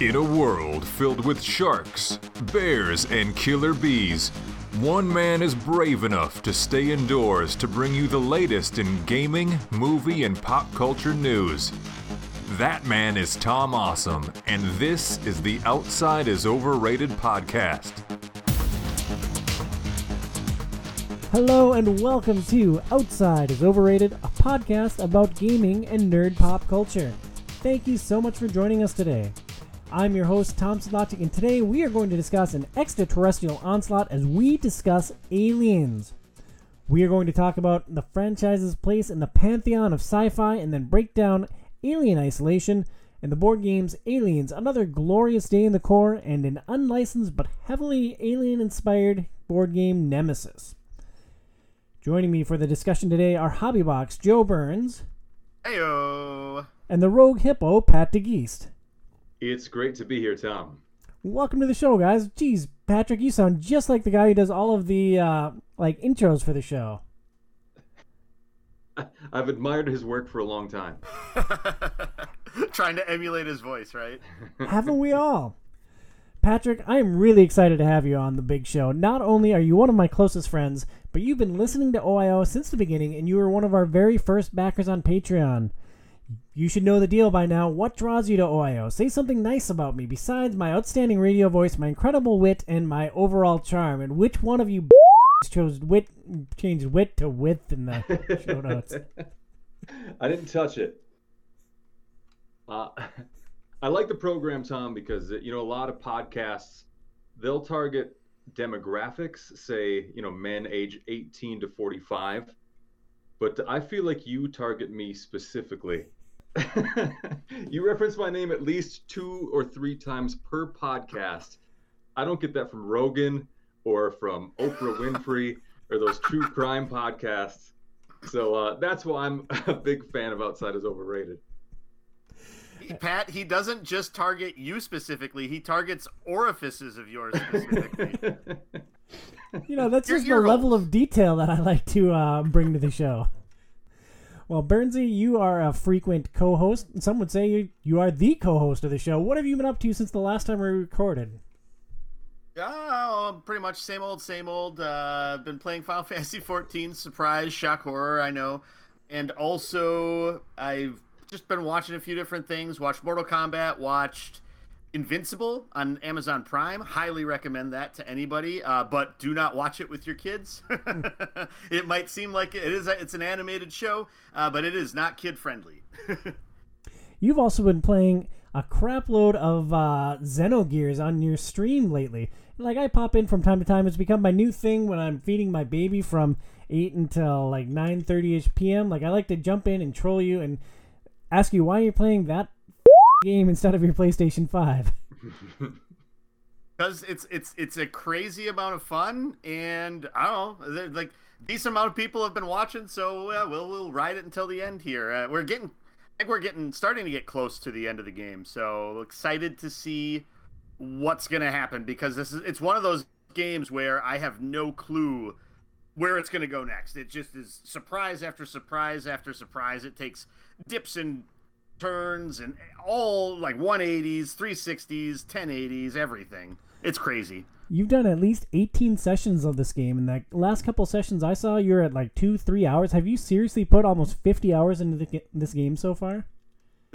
In a world filled with sharks, bears, and killer bees, one man is brave enough to stay indoors to bring you the latest in gaming, movie, and pop culture news. That man is Tom Awesome, and this is the Outside is Overrated podcast. Hello and welcome to Outside is Overrated, a podcast about gaming and nerd pop culture. Thank you so much for joining us today. I'm your host, Tom Sedlachic, and today we are going to discuss an extraterrestrial onslaught as we discuss aliens. We are going to talk about the franchise's place in the pantheon of sci-fi and then break down Alien Isolation and the board games Aliens, Another Glorious Day in the Core, and an unlicensed but heavily alien-inspired board game Nemesis. Joining me for the discussion today are Hobby Box, Joe Burns. Heyo! And the rogue hippo, Pat DeGeest. It's great to be here, Tom. Welcome to the show, guys. Jeez, Patrick, you sound just like the guy who does all of the intros for the show. I've admired his work for a long time. Trying to emulate his voice, right? Haven't we all? Patrick, I'm really excited to have you on the big show. Not only are you one of my closest friends, but you've been listening to OIO since the beginning, and you were one of our very first backers on Patreon. You should know the deal by now. What draws you to OIO? Say something nice about me besides my outstanding radio voice, my incredible wit, and my overall charm. And which one of you chose wit, changed wit to width in the show notes? I didn't touch it. I like the program, Tom, because, a lot of podcasts, they'll target demographics, say, men age 18 to 45. But I feel like you target me specifically. You reference my name at least 2 or 3 times per podcast. I don't get that from Rogan or from Oprah Winfrey or those true crime podcasts. So that's why I'm a big fan of Outside is Overrated. Pat, he doesn't just target you specifically. He targets orifices of yours specifically. That's just the level of detail that I like to bring to the show. Well, Bernsey, you are a frequent co-host. Some would say you are the co-host of the show. What have you been up to since the last time we recorded? Oh, pretty much same old, same old. Been playing Final Fantasy XIV, surprise, shock, horror, I know. And also, I've just been watching a few different things. Watched Mortal Kombat, watched Invincible on Amazon Prime. Highly recommend that to anybody, but do not watch it with your kids. It might seem like it's an animated show, but it is not kid friendly. You've also been playing a crap load of Xenogears on your stream lately. Like, I pop in from time to time. It's become my new thing when I'm feeding my baby from 8 until like 9:30ish p.m. Like, I like to jump in and troll you and ask you why you're playing that game instead of your PlayStation 5. Because it's a crazy amount of fun, and I don't know, like, decent amount of people have been watching, so we'll ride it until the end here. We're starting to get close to the end of the game, so excited to see what's gonna happen, because it's one of those games where I have no clue where it's gonna go next. It just is surprise after surprise after surprise. It takes dips and turns and all, like, 180s, 360s, 1080s, everything. It's crazy. You've done at least 18 sessions of this game, and the last couple sessions I saw, you're at like 2-3 hours. Have you seriously put almost 50 hours into this game so far?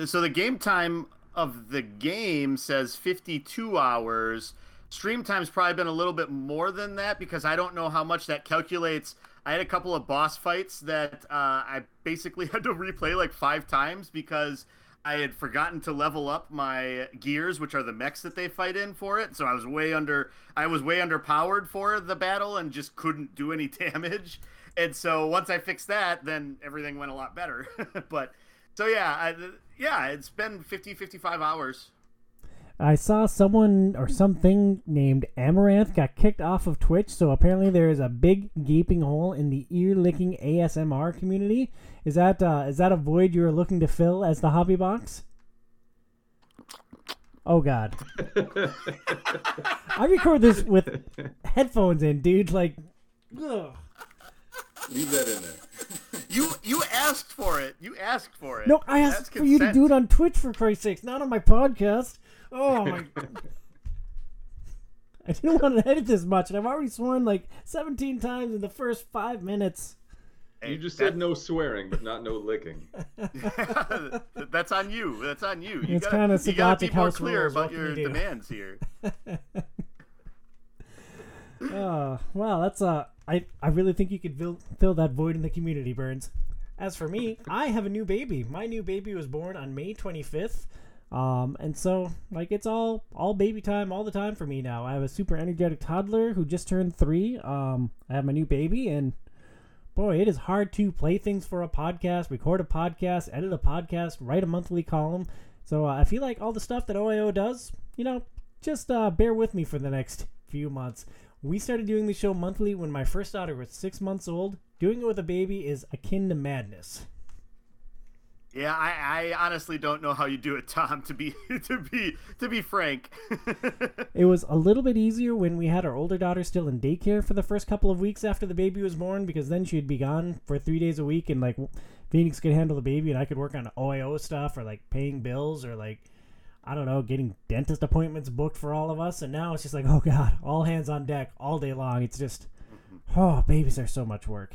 So the game time of the game says 52 hours. Stream time's probably been a little bit more than that, because I don't know how much that calculates. I had a couple of boss fights that I basically had to replay like 5 times because I had forgotten to level up my gears, which are the mechs that they fight in for it. So I was way underpowered for the battle and just couldn't do any damage. And so once I fixed that, then everything went a lot better. But so it's been 50-55 hours. I saw someone or something named Amaranth got kicked off of Twitch, so apparently there is a big gaping hole in the ear-licking ASMR community. Is that a void you were looking to fill as the Hobby Box? Oh, God. I record this with headphones in, dude. Like, ugh. Leave that in there. You asked for it. You asked for it. No, I asked for you to do it on Twitch, for Christ's sakes, not on my podcast. Oh, my God. I didn't want to edit this much, and I've already sworn like 17 times in the first 5 minutes. Hey, you just said no swearing, but not no licking. That's on you. That's on you. You got to be more clear about your demands here. Oh, wow, that's I really think you could fill that void in the community, Burns. As for me, I have a new baby. My new baby was born on May 25th. And so, like, it's all baby time all the time for me now. I have a super energetic toddler who just turned 3. I have my new baby, and boy, it is hard to play things for a podcast, record a podcast, edit a podcast, write a monthly column. So I feel like all the stuff that OIO does, you know, just bear with me for the next few months. We started doing the show monthly when my first daughter was 6 months old. Doing it with a baby is akin to madness. Yeah, I honestly don't know how you do it, Tom. To be frank, it was a little bit easier when we had our older daughter still in daycare for the first couple of weeks after the baby was born, because then she'd be gone for 3 days a week, and like Phoenix could handle the baby, and I could work on OIO stuff or like paying bills or like I don't know, getting dentist appointments booked for all of us. And now it's just like, oh God, all hands on deck all day long. It's just, oh, babies are so much work.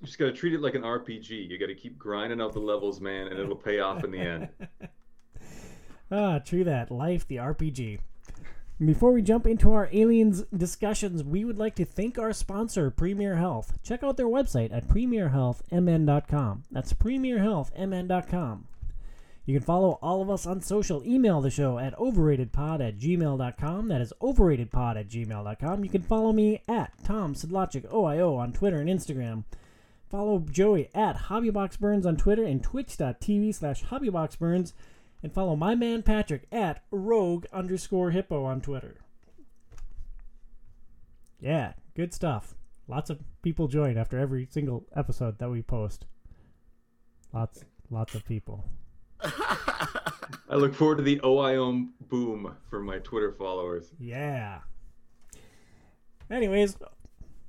You just got to treat it like an RPG. You got to keep grinding out the levels, man, and it'll pay off in the end. Ah, true that. Life, the RPG. Before we jump into our aliens discussions, we would like to thank our sponsor, Premier Health. Check out their website at premierhealthmn.com. That's premierhealthmn.com. You can follow all of us on social. Email the show at overratedpod@gmail.com. That is overratedpod@gmail.com. You can follow me at Tom Sedlachic OIO on Twitter and Instagram. Follow Joey at HobbyBoxBurns on Twitter and twitch.tv/HobbyBoxBurns. And follow my man Patrick at Rogue_Hippo on Twitter. Yeah, good stuff. Lots of people join after every single episode that we post. Lots of people. I look forward to the OIO boom for my Twitter followers. Yeah. Anyways,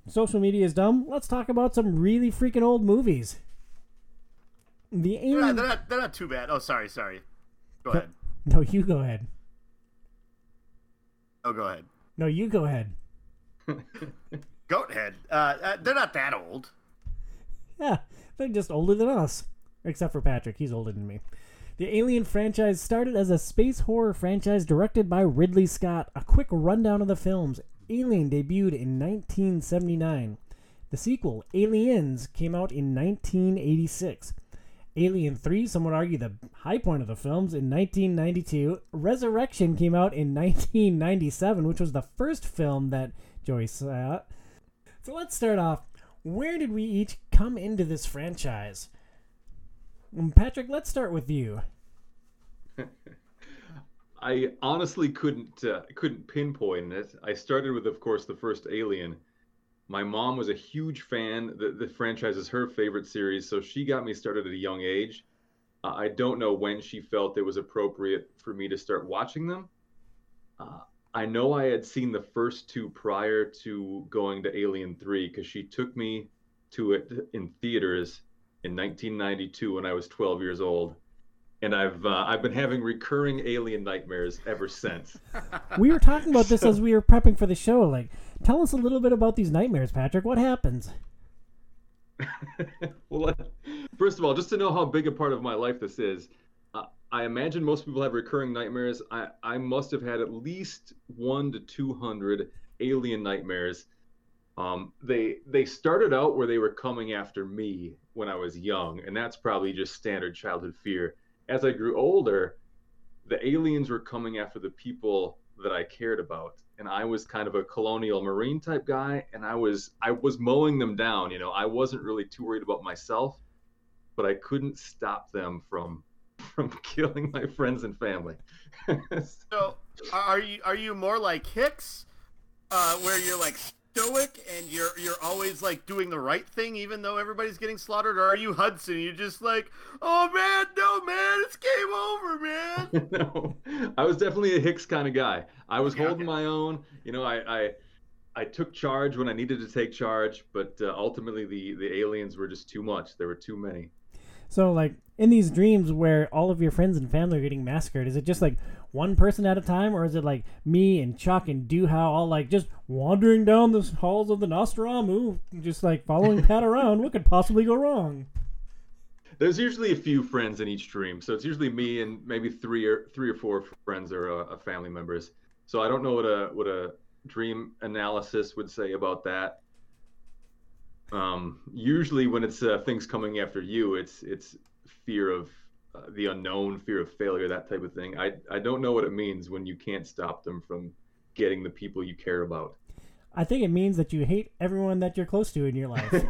social media is dumb. Let's talk about some really freaking old movies. The Alien... they're not too bad. Oh, sorry. Go ahead. No, you go ahead. Oh, go ahead. No, you go ahead. Goathead. They're not that old. Yeah, they're just older than us. Except for Patrick. He's older than me. The Alien franchise started as a space horror franchise directed by Ridley Scott. A quick rundown of the films. Alien debuted in 1979. The sequel, Aliens, came out in 1986. Alien 3, some would argue the high point of the films, in 1992. Resurrection came out in 1997, which was the first film that Joey saw. So let's start off. Where did we each come into this franchise? Patrick, let's start with you. I honestly couldn't pinpoint it. I started with, of course, the first Alien. My mom was a huge fan. The franchise is her favorite series, so she got me started at a young age. I don't know when she felt it was appropriate for me to start watching them. I know I had seen the first two prior to going to Alien 3 because she took me to it in theaters in 1992 when I was 12 years old. And I've been having recurring alien nightmares ever since. We were talking about this as we were prepping for the show. Like, tell us a little bit about these nightmares, Patrick. What happens? Well, first of all, just to know how big a part of my life this is, I imagine most people have recurring nightmares. I must have had at least 100 to 200 alien nightmares. They started out where they were coming after me when I was young, and that's probably just standard childhood fear. As I grew older, the aliens were coming after the people that I cared about, and I was kind of a colonial marine type guy, and I was mowing them down. You know, I wasn't really too worried about myself, but I couldn't stop them from killing my friends and family. So, are you more like Hicks, where you're like stoic and you're always like doing the right thing even though everybody's getting slaughtered, or are you Hudson? You're just like, oh man, no man, it's game over, man. No, I was definitely a Hicks kind of guy. I was holding my own. You know, I I took charge when I needed to take charge, but ultimately the aliens were just too much. There were too many. So, like, in these dreams where all of your friends and family are getting massacred, is it just, like, one person at a time? Or is it, like, me and Chuck and Doohow all, like, just wandering down the halls of the Nostromo, just, like, following Pat around? What could possibly go wrong? There's usually a few friends in each dream. So it's usually me and maybe three or four friends or family members. So I don't know what a dream analysis would say about that. Usually when it's things coming after you, it's fear of the unknown, fear of failure, that type of thing. I don't know what it means when you can't stop them from getting the people you care about. I think it means that you hate everyone that you're close to in your life.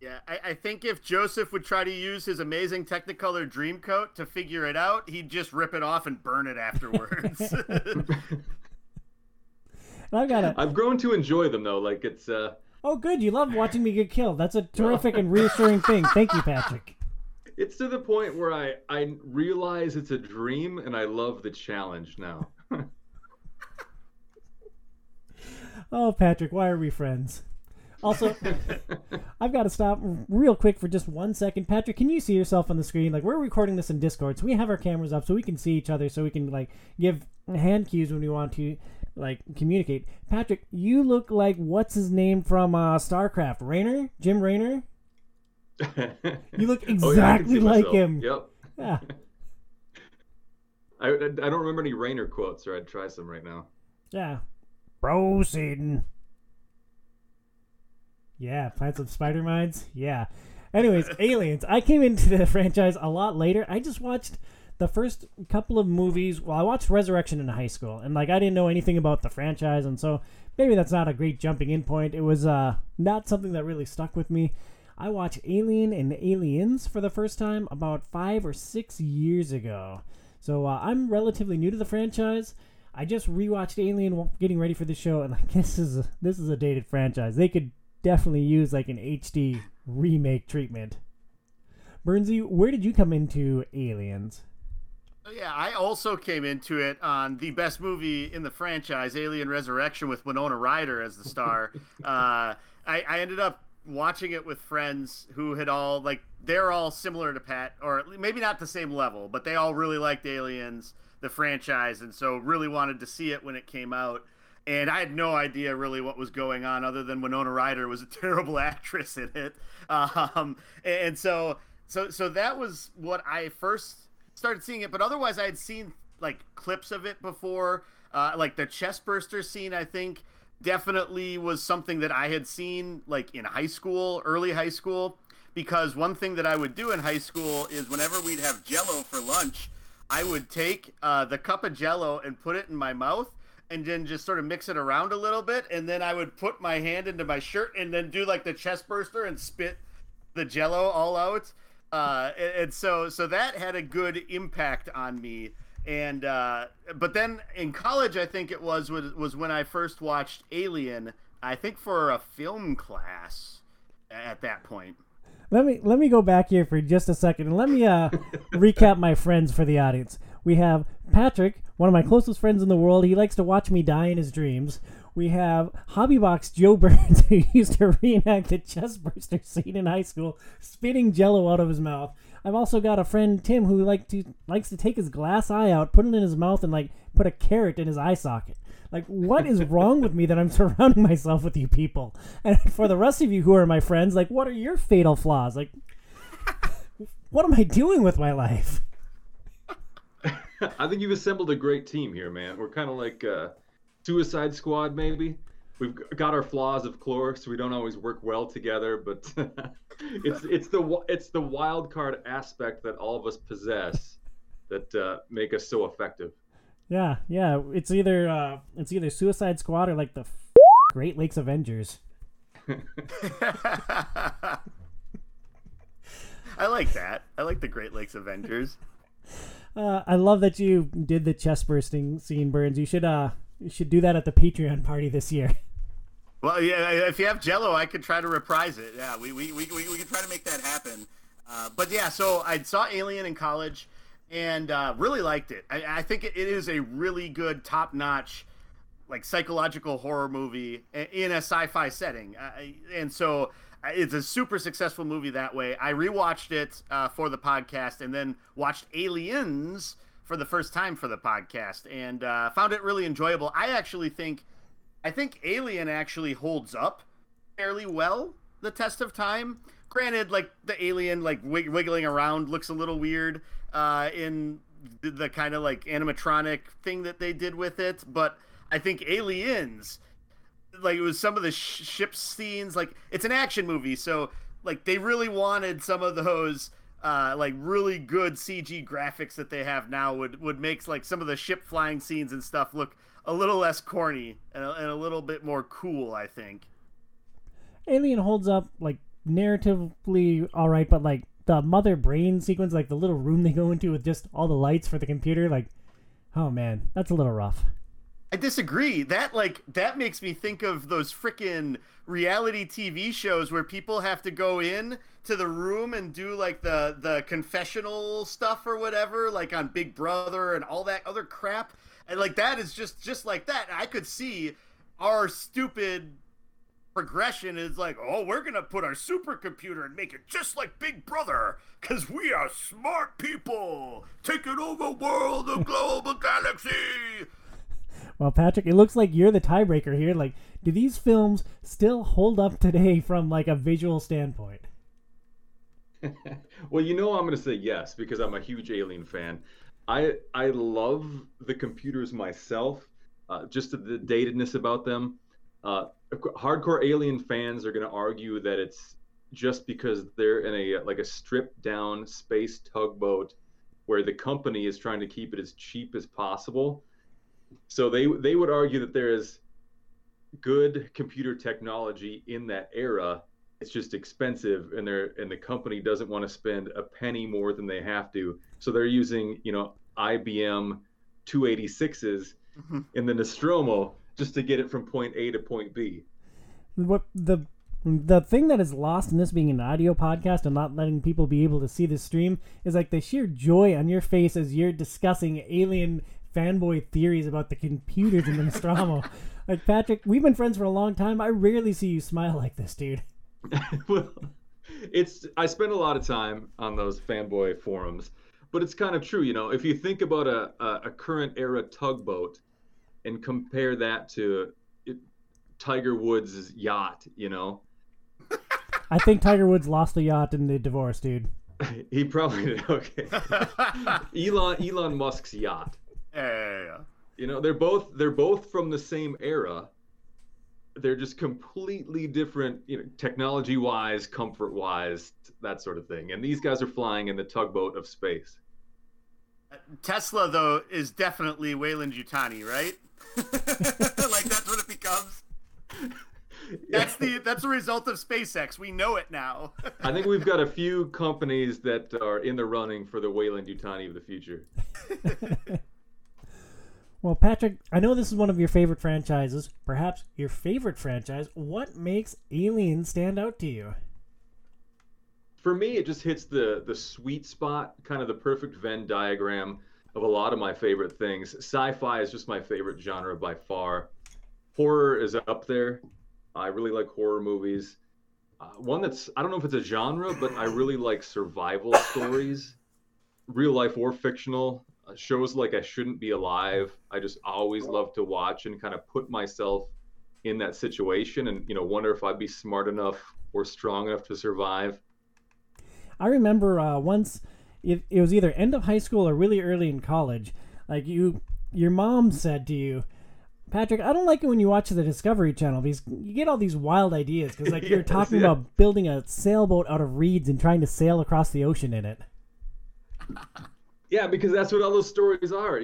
Yeah, I think if Joseph would try to use his amazing Technicolor Dreamcoat to figure it out, he'd just rip it off and burn it afterwards. I've grown to enjoy them, though. Like, it's oh, good. You love watching me get killed. That's a terrific and reassuring thing. Thank you, Patrick. It's to the point where I realize it's a dream, and I love the challenge now. Oh, Patrick, why are we friends? Also, I've got to stop real quick for just 1 second. Patrick, can you see yourself on the screen? Like, we're recording this in Discord, so we have our cameras up so we can see each other, so we can, like, give hand cues when we want to, like, communicate. Patrick, you look like what's his name from StarCraft? Rayner? Jim Rayner? You look exactly like myself. Him. Yep. Yeah. I don't remember any Rayner quotes, or I'd try some right now. Yeah. Proceeding. Yeah, Plants of Spider Minds. Yeah. Anyways, Aliens. I came into the franchise a lot later. I just watched the first couple of movies. Well, I watched Resurrection in high school, and, like, I didn't know anything about the franchise, and so maybe that's not a great jumping in point. It was not something that really stuck with me. I watched Alien and Aliens for the first time about 5 or 6 years ago. So I'm relatively new to the franchise. I just rewatched Alien getting ready for the show, and, like, this is a dated franchise. They could definitely use, like, an HD remake treatment. Burnsy, where did you come into Aliens? Yeah, I also came into it on the best movie in the franchise, Alien Resurrection, with Winona Ryder as the star. I ended up watching it with friends who had all, like, they're all similar to Pat, or maybe not the same level, but they all really liked Aliens, the franchise, and so really wanted to see it when it came out. And I had no idea really what was going on, other than Winona Ryder was a terrible actress in it. And so that was what I first started seeing it. But otherwise, I had seen, like, clips of it before. Like, the chestburster scene, I think, definitely was something that I had seen, like, in high school, early high school. Because one thing that I would do in high school is whenever we'd have Jell-O for lunch, I would take the cup of Jell-O and put it in my mouth, and then just sort of mix it around a little bit, and then I would put my hand into my shirt and then do, like, the chestburster and spit the Jell-O all out. And so that had a good impact on me. And but then in college, I think it was when I first watched Alien, I think for a film class at that point. Let me go back here for just a second, and let me recap my friends for the audience. We have Patrick, one of my closest friends in the world. He likes to watch me die in his dreams. We have Hobby Box Joe Burns, who used to reenact the chestburster scene in high school, spitting Jell-O out of his mouth. I've also got a friend, Tim, who likes to take his glass eye out, put it in his mouth, and, like, put a carrot in his eye socket. Like, what is wrong with me that I'm surrounding myself with you people? And for the rest of you who are my friends, like, what are your fatal flaws? Like, what am I doing with my life? I think you've assembled a great team here, man. We're kind of like Suicide Squad, maybe. We've got our flaws, of course. We don't always work well together, but it's the wild card aspect that all of us possess that make us so effective. Yeah. It's either Suicide Squad or, like, the Great Lakes Avengers. I like that. I like the Great Lakes Avengers. I love that you did the chest bursting scene, Burns. You should do that at the Patreon party this year. Well, yeah, if you have Jell-O, I could try to reprise it. Yeah, we could try to make that happen. But yeah, so I saw Alien in college and really liked it. I think it is a really good, top-notch like psychological horror movie in a sci-fi setting. And so it's a super successful movie that way. I rewatched it for the podcast, and then watched Aliens for the first time for the podcast, and found it really enjoyable. I think Alien actually holds up fairly well the test of time. Granted, like the alien like wiggling around looks a little weird in the kind of like animatronic thing that they did with it, but I think Aliens, like, it was some of the ship scenes, like, it's an action movie, so like they really wanted some of those like really good CG graphics that they have now would make like some of the ship flying scenes and stuff look a little less corny and a little bit more cool. I think Alien holds up like narratively all right, but like the mother brain sequence, like the little room they go into with just all the lights for the computer, like, oh man, that's a little rough. I disagree. That makes me think of those frickin' reality TV shows where people have to go in to the room and do like the confessional stuff or whatever, like on Big Brother and all that other crap. And like that is just like that. I could see our stupid progression is like, oh, we're gonna put our supercomputer and make it just like Big Brother, because we are smart people taking over world, the globe, the galaxy. Well, Patrick, it looks like you're the tiebreaker here. Like, do these films still hold up today from, like, a visual standpoint? Well, you know I'm going to say yes, because I'm a huge Alien fan. I love the computers myself, just the datedness about them. Hardcore Alien fans are going to argue that it's just because they're in a stripped-down space tugboat where the company is trying to keep it as cheap as possible. So they would argue that there is good computer technology in that era. It's just expensive, and the company doesn't want to spend a penny more than they have to. So they're using, IBM 286s in the Nostromo just to get it from point A to point B. What the thing that is lost in this being an audio podcast and not letting people be able to see this stream is like the sheer joy on your face as you're discussing Alien fanboy theories about the computers in the Nostromo. Like, Patrick, we've been friends for a long time. I rarely see you smile like this, dude. Well, I spend a lot of time on those fanboy forums, but it's kind of true. If you think about a current era tugboat and compare that to Tiger Woods' yacht, I think Tiger Woods lost the yacht in the divorce, dude. He probably did. Okay. Elon Musk's yacht. Yeah. They're both from the same era. They're just completely different, technology-wise, comfort-wise, that sort of thing. And these guys are flying in the tugboat of space. Tesla, though, is definitely Weyland-Yutani, right? Like, that's what it becomes. That's the result of SpaceX. We know it now. I think we've got a few companies that are in the running for the Weyland-Yutani of the future. Well, Patrick, I know this is one of your favorite franchises, perhaps your favorite franchise. What makes Alien stand out to you? For me, it just hits the sweet spot, kind of the perfect Venn diagram of a lot of my favorite things. Sci-fi is just my favorite genre by far. Horror is up there. I really like horror movies. One that's, I don't know if it's a genre, but I really like survival stories, real life or fictional. Shows like I Shouldn't Be Alive, I just always love to watch and kind of put myself in that situation and, wonder if I'd be smart enough or strong enough to survive. I remember once, it was either end of high school or really early in college, like your mom said to you, Patrick, I don't like it when you watch the Discovery Channel because you get all these wild ideas because like you're talking about building a sailboat out of reeds and trying to sail across the ocean in it. Yeah, because that's what all those stories are.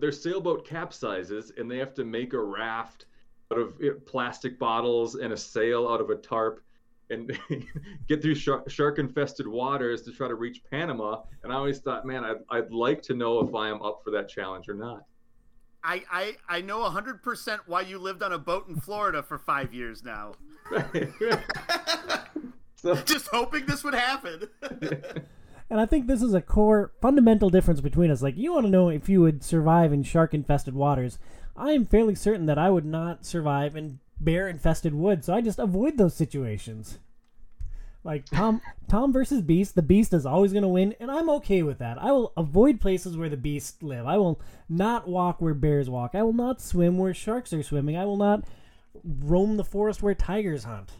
Their sailboat capsizes and they have to make a raft out of plastic bottles and a sail out of a tarp and get through shark-infested waters to try to reach Panama. And I always thought, man, I'd like to know if I am up for that challenge or not. I know 100% why you lived on a boat in Florida for 5 years now. Right. So, just hoping this would happen. And I think this is a core fundamental difference between us. Like, you want to know if you would survive in shark-infested waters. I am fairly certain that I would not survive in bear-infested woods, so I just avoid those situations. Like Tom versus Beast, the Beast is always going to win, and I'm okay with that. I will avoid places where the Beasts live. I will not walk where bears walk. I will not swim where sharks are swimming. I will not roam the forest where tigers hunt.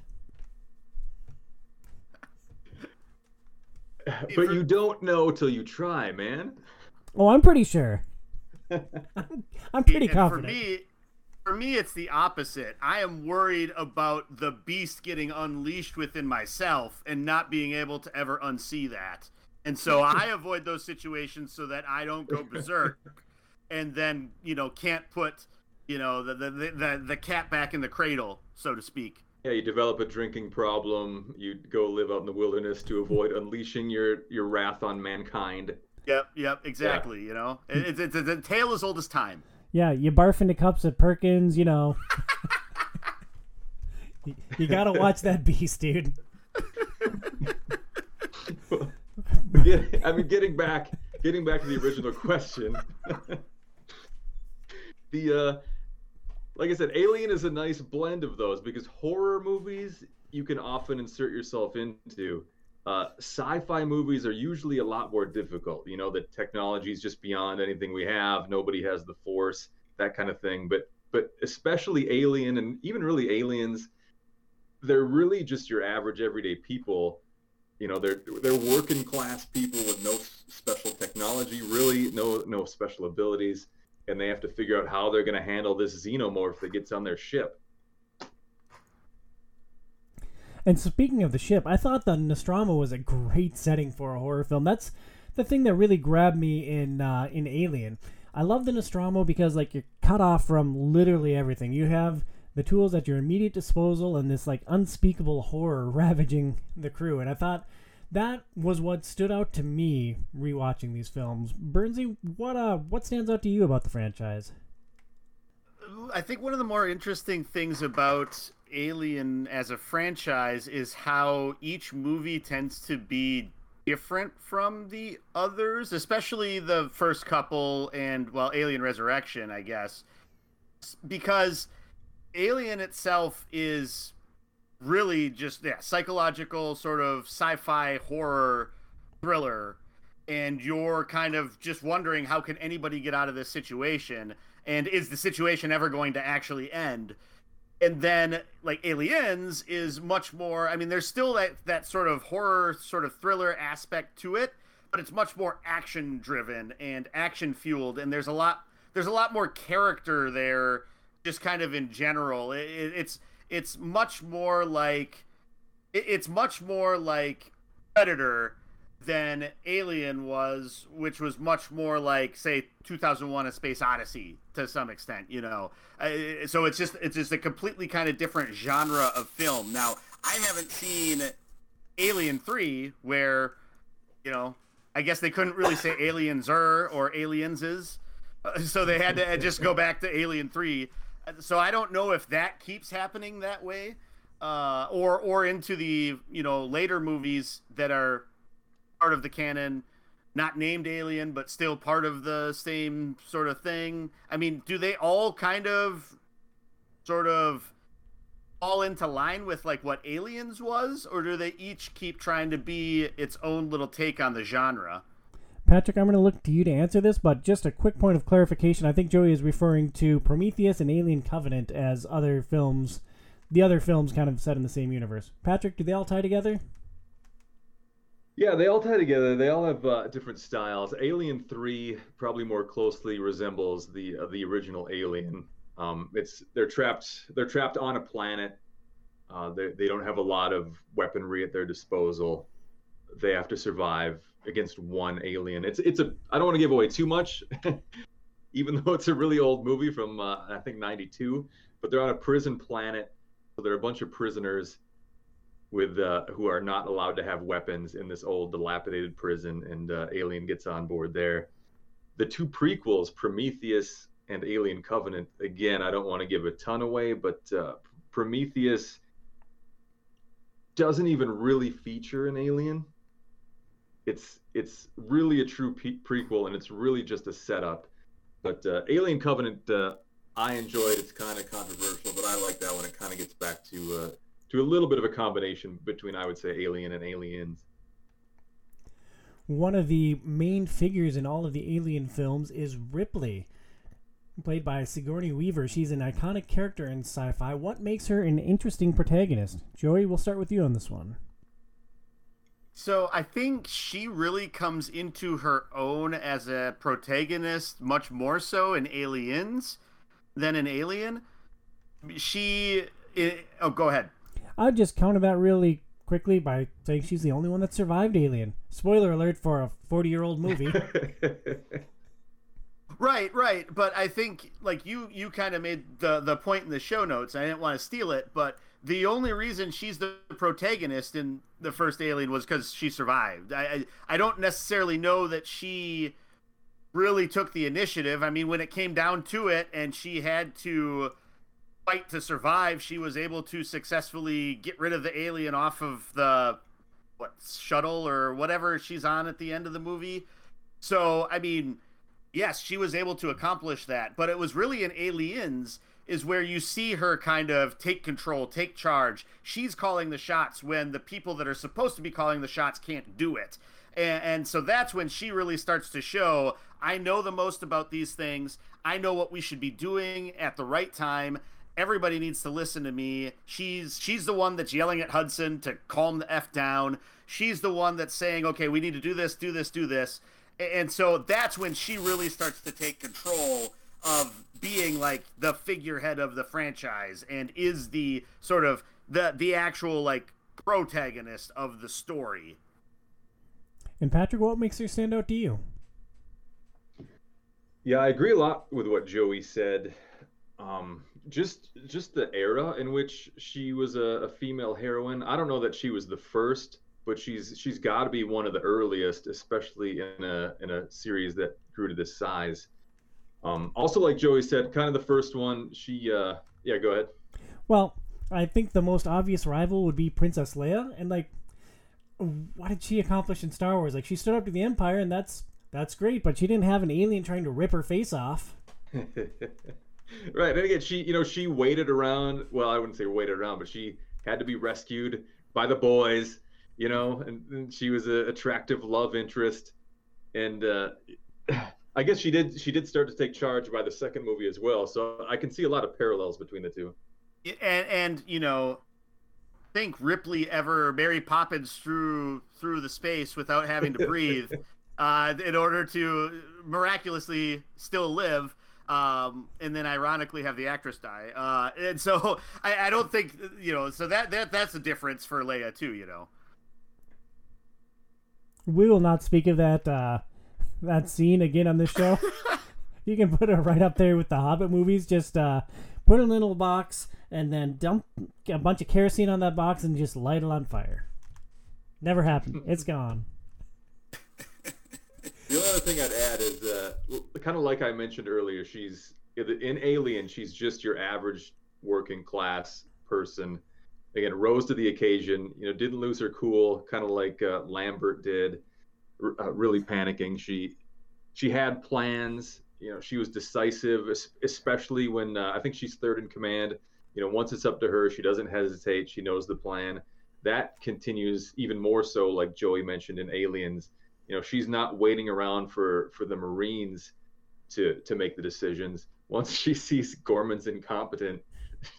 But you don't know till you try, man. Oh, I'm pretty sure. I'm pretty confident. For me, it's the opposite. I am worried about the Beast getting unleashed within myself and not being able to ever unsee that. And so I avoid those situations so that I don't go berserk and then, can't put, the cat back in the cradle, so to speak. Yeah, you develop a drinking problem. You go live out in the wilderness to avoid unleashing your wrath on mankind. Yep, exactly. Yeah. It's a tale as old as time. Yeah, you barf into cups at Perkins. You gotta watch that Beast, dude. Well, getting back to the original question. Like I said, Alien is a nice blend of those because horror movies you can often insert yourself into. Sci-fi movies are usually a lot more difficult. The technology is just beyond anything we have. Nobody has the force, that kind of thing. But especially Alien and even really Aliens, they're really just your average everyday people. They're working class people with no special technology, really no special abilities. And they have to figure out how they're going to handle this xenomorph that gets on their ship. And speaking of the ship, I thought the Nostromo was a great setting for a horror film. That's the thing that really grabbed me in Alien. I love the Nostromo because you're cut off from literally everything. You have the tools at your immediate disposal and this unspeakable horror ravaging the crew. And I thought that was what stood out to me rewatching these films. Burnsy, what stands out to you about the franchise? I think one of the more interesting things about Alien as a franchise is how each movie tends to be different from the others, especially the first couple and, Alien Resurrection, I guess. Because Alien itself is really just psychological sort of sci-fi horror thriller, and you're kind of just wondering how can anybody get out of this situation, and is the situation ever going to actually end? And then Aliens is much more, there's still that sort of horror sort of thriller aspect to it, but it's much more action driven and action fueled, and there's a lot more character there just kind of in general. It's much more like Predator than Alien was, which was much more like, say, 2001: A Space Odyssey to some extent, So it's just a completely kind of different genre of film. Now, I haven't seen Alien 3, where, I guess they couldn't really say Aliens-er or Aliens-es, so they had to just go back to Alien 3. So I don't know if that keeps happening that way, or into the later movies that are part of the canon, not named Alien but still part of the same sort of thing. Do they all kind of sort of fall into line with what Aliens was, or do they each keep trying to be its own little take on the genre? Patrick, I'm going to look to you to answer this, but just a quick point of clarification. I think Joey is referring to Prometheus and Alien Covenant as other films, the other films kind of set in the same universe. Patrick, do they all tie together? Yeah, they all tie together. They all have different styles. Alien 3 probably more closely resembles the original Alien. They're trapped on a planet. They don't have a lot of weaponry at their disposal. They have to survive against one alien. It's I don't want to give away too much, even though it's a really old movie from I think 92. But they're on a prison planet, so there are a bunch of prisoners with who are not allowed to have weapons in this old dilapidated prison, and Alien gets on board there. The two prequels, Prometheus and Alien Covenant. Again, I don't want to give a ton away, but Prometheus doesn't even really feature an alien. It's really a true prequel, and it's really just a setup. But Alien Covenant, I enjoy it. It's kind of controversial, but I like that one. It kind of gets back to a little bit of a combination between, I would say, Alien and Aliens. One of the main figures in all of the Alien films is Ripley, played by Sigourney Weaver. She's an iconic character in sci-fi. What makes her an interesting protagonist? Joey, we'll start with you on this one. So I think she really comes into her own as a protagonist much more so in Aliens than in Alien. Oh, go ahead. I'd just counter that really quickly by saying she's the only one that survived Alien. Spoiler alert for a 40-year-old movie. Right. But I think, like, you kind of made the point in the show notes. I didn't want to steal it, but the only reason she's the protagonist in the first Alien was because she survived. I don't necessarily know that she really took the initiative. I mean, when it came down to it and she had to fight to survive, she was able to successfully get rid of the alien off of the shuttle or whatever she's on at the end of the movie. So, I mean, yes, she was able to accomplish that, but it was really in Aliens is where you see her kind of take control, take charge. She's calling the shots when the people that are supposed to be calling the shots can't do it. And so that's when she really starts to show, I know the most about these things. I know what we should be doing at the right time. Everybody needs to listen to me. She's the one that's yelling at Hudson to calm the F down. She's the one that's saying, okay, we need to do this, do this, do this. And so that's when she really starts to take control of being like the figurehead of the franchise and is the sort of the actual like protagonist of the story. And Patrick, what makes her stand out to you? Yeah, I agree a lot with what Joey said. Just the era in which she was a female heroine. I don't know that she was the first, but she's got to be one of the earliest, especially in a series that grew to this size. Also, like Joey said, kind of the first one. She, go ahead. Well, I think the most obvious rival would be Princess Leia, and like, what did she accomplish in Star Wars? Like, she stood up to the Empire, and that's great, but she didn't have an alien trying to rip her face off. Right, and again, she waited around. Well, I wouldn't say waited around, but she had to be rescued by the boys, and she was an attractive love interest, and I guess she did start to take charge by the second movie as well. So I can see a lot of parallels between the two. And think Ripley ever Mary Poppins through the space without having to breathe in order to miraculously still live. And then ironically have the actress die. And so I don't think, so that's the difference for Leia too, We will not speak of that scene again on this show. You can put it right up there with the Hobbit movies. Just put it in a little box and then dump a bunch of kerosene on that box and just light it on fire. Never happened. It's gone. The only other thing I'd add is, kind of like I mentioned earlier, she's in Alien. She's just your average working class person. Again, rose to the occasion. Didn't lose her cool, kind of like Lambert did. Really panicking, she had plans. She was decisive, especially when I think she's third in command. Once it's up to her, she doesn't hesitate. She knows the plan. That continues even more so, like Joey mentioned in Aliens. She's not waiting around for the Marines to make the decisions. Once she sees Gorman's incompetent,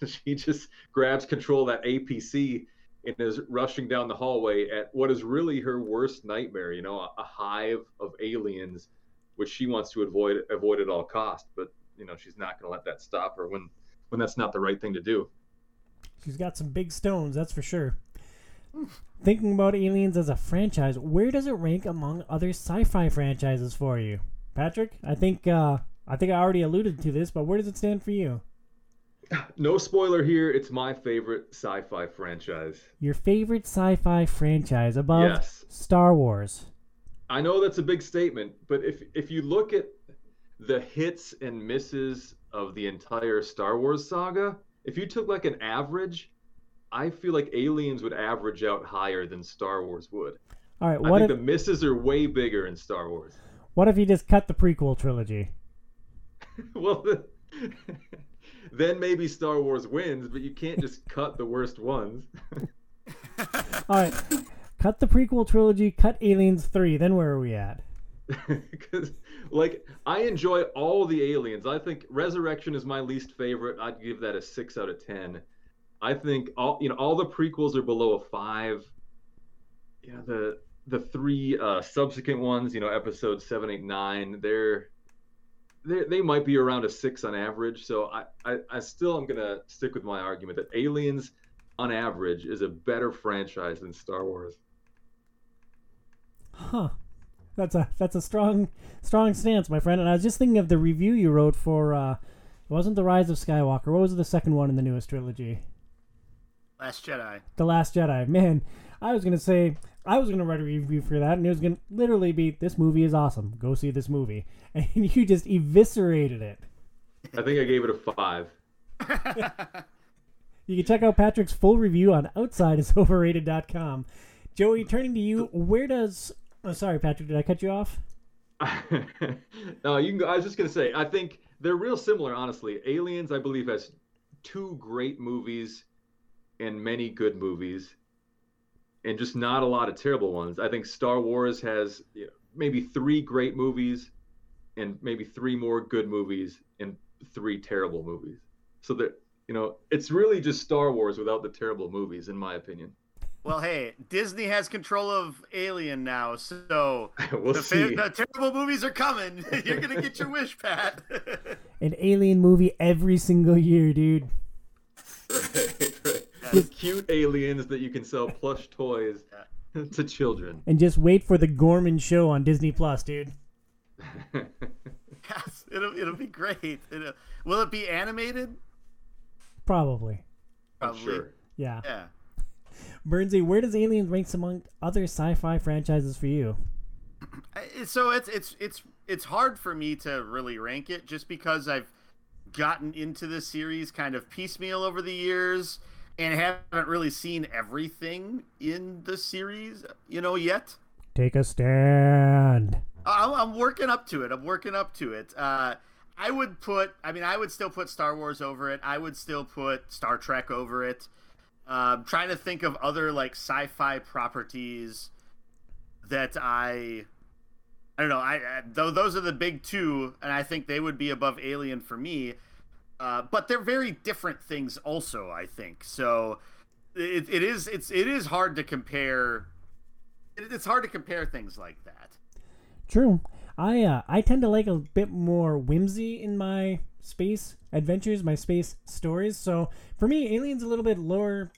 she just grabs control of that APC and is rushing down the hallway at what is really her worst nightmare, a hive of aliens, which she wants to avoid at all costs. But, she's not going to let that stop her when that's not the right thing to do. She's got some big stones, that's for sure. Thinking about Aliens as a franchise, where does it rank among other sci-fi franchises for you? Patrick, I think I already alluded to this, but where does it stand for you? No spoiler here. It's my favorite sci-fi franchise. Your favorite sci-fi franchise above Star Wars. I know that's a big statement, but if you look at the hits and misses of the entire Star Wars saga, if you took like an average, I feel like Aliens would average out higher than Star Wars would. All right, I think the misses are way bigger in Star Wars. What if you just cut the prequel trilogy? Well, then maybe Star Wars wins, but you can't just cut the worst ones. All right. Cut the prequel trilogy, cut Aliens 3, then where are we at? Because, like, I enjoy all the Aliens. I think Resurrection is my least favorite. I'd give that a 6 out of 10. I think all the prequels are below a 5. You know, the three subsequent ones, you know, episodes 7, 8, 9, they might be around a 6 on average. So I still am going to stick with my argument that Aliens, on average, is a better franchise than Star Wars. Huh. That's a strong stance, my friend. And I was just thinking of the review you wrote for, it wasn't The Rise of Skywalker. What was the second one in the newest trilogy? Last Jedi. The Last Jedi. Man, I was going to write a review for that, and it was going to literally be, this movie is awesome. Go see this movie. And you just eviscerated it. I think I gave it a 5. You can check out Patrick's full review on outsidesoverrated.com. Joey, turning to you, where does... Oh, sorry, Patrick. Did I cut you off? No, you can go. I was just going to say, I think they're real similar, honestly. Aliens, I believe, has 2 great movies and many good movies and just not a lot of terrible ones. I think Star Wars has maybe 3 great movies and maybe 3 more good movies and 3 terrible movies. So that, it's really just Star Wars without the terrible movies, in my opinion. Well, hey, Disney has control of Alien now, so the terrible movies are coming. You're going to get your wish, Pat. An Alien movie every single year, dude. Right. With cute aliens that you can sell plush toys to children. And just wait for the Gorman show on Disney+, dude. Yes, it'll be great. Will it be animated? Probably. Sure. Yeah. Burnsy, where does Aliens rank among other sci-fi franchises for you? So it's hard for me to really rank it, just because I've gotten into this series kind of piecemeal over the years and haven't really seen everything in the series, yet. Take a stand. I'm working up to it. I would still put Star Wars over it. I would still put Star Trek over it. Trying to think of other like sci-fi properties that I don't know. Those are the big 2, and I think they would be above Alien for me. But they're very different things, also. I think so. It is hard to compare. It's hard to compare things like that. True. I tend to like a bit more whimsy in my space adventures, my space stories. So for me, Alien's a little bit lower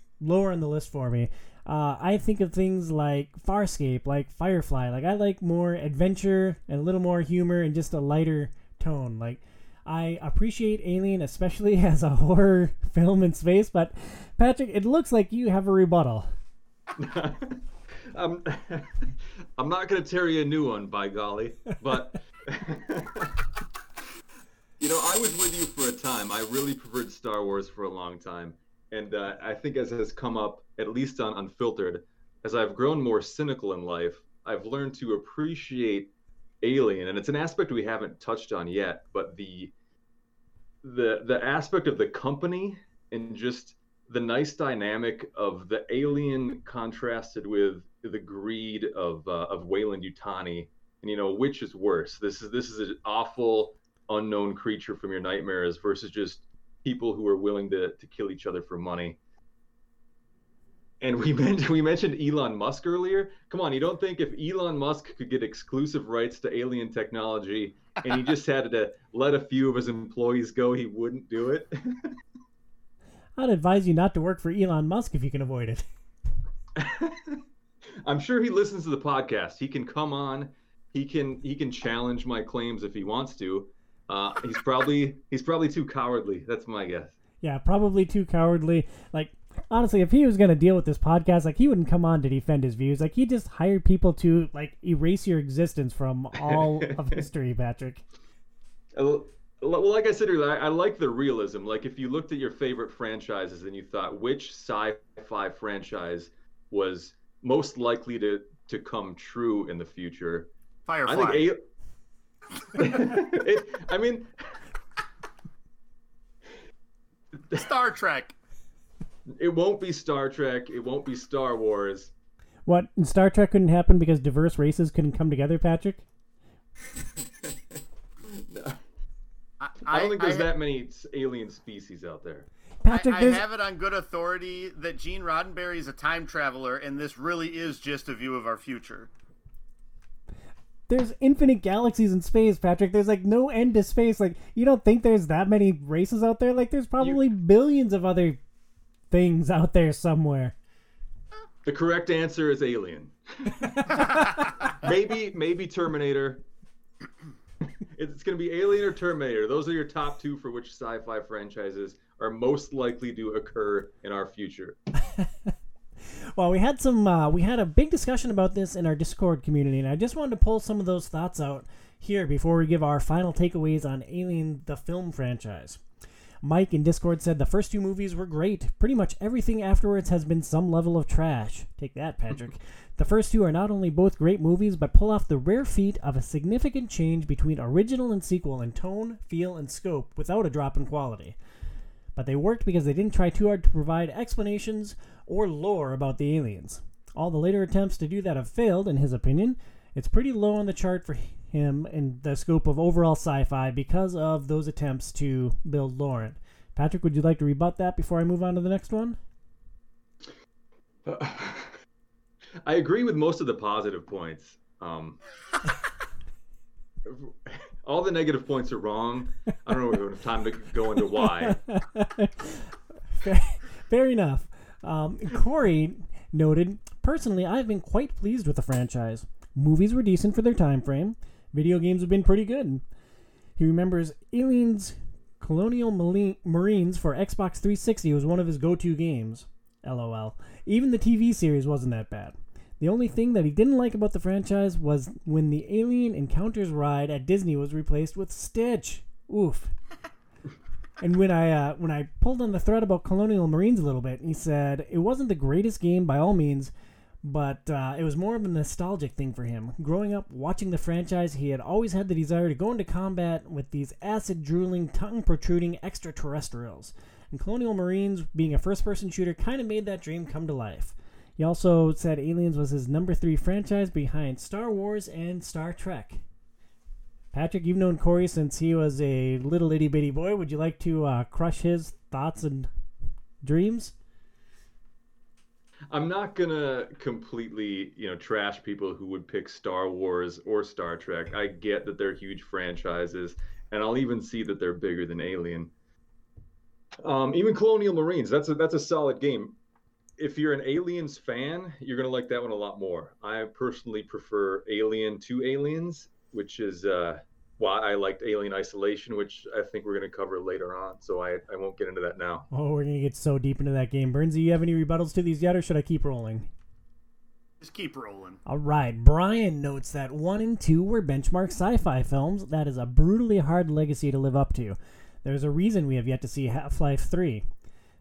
on the list for me. I think of things like Farscape, like Firefly. Like, I like more adventure and a little more humor and just a lighter tone. Like, I appreciate Alien, especially as a horror film in space. But Patrick, it looks like you have a rebuttal. I'm not going to tear you a new one, by golly, but I was with you for a time. I really preferred Star Wars for a long time, and I think as it has come up, at least on Unfiltered, as I've grown more cynical in life, I've learned to appreciate Alien, and it's an aspect we haven't touched on yet, but the aspect of the company and just the nice dynamic of the alien contrasted with the greed of Weyland-Yutani, and which is worse? This is an awful unknown creature from your nightmares versus just people who are willing to kill each other for money. And we mentioned Elon Musk earlier. Come on, you don't think if Elon Musk could get exclusive rights to alien technology and he just had to let a few of his employees go, he wouldn't do it? I'd advise you not to work for Elon Musk if you can avoid it. I'm sure he listens to the podcast. He can come on. He can challenge my claims if he wants to. He's probably too cowardly. That's my guess. Yeah, probably too cowardly. Like, honestly, if he was going to deal with this podcast, like, he wouldn't come on to defend his views. Like, he just hired people to, like, erase your existence from all of history, Patrick. Well, like I said earlier, I like the realism. Like, if you looked at your favorite franchises and you thought, which sci-fi franchise was most likely to come true in the future? Firefly. Star Trek. It won't be Star Trek. It won't be Star Wars. What? Star Trek couldn't happen because diverse races couldn't come together, Patrick? No. I don't think there's that many alien species out there. Patrick, I have it on good authority that Gene Roddenberry is a time traveler, and this really is just a view of our future. There's infinite galaxies in space, Patrick. There's, like, no end to space. Like, you don't think there's that many races out there? Like, there's probably billions of other things out there somewhere. The correct answer is Alien. Maybe Terminator. It's going to be Alien or Terminator. Those are your top two for which sci-fi franchises are most likely to occur in our future. Well, we had a big discussion about this in our Discord community, and I just wanted to pull some of those thoughts out here before we give our final takeaways on Alien, the film franchise. Mike in Discord said the first two movies were great. Pretty much everything afterwards has been some level of trash. Take that, Patrick. The first two are not only both great movies, but pull off the rare feat of a significant change between original and sequel in tone, feel, and scope without a drop in quality. But they worked because they didn't try too hard to provide explanations or lore about the aliens. All the later attempts to do that have failed, in his opinion. It's pretty low on the chart for him in the scope of overall sci-fi because of those attempts to build lore. Patrick, would you like to rebut that before I move on to the next one? I agree with most of the positive points. All the negative points are wrong. I don't know if we have time to go into why. Fair enough. Corey noted, personally, I've been quite pleased with the franchise. Movies were decent for their time frame. Video games have been pretty good. He remembers Aliens Colonial Marines for Xbox 360 was one of his go-to games. LOL. Even the TV series wasn't that bad. The only thing that he didn't like about the franchise was when the Alien Encounters ride at Disney was replaced with Stitch. Oof. And when I pulled on the thread about Colonial Marines a little bit, he said, it wasn't the greatest game by all means, but it was more of a nostalgic thing for him. Growing up, watching the franchise, he had always had the desire to go into combat with these acid-drooling, tongue-protruding extraterrestrials. And Colonial Marines, being a first-person shooter, kind of made that dream come to life. He also said Aliens was his number 3 franchise behind Star Wars and Star Trek. Patrick, you've known Corey since he was a little itty-bitty boy. Would you like to crush his thoughts and dreams? I'm not going to completely, trash people who would pick Star Wars or Star Trek. I get that they're huge franchises, and I'll even see that they're bigger than Alien. Even Colonial Marines, that's a solid game. If you're an Aliens fan, you're going to like that one a lot more. I personally prefer Alien to Aliens, which is why I liked Alien Isolation, which I think we're going to cover later on, so I won't get into that now. Oh, we're going to get so deep into that game. Burns, do you have any rebuttals to these yet, or should I keep rolling? Just keep rolling. All right. Brian notes that 1 and 2 were benchmark sci-fi films. That is a brutally hard legacy to live up to. There's a reason we have yet to see Half-Life 3.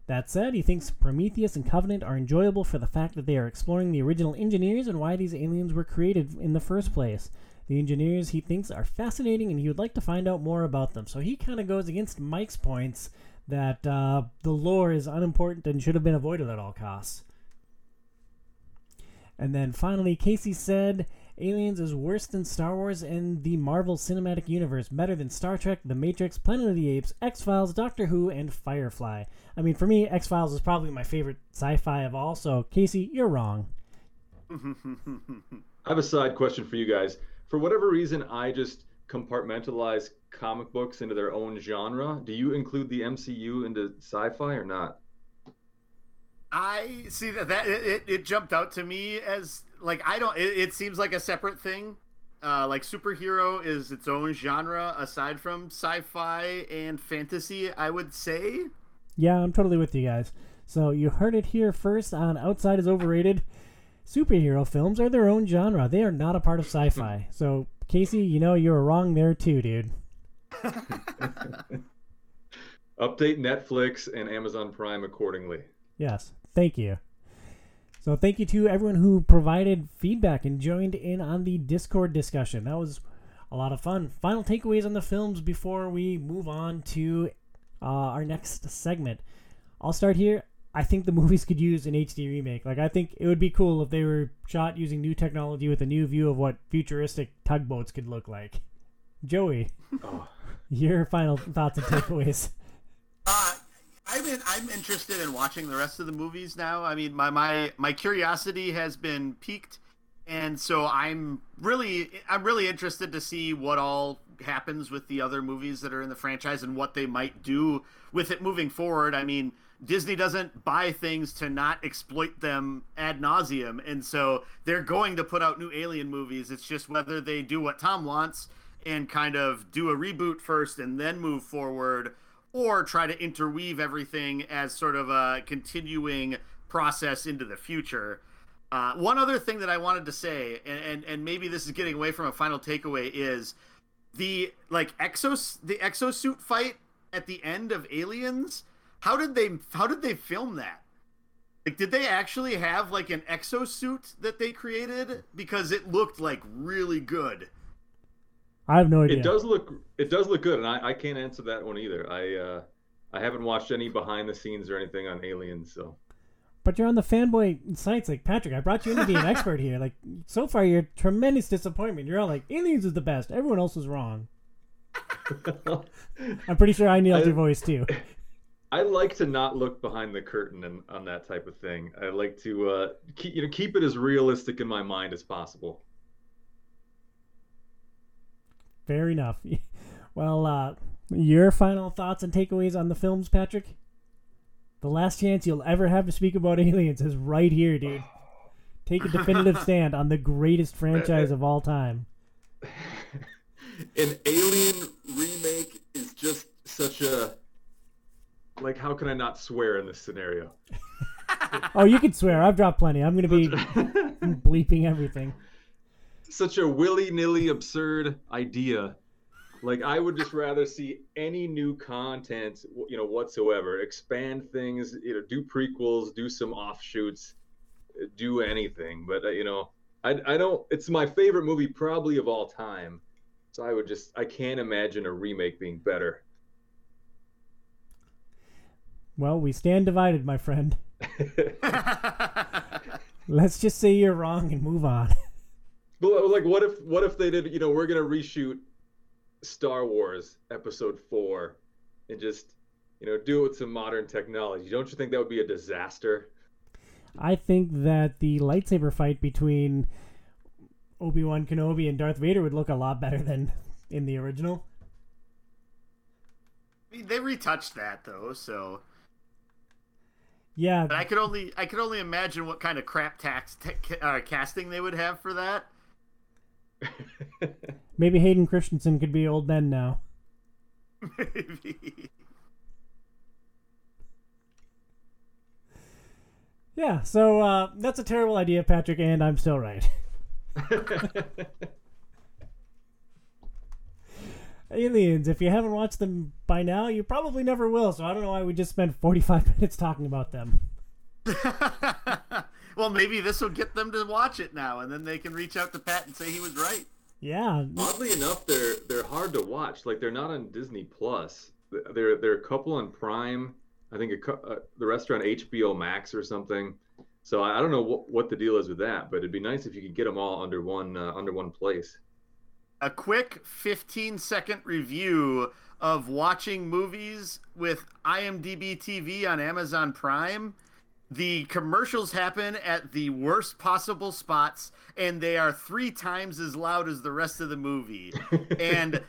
That said, he thinks Prometheus and Covenant are enjoyable for the fact that they are exploring the original engineers and why these aliens were created in the first place. The engineers, he thinks, are fascinating, and he would like to find out more about them. So he kind of goes against Mike's points that the lore is unimportant and should have been avoided at all costs. And then finally, Casey said, Aliens is worse than Star Wars and the Marvel Cinematic Universe, better than Star Trek, The Matrix, Planet of the Apes, X-Files, Doctor Who, and Firefly. I mean, for me, X-Files is probably my favorite sci-fi of all, so Casey, you're wrong. I have a side question for you guys. For whatever reason, I just compartmentalize comic books into their own genre. Do you include the MCU into sci-fi or not? I see that it jumped out to me as like it seems like a separate thing. Like superhero is its own genre aside from sci-fi and fantasy, I would say. Yeah, I'm totally with you guys. So you heard it here first on Outside is Overrated. Superhero films are their own genre. They are not a part of sci-fi. So, Casey, you were wrong there too, dude. Update Netflix and Amazon Prime accordingly. Yes, thank you. So thank you to everyone who provided feedback and joined in on the Discord discussion. That was a lot of fun. Final takeaways on the films before we move on to our next segment. I'll start here. I think the movies could use an HD remake. Like, I think it would be cool if they were shot using new technology with a new view of what futuristic tugboats could look like. Joey, your final thoughts and takeaways. I'm interested in watching the rest of the movies now. I mean, my curiosity has been piqued, and so I'm really interested to see what all happens with the other movies that are in the franchise and what they might do with it moving forward. I mean, Disney doesn't buy things to not exploit them ad nauseum, and so they're going to put out new Alien movies. It's just whether they do what Tom wants and kind of do a reboot first and then move forward, or try to interweave everything as sort of a continuing process into the future. One other thing that I wanted to say, and maybe this is getting away from a final takeaway, is the exosuit fight at the end of Aliens. How did they film that? Like, did they actually have like an exosuit that they created? Because it looked like really good. I have no idea. It does look good, and I can't answer that one either. I haven't watched any behind the scenes or anything on Aliens, so. But you're on the fanboy sites, like, Patrick, I brought you in to be an expert here. Like, so far you're a tremendous disappointment. You're all like, Aliens is the best. Everyone else was wrong. I'm pretty sure I nailed your voice too. I like to not look behind the curtain on that type of thing. I like to keep it as realistic in my mind as possible. Fair enough. Well, your final thoughts and takeaways on the films, Patrick? The last chance you'll ever have to speak about Aliens is right here, dude. Take a definitive stand on the greatest franchise of all time. An Alien remake is just such a... Like, how can I not swear in this scenario? Oh, you can swear. I've dropped plenty. I'm going to be bleeping everything. Such a willy-nilly absurd idea. Like, I would just rather see any new content, you know, whatsoever. Expand things, you know, do prequels, do some offshoots, do anything. But, you know, I don't... It's my favorite movie probably of all time. So I can't imagine a remake being better. Well, we stand divided, my friend. Let's just say you're wrong and move on. But, like, what if they did, you know, we're going to reshoot Star Wars Episode 4 and just, you know, do it with some modern technology. Don't you think that would be a disaster? I think that the lightsaber fight between Obi-Wan Kenobi and Darth Vader would look a lot better than in the original. I mean, they retouched that, though, so... Yeah. But I could only imagine what kind of crap casting they would have for that. Maybe Hayden Christensen could be old Ben now. Maybe. Yeah, so that's a terrible idea, Patrick, and I'm still right. Aliens, if you haven't watched them by now, you probably never will, so I don't know why we just spent 45 minutes talking about them. Well, maybe this will get them to watch it now, and then they can reach out to Pat and say he was right. Yeah. Oddly enough, they're hard to watch. Like, they're not on Disney+. They're a couple on Prime. I think the rest are on HBO Max or something. So I don't know what the deal is with that, but it'd be nice if you could get them all under one place. A quick 15-second review of watching movies with IMDb TV on Amazon Prime. The commercials happen at the worst possible spots, and they are 3 times as loud as the rest of the movie. And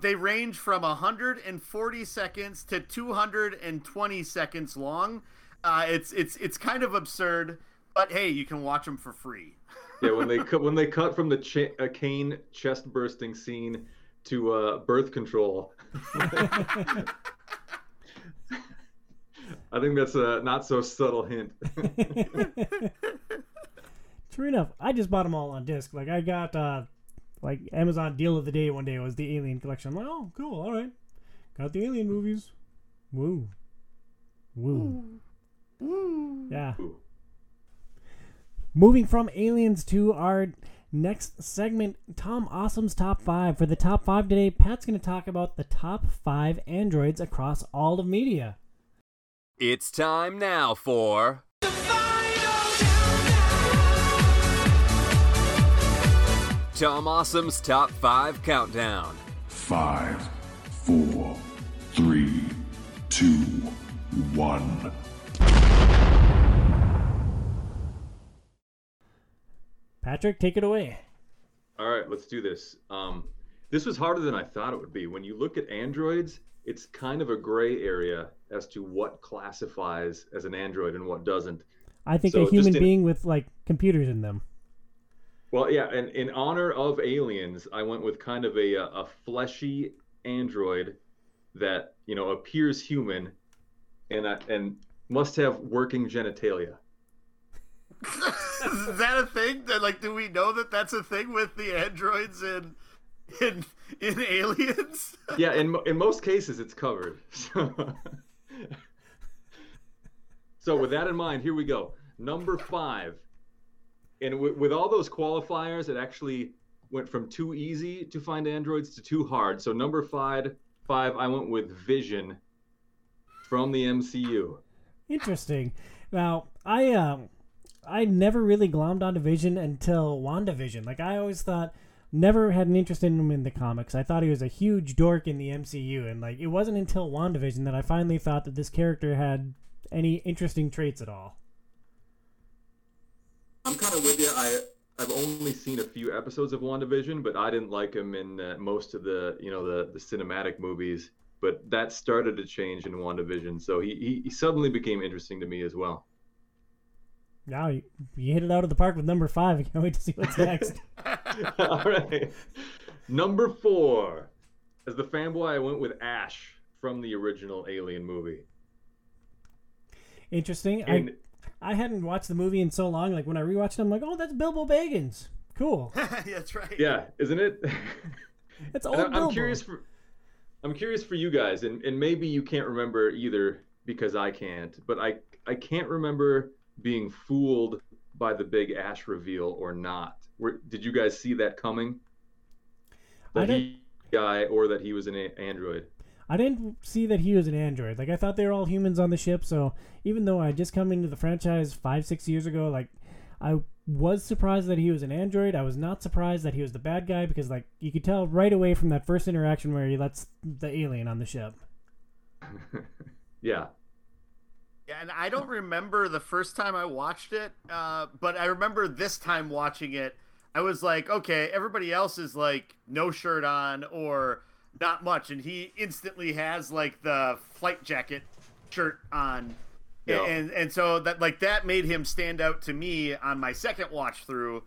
they range from 140 seconds to 220 seconds long. It's kind of absurd, but hey, you can watch them for free. Yeah, when they cut from the Kane chest bursting scene to birth control, I think that's a not so subtle hint. True enough. I just bought them all on disc. Like, I got Amazon deal of the day one day was the Alien collection. I'm like, oh, cool, all right, got the Alien movies. Woo, woo, woo. Yeah. Woo. Moving from Aliens to our Next segment, Tom Awesome's Top 5. For the Top 5 today, Pat's going to talk about the top 5 androids across all of media. It's time now for... the final countdown! Tom Awesome's Top 5 Countdown. 5, 4, 3, 2, 1... Patrick, take it away. All right, let's do this. This was harder than I thought it would be. When you look at androids, it's kind of a gray area as to what classifies as an android and what doesn't. I think so, a human being with, like, computers in them. Well, yeah, and in honor of aliens, I went with kind of a fleshy android that, you know, appears human and must have working genitalia. Is that a thing? Like, do we know that that's a thing with the androids in Aliens? Yeah, in most cases, it's covered. So with that in mind, here we go. Number 5. And with all those qualifiers, it actually went from too easy to find androids to too hard. So number 5, I went with Vision from the MCU. Interesting. Now, I never really glommed onto Vision until WandaVision. Like, I always thought, never had an interest in him in the comics. I thought he was a huge dork in the MCU. And, like, it wasn't until WandaVision that I finally thought that this character had any interesting traits at all. I'm kind of with you. I've only seen a few episodes of WandaVision, but I didn't like him in most of the, you know, the cinematic movies. But that started to change in WandaVision. So he suddenly became interesting to me as well. Now you hit it out of the park with number 5. I can't wait to see what's next. All right. Number 4. As the fanboy, I went with Ash from the original Alien movie. Interesting. And I hadn't watched the movie in so long. Like, when I rewatched it, I'm like, oh, that's Bilbo Baggins. Cool. That's right. Yeah, isn't it? It's old Bilbo. I'm curious for you guys, and maybe you can't remember either because I can't, but I can't remember... being fooled by the big Ash reveal or not. Did you guys see that coming? That he guy or that he was an android? I didn't see that he was an android. Like, I thought they were all humans on the ship, so even though I had just come into the franchise 5-6 years ago, like, I was surprised that he was an android. I was not surprised that he was the bad guy because, like, you could tell right away from that first interaction where he lets the alien on the ship. Yeah. Yeah, and I don't remember the first time I watched it, but I remember this time watching it, I was like, okay, everybody else is like no shirt on or not much, and he instantly has like the flight jacket shirt on, yeah. and so that, like, that made him stand out to me on my second watch through,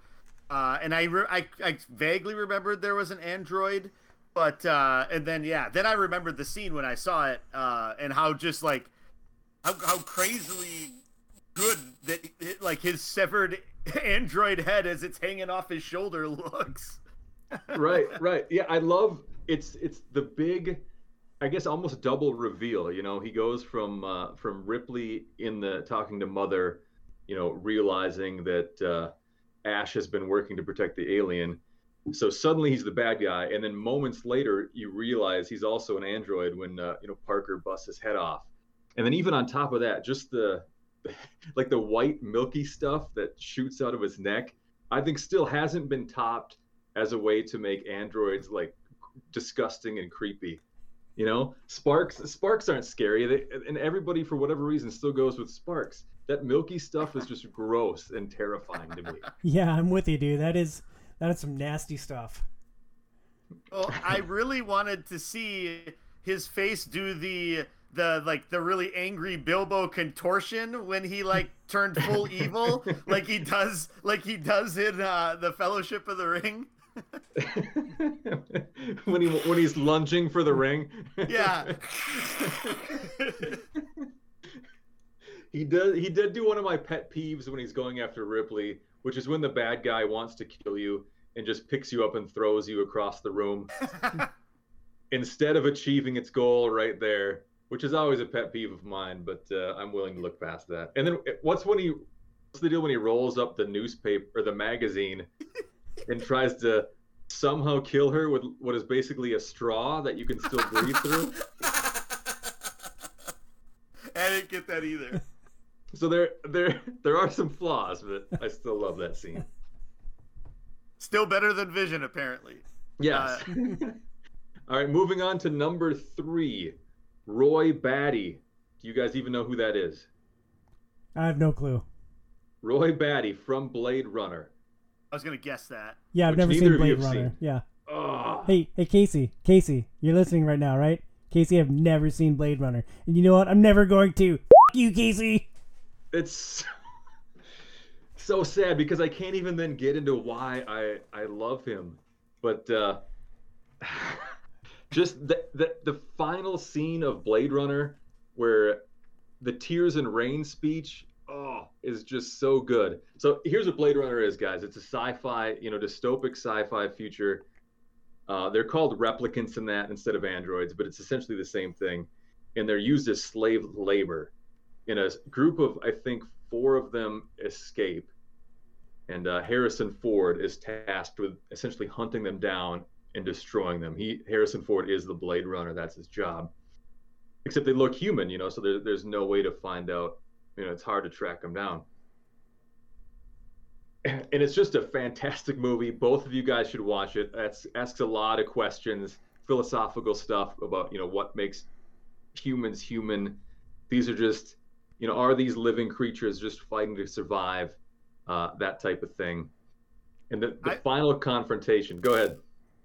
and I vaguely remembered there was an android, but and then I remembered the scene when I saw it, and how just like. How crazily good that it, like, his severed android head as it's hanging off his shoulder looks. Right. Yeah, I love it's the big, I guess, almost double reveal. You know, he goes from Ripley in the talking to Mother, you know, realizing that Ash has been working to protect the alien. So suddenly he's the bad guy, and then moments later you realize he's also an android when Parker busts his head off. And then even on top of that, just the white milky stuff that shoots out of his neck, I think still hasn't been topped as a way to make androids like disgusting and creepy. You know, sparks aren't scary, and everybody for whatever reason still goes with sparks. That milky stuff is just gross and terrifying to me. Yeah, I'm with you, dude. That is some nasty stuff. Well, I really wanted to see his face do the really angry Bilbo contortion when he like turned full evil, like he does in the Fellowship of the Ring. when he's lunging for the ring. Yeah. He did do one of my pet peeves when he's going after Ripley, which is when the bad guy wants to kill you and just picks you up and throws you across the room instead of achieving its goal right there. Which is always a pet peeve of mine, but I'm willing to look past that. And then what's the deal when he rolls up the newspaper or the magazine and tries to somehow kill her with what is basically a straw that you can still breathe through. I didn't get that either. So there are some flaws, but I still love that scene. Still better than Vision, apparently. Yes. All right, moving on to number 3, Roy Batty. Do you guys even know who that is? I have no clue. Roy Batty from Blade Runner. I was going to guess that. Yeah, I've never seen Blade Runner. Yeah. Oh. Hey, Casey, you're listening right now, right? Casey, I've never seen Blade Runner. And you know what? I'm never going to. F*** you, Casey. It's so sad because I can't even then get into why I love him. But just the final scene of Blade Runner where the Tears and Rain speech is just so good. So here's what Blade Runner is, guys. It's a sci-fi, dystopic sci-fi future. They're called replicants in that instead of androids, but it's essentially the same thing. And they're used as slave labor. In a group of, I think, 4 of them escape. And Harrison Ford is tasked with essentially hunting them down and destroying them. Harrison Ford is the Blade Runner. That's his job. Except they look human, so there's no way to find out. It's hard to track them down. And it's just a fantastic movie. Both of you guys should watch it. It asks a lot of questions, philosophical stuff about, what makes humans human. These are just, are these living creatures just fighting to survive? That type of thing. And the final confrontation. Go ahead.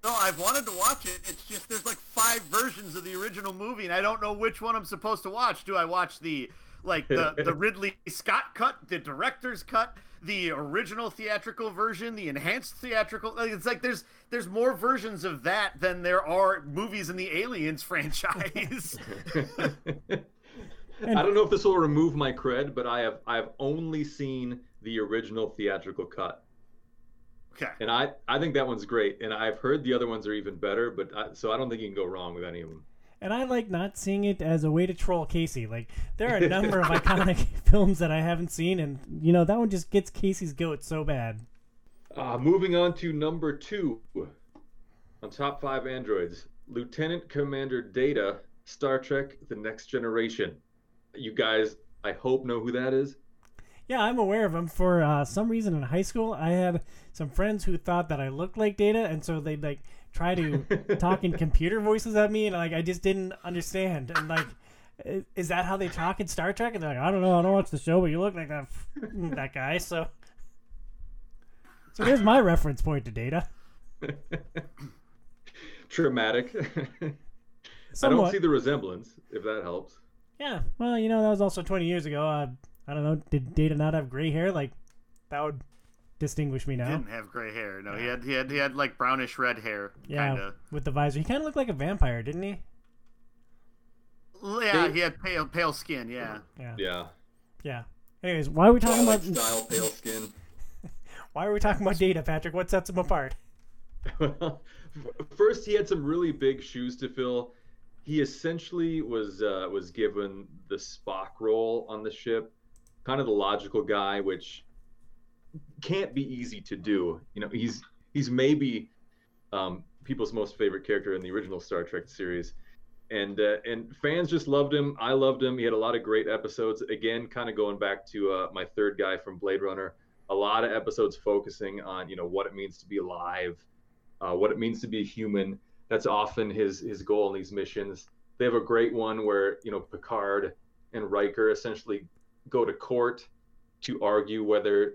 No, I've wanted to watch it. It's just there's like 5 versions of the original movie, and I don't know which one I'm supposed to watch. Do I watch the Ridley Scott cut, the director's cut, the original theatrical version, the enhanced theatrical? It's like there's more versions of that than there are movies in the Aliens franchise. I don't know if this will remove my cred, but I have only seen the original theatrical cut. Okay. And I think that one's great, and I've heard the other ones are even better, but so I don't think you can go wrong with any of them. And I like not seeing it as a way to troll Casey. Like, there are a number of iconic films that I haven't seen, and, that one just gets Casey's goat so bad. Moving on to number 2 on Top 5 Androids, Lieutenant Commander Data, Star Trek The Next Generation. You guys, I hope, know who that is. Yeah, I'm aware of him. For some reason in high school, I had some friends who thought that I looked like Data, and so they'd, try to talk in computer voices at me, and I just didn't understand. And is that how they talk in Star Trek? And they're I don't know, I don't watch the show, but you look like that guy. So here's my reference point to Data. Traumatic. I don't see the resemblance, if that helps. Yeah, well, that was also 20 years ago. I don't know, did Data not have gray hair? That would distinguish me now. He didn't have gray hair. No, he had like brownish red hair. Yeah, kinda. With the visor. He kind of looked like a vampire, didn't he? Yeah, he had pale skin. Yeah. Anyways, why are we talking about style pale skin? Why are we talking about Data, Patrick? What sets him apart? Well, first he had some really big shoes to fill. He essentially was given the Spock role on the ship, kind of the logical guy, which can't be easy to do. He's maybe people's most favorite character in the original Star Trek series, and fans just loved him. I loved him. He had a lot of great episodes. Again, kind of going back to my third guy from Blade Runner, a lot of episodes focusing on what it means to be alive, what it means to be human. That's often his goal in these missions. They have a great one where Picard and Riker essentially go to court to argue whether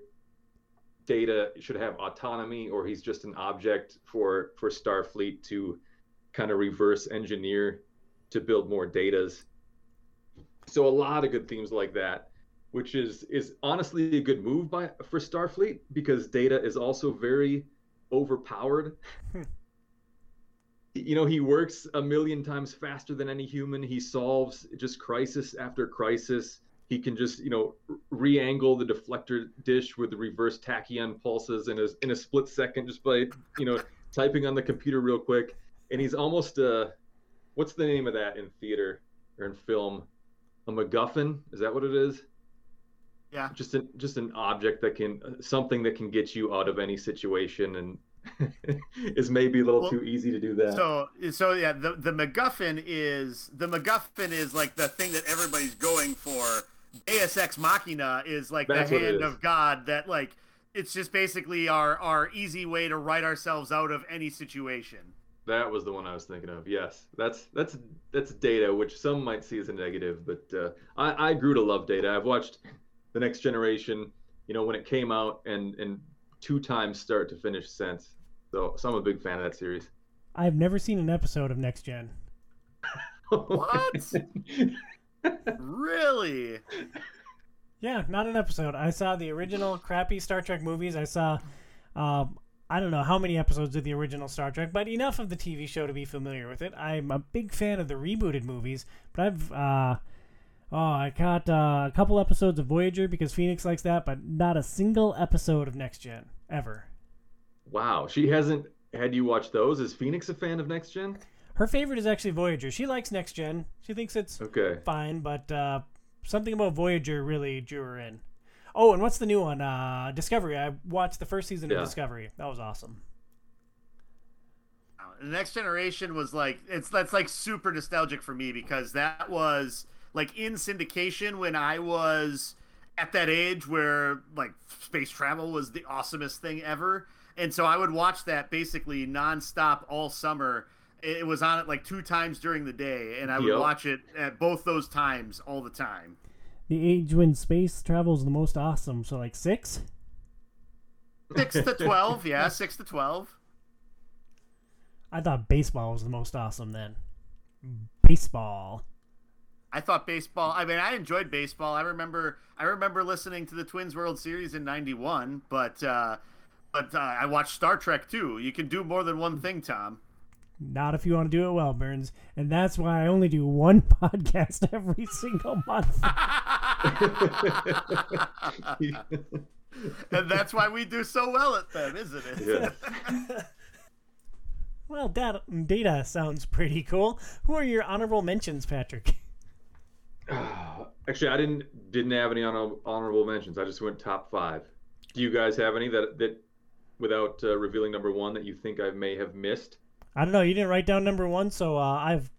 Data should have autonomy or he's just an object for Starfleet to kind of reverse engineer to build more Datas. So a lot of good themes like that, which is honestly a good move for Starfleet because Data is also very overpowered. He works a million times faster than any human. He solves just crisis after crisis. He can just, re-angle the deflector dish with the reverse tachyon pulses in a split second just by, typing on the computer real quick. And he's almost what's the name of that in theater or in film? A MacGuffin? Is that what it is? Yeah. Just an object that can get you out of any situation and is maybe a little too easy to do that. So yeah, the MacGuffin is like the thing that everybody's going for. Deus Ex Machina is like the hand of God that like it's just basically our easy way to write ourselves out of any situation. That was the one I was thinking of. Yes, that's Data, which some might see as a negative, but I grew to love Data. I've watched The Next Generation, you know, when it came out, and 2 times start to finish since. So I'm a big fan of that series. I've never seen an episode of Next Gen. What? Really? Yeah, not an episode. I saw the original crappy Star Trek movies. I saw, I don't know how many episodes of the original Star Trek, but enough of the TV show to be familiar with it. I'm a big fan of the rebooted movies, but I've... I caught a couple episodes of Voyager because Phoenix likes that, but not a single episode of Next Gen, ever. Wow, she hasn't had you watch those? Is Phoenix a fan of Next Gen? Her favorite is actually Voyager. She likes Next Gen. She thinks it's fine, but something about Voyager really drew her in. Oh, and what's the new one? Discovery. I watched the first season of Discovery. That was awesome. The Next Generation was like, that's like super nostalgic for me because that was... like in syndication when I was at that age where like space travel was the awesomest thing ever. And so I would watch that basically nonstop all summer. It was on it like 2 times during the day. And I would watch it at both those times all the time. The age when space travel is the most awesome. So like 6? 6 to 12. Yeah. 6 to 12. I thought baseball was the most awesome then. Baseball. I thought baseball, I mean, I enjoyed baseball. I remember listening to the Twins World Series in 91, but I watched Star Trek too. You can do more than one thing, Tom. Not if you want to do it well, Burns. And that's why I only do one podcast every single month. And that's why we do so well at them, isn't it? Yeah. Well, data sounds pretty cool. Who are your honorable mentions, Patrick? Actually, I didn't have any honorable mentions. I just went top 5. Do you guys have any that without revealing number 1 that you think I may have missed? I don't know. You didn't write down number 1, so I've.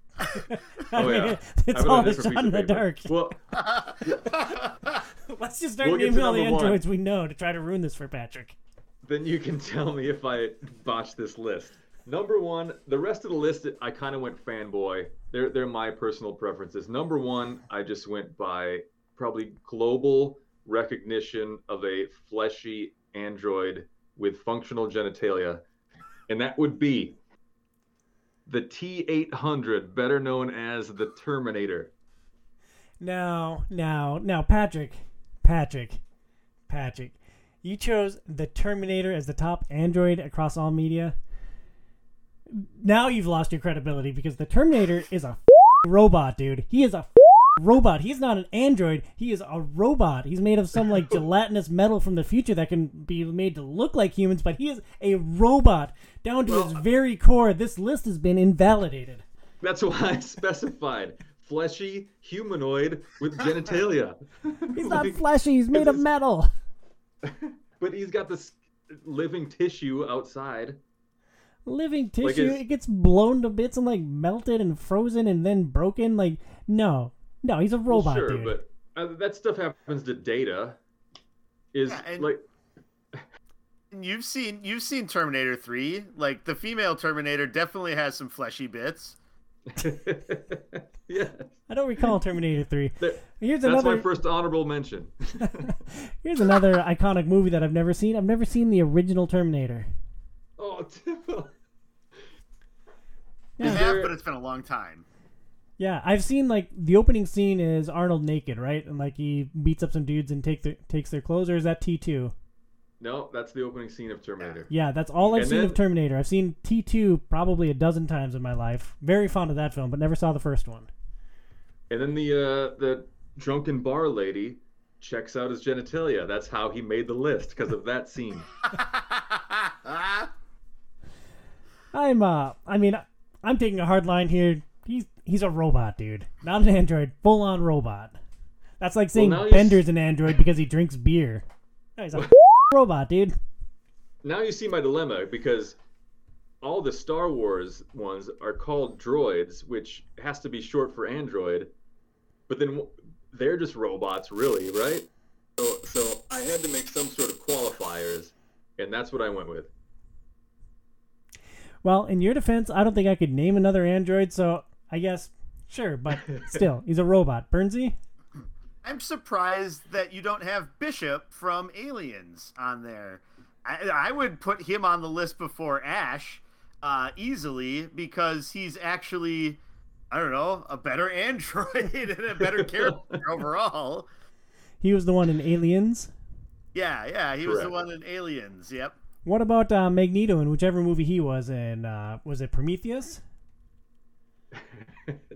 It's all just shot in the dark. Well, let's just start naming all the androids we know to try to ruin this for Patrick. Then you can tell me if I botched this list. Number 1, the rest of the list, I kind of went fanboy. They're my personal preferences. Number 1, I just went by probably global recognition of a fleshy android with functional genitalia. And that would be the T-800, better known as the Terminator. Now, Patrick, you chose the Terminator as the top android across all media. Now you've lost your credibility because the Terminator is a robot, dude. He is a robot. He's not an android. He is a robot. He's made of some like gelatinous metal from the future that can be made to look like humans, but he is a robot down to his very core. This list has been invalidated. That's why I specified fleshy humanoid with genitalia. He's not fleshy. He's made of metal. But he's got this living tissue outside. Living tissue, like it gets blown to bits and like melted and frozen and then broken. Like no, he's a robot. Sure, dude. But that stuff happens to Data. You've seen Terminator 3. Like the female Terminator definitely has some fleshy bits. Yeah, I don't recall Terminator 3. That's my first honorable mention. Here's another iconic movie that I've never seen. I've never seen the original Terminator. Oh, Tiffle. Yeah, but it's been a long time. Yeah, I've seen like the opening scene is Arnold naked, right? And like he beats up some dudes and takes their clothes, or is that T2? No, that's the opening scene of Terminator. Yeah, that's all I've seen of Terminator. I've seen T2 probably 12 times in my life. Very fond of that film, but never saw the first one. And then the drunken bar lady checks out his genitalia. That's how he made the list, because of that scene. I'm taking a hard line here. He's a robot, dude. Not an android. Full-on robot. That's like saying Bender's an android because he drinks beer. No, he's a robot, dude. now you see my dilemma, because all the Star Wars ones are called droids, which has to be short for android, but then they're just robots, really, right? So I had to make some sort of qualifiers, and that's what I went with. Well, in your defense, I don't think I could name another android, so I guess, sure, but still, he's a robot. Burnsy? I'm surprised that you don't have Bishop from Aliens on there. I would put him on the list before Ash easily, because he's actually, I don't know, a better android and a better character overall. He was the one in Aliens? Yeah, he was the one in Aliens, yep. What about Magneto in whichever movie he was in? Was it Prometheus?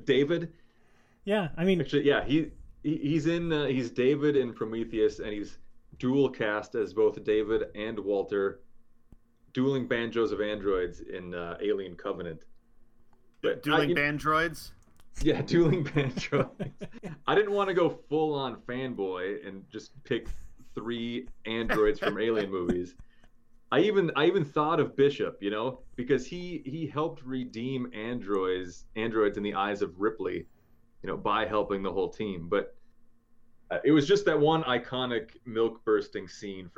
David? Yeah, I mean... Actually, yeah, he's in... he's David in Prometheus, and he's dual cast as both David and Walter, dueling banjos of androids in Alien Covenant. But dueling bandroids? Yeah, dueling bandroids. I didn't want to go full-on fanboy and just pick three androids from Alien movies. I even thought of Bishop, you know, because he helped redeem androids in the eyes of Ripley, you know, by helping the whole team. But it was just that one iconic milk bursting scene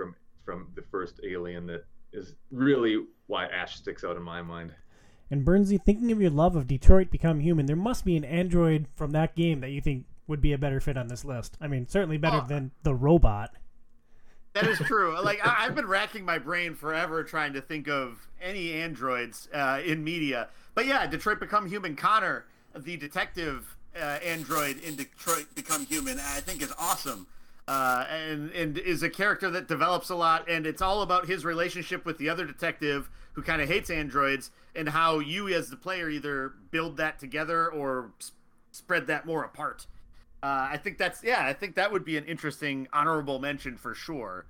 from the first Alien that is really why Ash sticks out in my mind. And Burnsy, thinking of your love of Detroit Become Human, there must be an android from that game that you think would be a better fit on this list. I mean, certainly better than the robot. That is true. Like, I've been racking my brain forever trying to think of any androids in media. But yeah, Detroit Become Human. Connor, the detective android in Detroit Become Human, I think is awesome. And is a character that develops a lot. And it's all about his relationship with the other detective who kind of hates androids, and how you as the player either build that together or spread that more apart. I think that would be an interesting honorable mention for sure.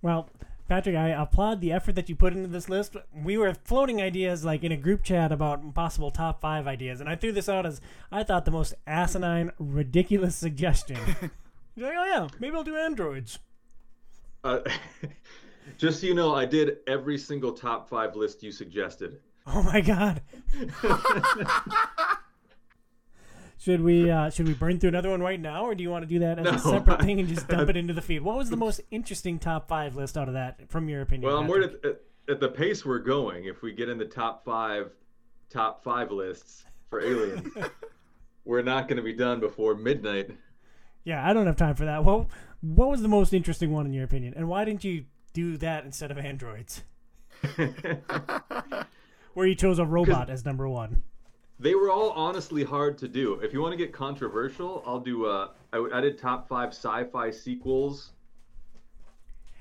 Well, Patrick, I applaud the effort that you put into this list. We were floating ideas like in a group chat about possible top 5 ideas, and I threw this out as I thought the most asinine, ridiculous suggestion. You're like, oh yeah, maybe I'll do androids. Just so you know, I did every single top 5 list you suggested. Oh my God. Should we burn through another one right now, or do you want to do that as a separate thing and just dump it into the feed? What was the most interesting top 5 list out of that, from your opinion? Well, I'm worried at the pace we're going, if we get in the top five lists for Alien, we're not going to be done before midnight. Yeah, I don't have time for that. Well, what was the most interesting one in your opinion, and why didn't you do that instead of androids, where you chose a robot as number 1? They were all honestly hard to do. If you want to get controversial, I'll do. I did top 5 sci-fi sequels.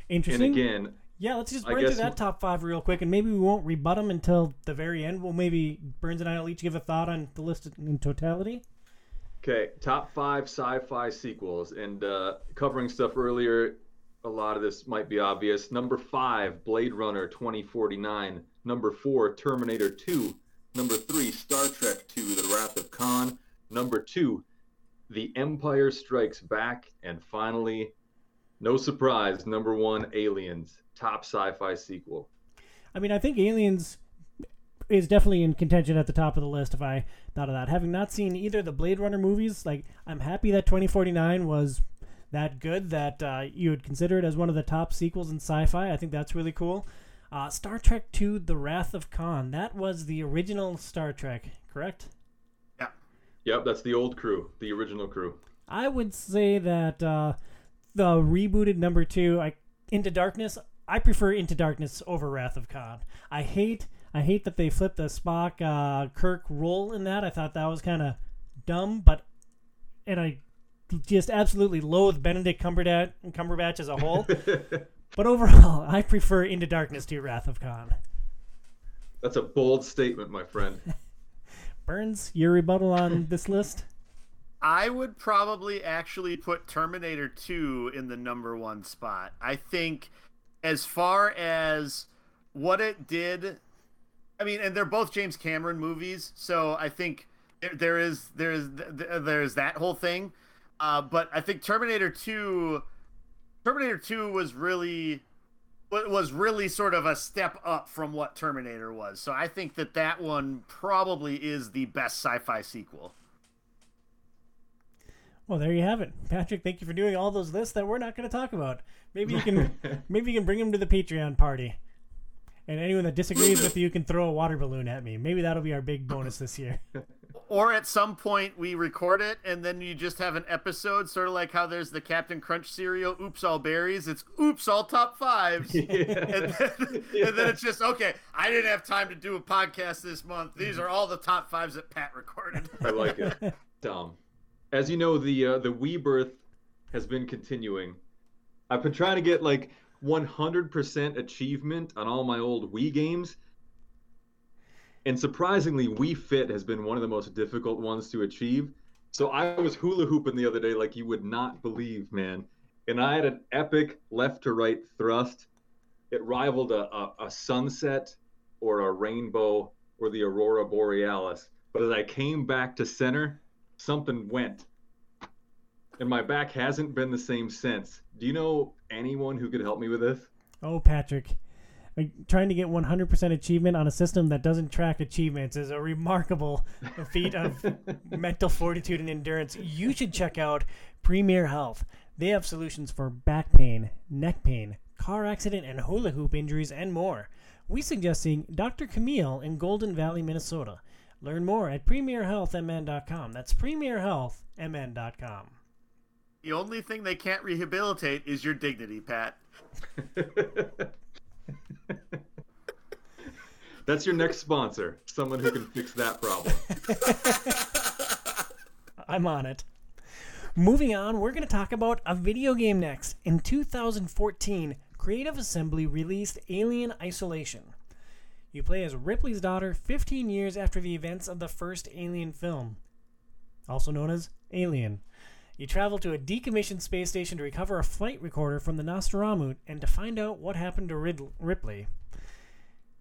Interesting. And again, yeah, let's just run through that top 5 real quick, and maybe we won't rebut them until the very end. Well, maybe Burns and I will each give a thought on the list in totality. Okay, top 5 sci-fi sequels, and covering stuff earlier. A lot of this might be obvious. Number 5, Blade Runner 2049. Number 4, Terminator 2. Number 3, Star Trek 2, The Wrath of Khan. Number 2, The Empire Strikes Back. And finally, no surprise, number 1, Aliens, top sci-fi sequel. I mean, I think Aliens is definitely in contention at the top of the list if I thought of that. Having not seen either of the Blade Runner movies, like, I'm happy that 2049 was that good, that you would consider it as one of the top sequels in sci-fi. I think that's really cool. Star Trek 2, The Wrath of Khan. That was the original Star Trek, correct? Yeah. Yep, that's the old crew, the original crew. I would say that the rebooted number 2, Into Darkness, I prefer Into Darkness over Wrath of Khan. I hate that they flipped the Spock-Kirk role in that. I thought that was kind of dumb, and I just absolutely loathe Benedict Cumberbatch as a whole. But overall, I prefer Into Darkness to Wrath of Khan. That's a bold statement, my friend. Burns, your rebuttal on this list? I would probably actually put Terminator 2 in the number 1 spot. I think as far as what it did, I mean, and they're both James Cameron movies, so I think there's that whole thing. But I think Terminator 2 was really was really sort of a step up from what Terminator was. So I think that that one probably is the best sci-fi sequel. Well, there you have it. Patrick, thank you for doing all those lists that we're not going to talk about. Maybe you can bring them to the Patreon party. And anyone that disagrees with you can throw a water balloon at me. Maybe that'll be our big bonus this year. Or at some point we record it, and then you just have an episode, sort of like how there's the Captain Crunch cereal, Oops All Berries. It's Oops All Top Fives. Yeah. And then it's just, okay, I didn't have time to do a podcast this month. These are all the top fives that Pat recorded. I like it. Dumb. As you know, the WeBirth has been continuing. I've been trying to get, 100% achievement on all my old Wii games. And surprisingly, Wii Fit has been one of the most difficult ones to achieve. So I was hula hooping the other day like you would not believe, man. And I had an epic left-to-right thrust. It rivaled a sunset or a rainbow or the aurora borealis. But as I came back to center, something went. And my back hasn't been the same since. Do you know anyone who could help me with this? Oh, Patrick. Trying to get 100% achievement on a system that doesn't track achievements is a remarkable feat of mental fortitude and endurance. You should check out Premier Health. They have solutions for back pain, neck pain, car accident, and hula hoop injuries, and more. We suggest seeing Dr. Camille in Golden Valley, Minnesota. Learn more at premierhealthmn.com. That's premierhealthmn.com. The only thing they can't rehabilitate is your dignity, Pat. That's your next sponsor. Someone who can fix that problem. I'm on it. Moving on, we're going to talk about a video game next. In 2014, Creative Assembly released Alien Isolation. You play as Ripley's daughter 15 years after the events of the first Alien film, also known as Alien. You travel to a decommissioned space station to recover a flight recorder from the Nostromo and to find out what happened to Ripley.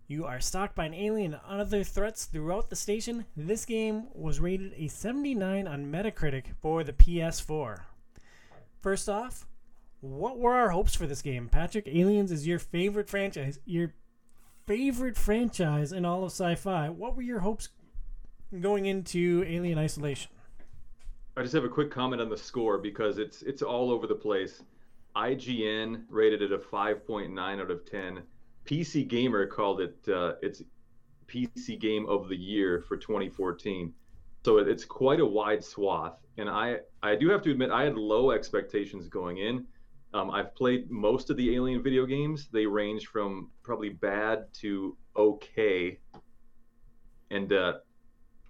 You are stalked by an alien and other threats throughout the station. This game was rated a 79 on Metacritic for the PS4. First off, what were our hopes for this game? Patrick, Aliens is your favorite franchise. In all of sci-fi. What were your hopes going into Alien Isolation? I just have a quick comment on the score because it's all over the place. IGN rated it a 5.9 out of 10. PC Gamer called it its PC Game of the Year for 2014. So it's quite a wide swath. And I do have to admit, I had low expectations going in. I've played most of the Alien video games. They range from probably bad to okay. And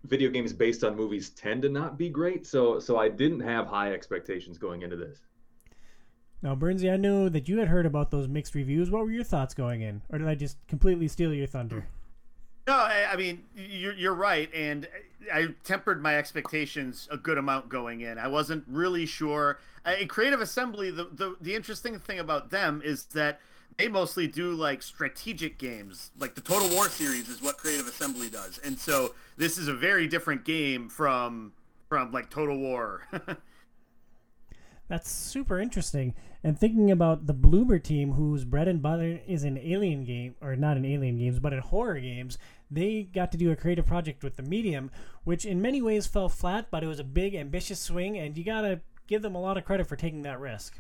video games based on movies tend to not be great. So I didn't have high expectations going into this. Now, Burnsy, I know that you had heard about those mixed reviews. What were your thoughts going in? Or did I just completely steal your thunder? No, I mean, you're right. And I tempered my expectations a good amount going in. I wasn't really sure. Creative Assembly, the interesting thing about them is that they mostly do strategic games. The Total War series is what Creative Assembly does. And so this is a very different game from Total War. That's super interesting. And thinking about the Bloober team, whose bread and butter is in alien game, or not in alien games, but in horror games, they got to do a creative project with The Medium, which in many ways fell flat, but it was a big, ambitious swing, and you got to give them a lot of credit for taking that risk.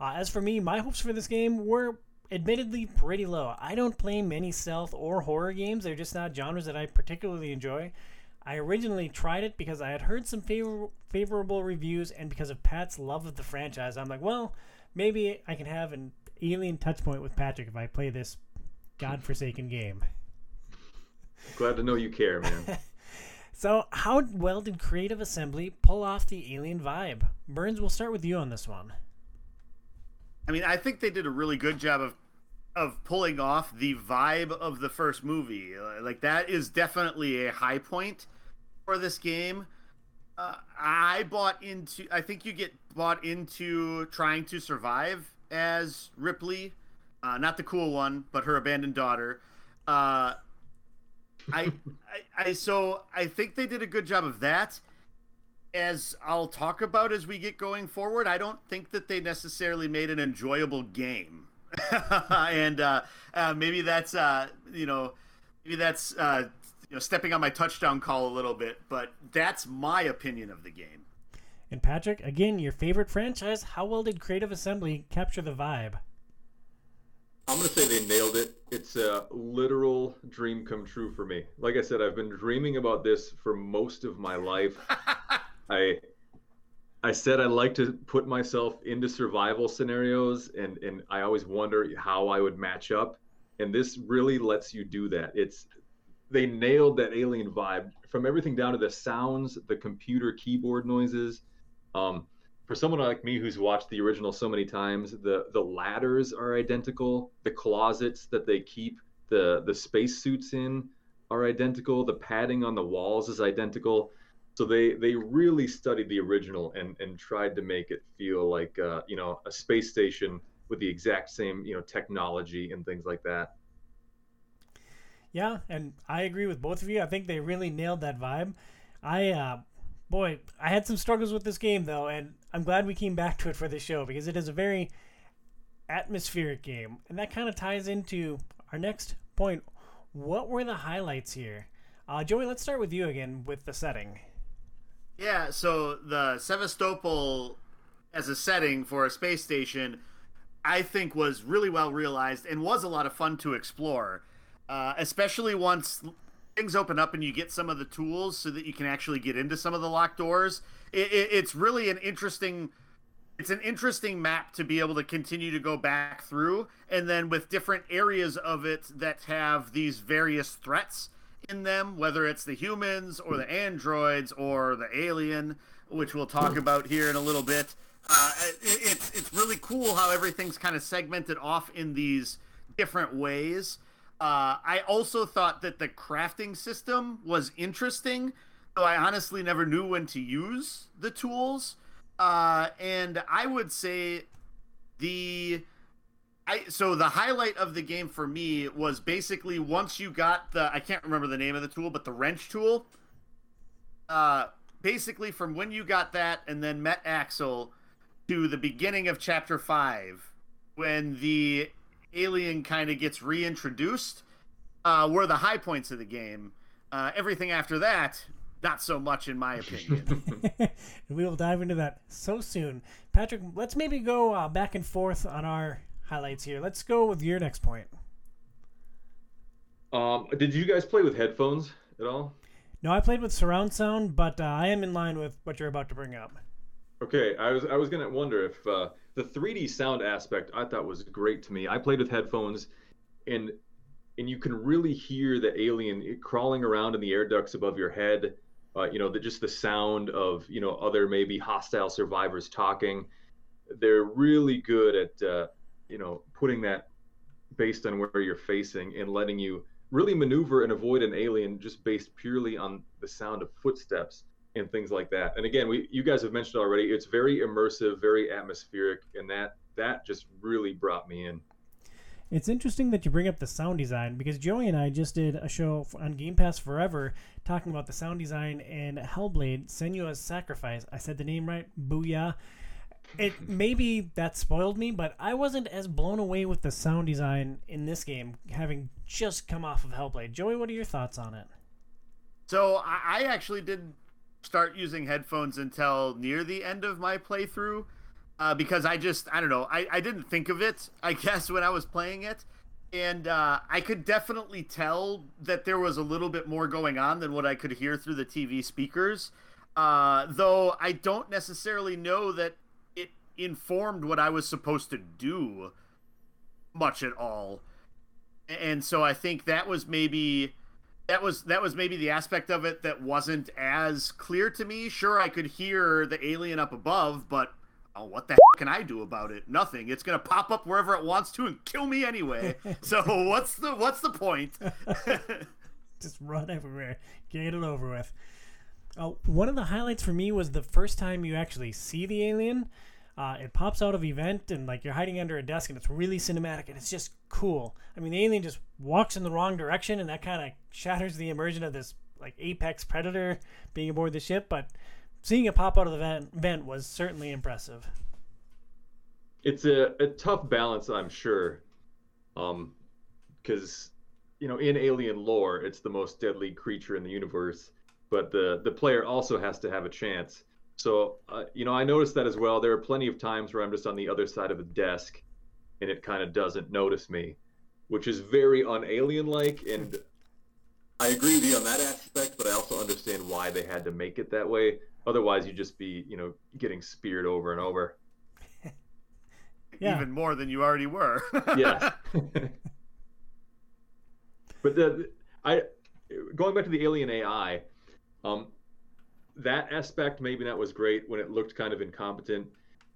As for me, my hopes for this game were admittedly pretty low. I don't play many stealth or horror games. They're just not genres that I particularly enjoy. I originally tried it because I had heard some favorable reviews and because of Pat's love of the franchise. I'm like, well, maybe I can have an alien touch point with Patrick if I play this godforsaken game. Glad to know you care, man. So how well did Creative Assembly pull off the alien vibe? Burns, we'll start with you on this one. I mean, I think they did a really good job of pulling off the vibe of the first movie. That is definitely a high point for this game. I think you get bought into trying to survive as Ripley, not the cool one, but her abandoned daughter. So I think they did a good job of that. As I'll talk about as we get going forward, I don't think that they necessarily made an enjoyable game. And maybe that's stepping on my touchdown call a little bit, but that's my opinion of the game. And Patrick, again, your favorite franchise, how well did Creative Assembly capture the vibe? I'm going to say they nailed it. It's a literal dream come true for me. Like I said, I've been dreaming about this for most of my life. I said I like to put myself into survival scenarios, and I always wonder how I would match up. And this really lets you do that. They nailed that alien vibe from everything down to the sounds, the computer keyboard noises. For someone like me who's watched the original so many times, the ladders are identical. The closets that they keep the spacesuits in are identical. The padding on the walls is identical. So they really studied the original and tried to make it feel like a space station with the exact same technology and things like that. Yeah, and I agree with both of you. I think they really nailed that vibe. I had some struggles with this game, though, and I'm glad we came back to it for this show because it is a very atmospheric game. And that kind of ties into our next point. What were the highlights here? Joey, let's start with you again with the setting. Yeah, so the Sevastopol as a setting for a space station, I think was really well realized and was a lot of fun to explore. Especially once things open up and you get some of the tools so that you can actually get into some of the locked doors. It's really an interesting map to be able to continue to go back through. And then with different areas of it that have these various threats in them, whether it's the humans or the androids or the alien, which we'll talk about here in a little bit. It's really cool how everything's kind of segmented off in these different ways. I also thought that the crafting system was interesting, though I honestly never knew when to use the tools. And I would say the highlight of the game for me was basically once you got I can't remember the name of the tool, but the wrench tool. Basically from when you got that and then met Axel to the beginning of Chapter 5, when the alien kind of gets reintroduced were the high points of the game. Everything after that, not so much in my opinion. We will dive into that so soon. Patrick, let's maybe go back and forth on our highlights here. Let's go with your next point. Did you guys play with headphones at all? No, I played with surround sound, but I am in line with what you're about to bring up. Okay, I was going to wonder if the 3D sound aspect I thought was great to me. I played with headphones, and you can really hear the alien crawling around in the air ducts above your head, just the sound of, other maybe hostile survivors talking. They're really good at, putting that based on where you're facing and letting you really maneuver and avoid an alien just based purely on the sound of footsteps and things like that. And again, you guys have mentioned already, it's very immersive, very atmospheric, and that just really brought me in. It's interesting that you bring up the sound design because Joey and I just did a show on Game Pass Forever talking about the sound design in Hellblade, Senua's Sacrifice. I said the name right, Booyah. Maybe that spoiled me, but I wasn't as blown away with the sound design in this game, having just come off of Hellblade. Joey, what are your thoughts on it? So I actually did start using headphones until near the end of my playthrough because I didn't think of it, I guess, when I was playing it. And I could definitely tell that there was a little bit more going on than what I could hear through the TV speakers, though I don't necessarily know that it informed what I was supposed to do much at all. And so I think that was maybe the aspect of it that wasn't as clear to me. Sure, I could hear the alien up above, but what the heck can I do about it? Nothing. It's going to pop up wherever it wants to and kill me anyway. So what's the point? Just run everywhere. Get it over with. One of the highlights for me was the first time you actually see the alien. It pops out of event, and like you're hiding under a desk, and it's really cinematic, and it's just cool. I mean, the alien just walks in the wrong direction, and that kind of shatters the immersion of this like apex predator being aboard the ship. But seeing it pop out of the vent was certainly impressive. it's a tough balance, I'm sure, because you know, in alien lore, it's the most deadly creature in the universe, but the player also has to have a chance. So, you know, I noticed that as well. There are plenty of times where I'm just on the other side of the desk and it kind of doesn't notice me, which is very un-alien-like. And I agree with you on that aspect, but I also understand why they had to make it that way. Otherwise, you'd just be, you know, getting speared over and over. Yeah. Even more than you already were. Yes. But going back to the alien AI, that aspect, maybe that was great when it looked kind of incompetent.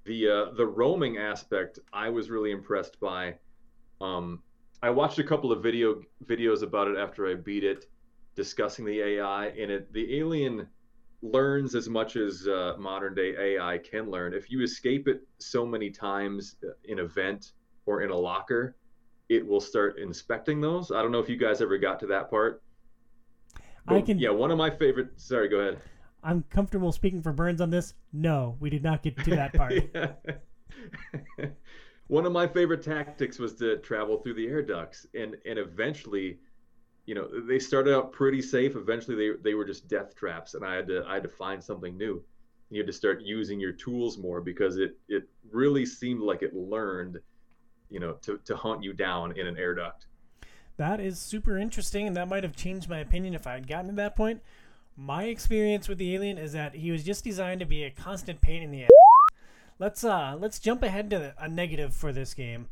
The roaming aspect, I was really impressed by. I watched a couple of videos about it after I beat it, discussing the AI, and the alien learns as much as modern day AI can learn. If you escape it so many times in a vent or in a locker, it will start inspecting those. I don't know if you guys ever got to that part. But, yeah, one of my favorite... Sorry, go ahead. I'm comfortable speaking for Burns on this. No, we did not get to that part. One of my favorite tactics was to travel through the air ducts. And eventually, you know, they started out pretty safe. Eventually, they were just death traps, and I had to find something new. You had to start using your tools more because it really seemed like it learned, you know, to hunt you down in an air duct. That is super interesting, and that might have changed my opinion if I had gotten to that point. My experience with the alien is that he was just designed to be a constant pain in the ass. Let's jump ahead to a negative for this game.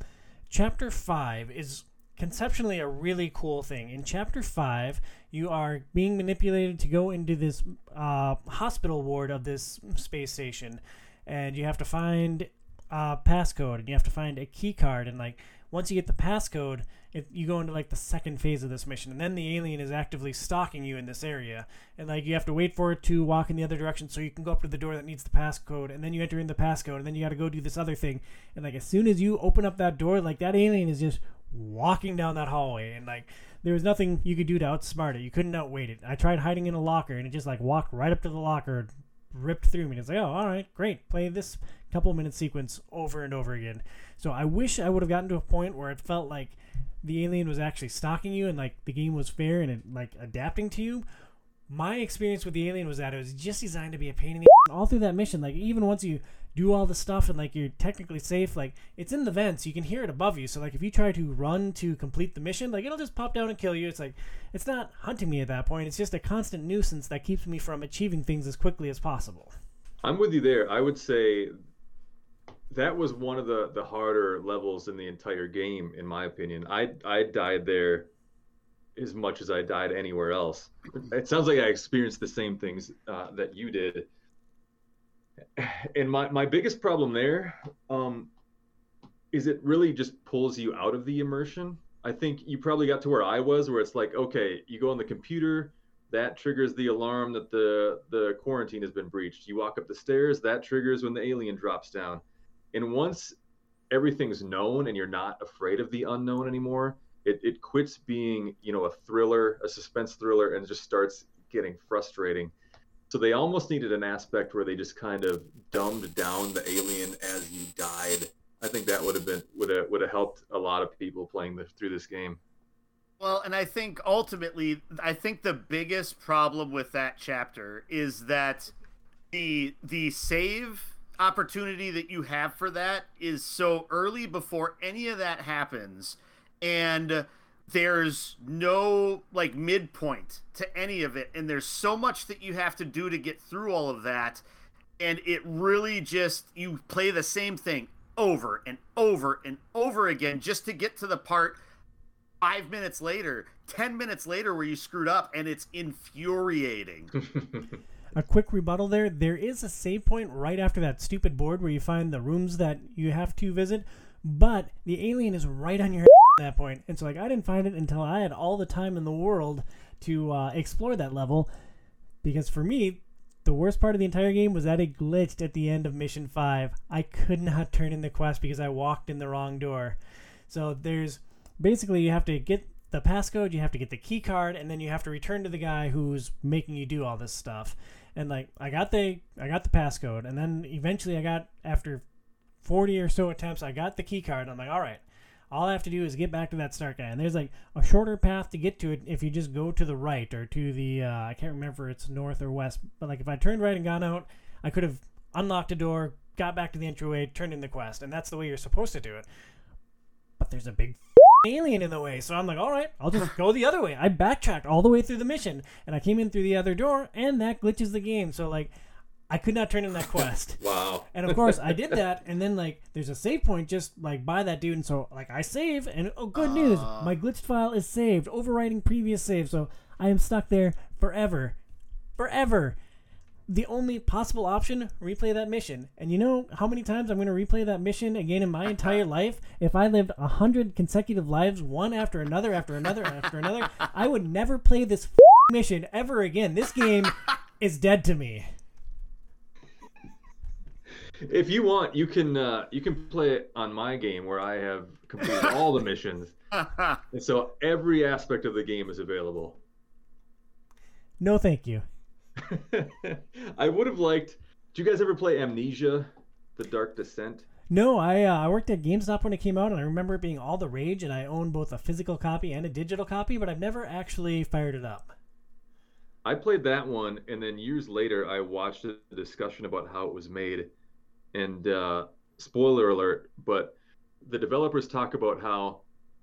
Chapter 5 is conceptually a really cool thing. In Chapter 5, you are being manipulated to go into this hospital ward of this space station, and you have to find a passcode, and you have to find a key card, and like once you get the passcode, you go into like the second phase of this mission, and then the alien is actively stalking you in this area, and like you have to wait for it to walk in the other direction so you can go up to the door that needs the passcode, and then you enter in the passcode, and then you got to go do this other thing, and like as soon as you open up that door, like that alien is just walking down that hallway, and like there was nothing you could do to outsmart it. You couldn't outwait it. I tried hiding in a locker, and it just like walked right up to the locker, ripped through me, and it's like, oh, all right, great, play this couple minute sequence over and over again. So I wish I would have gotten to a point where it felt like the alien was actually stalking you and like the game was fair and it, like, adapting to you. My experience with the alien was that it was just designed to be a pain in the ass all through that mission. Like, even once you do all the stuff and like you're technically safe, like it's in the vents, you can hear it above you, so like if you try to run to complete the mission, like it'll just pop down and kill you. It's like, it's not hunting me at that point. It's just a constant nuisance that keeps me from achieving things as quickly as possible. I'm with you there. I would say that was one of the harder levels in the entire game, in my opinion. I died there as much as I died anywhere else. It sounds like I experienced the same things that you did. And my biggest problem there is it really just pulls you out of the immersion. I think you probably got to where I was, where it's like, okay, you go on the computer, that triggers the alarm that the quarantine has been breached. You walk up the stairs, that triggers when the alien drops down. And once everything's known and you're not afraid of the unknown anymore, it quits being, you know, a thriller, a suspense thriller, and just starts getting frustrating. So they almost needed an aspect where they just kind of dumbed down the alien as you died. I think that would have helped a lot of people playing through this game. Well, and I think ultimately, the biggest problem with that chapter is that the save opportunity that you have for that is so early before any of that happens, and there's no like midpoint to any of it, and there's so much that you have to do to get through all of that, and it really just, you play the same thing over and over and over again just to get to the part 5 minutes later, 10 minutes later, where you screwed up, and it's infuriating. A quick rebuttal there. There is a save point right after that stupid board where you find the rooms that you have to visit, but the alien is right on your head at that point. And so like I didn't find it until I had all the time in the world to explore that level, because for me, the worst part of the entire game was that it glitched at the end of Mission 5. I could not turn in the quest because I walked in the wrong door. So there's basically, you have to get the passcode, you have to get the key card, and then you have to return to the guy who's making you do all this stuff. And like I got the passcode, and then eventually I got, after 40 or so attempts, I got the key card. I'm like, all right, all I have to do is get back to that start guy. And there's like a shorter path to get to it if you just go to the right or to the, I can't remember if it's north or west, but like if I turned right and gone out, I could have unlocked a door, got back to the entryway, turned in the quest, and that's the way you're supposed to do it. But there's a big alien in the way, so I'm like, all right, I'll just go the other way. I backtracked all the way through the mission, and I came in through the other door, and that glitches the game. So like, I could not turn in that quest. Wow. And of course, I did that, and then like, there's a save point just like by that dude, and so like, I save, and oh, good news, my glitched file is saved, overriding previous save, so I am stuck there forever, forever. The only possible option, replay that mission. And you know how many times I'm going to replay that mission again in my entire life? If I lived 100 consecutive lives, one after another, after another, after another, I would never play this mission ever again. This game is dead to me. If you want, you can play it on my game where I have completed all the missions. And so every aspect of the game is available. No, thank you. I would have liked... Do you guys ever play Amnesia, The Dark Descent? No, I worked at GameStop when it came out, and I remember it being all the rage, and I own both a physical copy and a digital copy, but I've never actually fired it up. I played that one, and then years later, I watched a discussion about how it was made, and spoiler alert, but the developers talk about how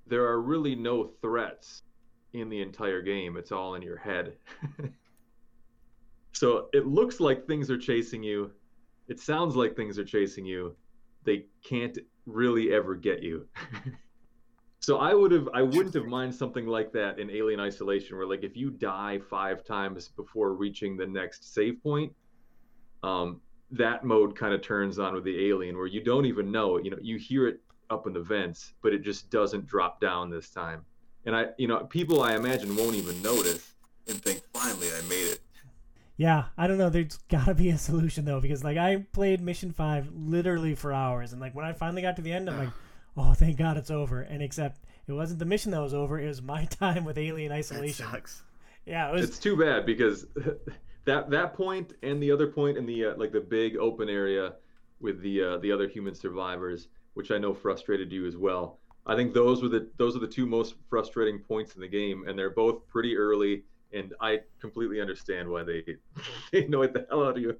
there are really no threats in the entire game. It's all in your head. So it looks like things are chasing you. It sounds like things are chasing you. They can't really ever get you. So I wouldn't have minded something like that in Alien Isolation, where like if you die 5 times before reaching the next save point, that mode kind of turns on with the alien where you don't even know it. You know, you hear it up in the vents, but it just doesn't drop down this time. And I, you know, people I imagine won't even notice and think, finally, I made it. Yeah, I don't know. There's got to be a solution, though, because, like, I played Mission 5 literally for hours. And, like, when I finally got to the end, I'm like, oh, thank God it's over. And except it wasn't the mission that was over. It was my time with Alien Isolation. That sucks. Yeah, it was... It's too bad because that point and the other point in the, like, the big open area with the other human survivors, which I know frustrated you as well. I think those are the two most frustrating points in the game, and they're both pretty early. And I completely understand why they annoyed the hell out of you.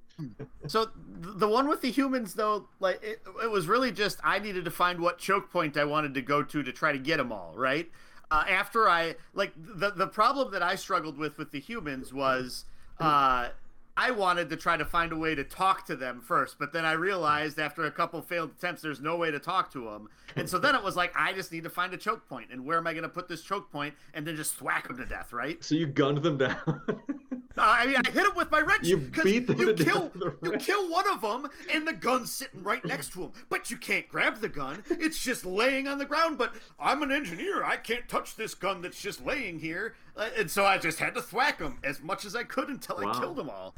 So the one with the humans, though, like it was really just I needed to find what choke point I wanted to go to try to get them all, right? After I like the problem that I struggled with the humans was I wanted to try to find a way to talk to them first, but then I realized after a couple failed attempts, there's no way to talk to them. And so then it was like, I just need to find a choke point, and where am I going to put this choke point, and then just thwack them to death, right? So you gunned them down. I mean, I hit them with my wrench. You beat them to death. You kill one of them, and the gun's sitting right next to him, but you can't grab the gun. It's just laying on the ground, but I'm an engineer. I can't touch this gun that's just laying here. And so I just had to thwack them as much as I could until I killed them all.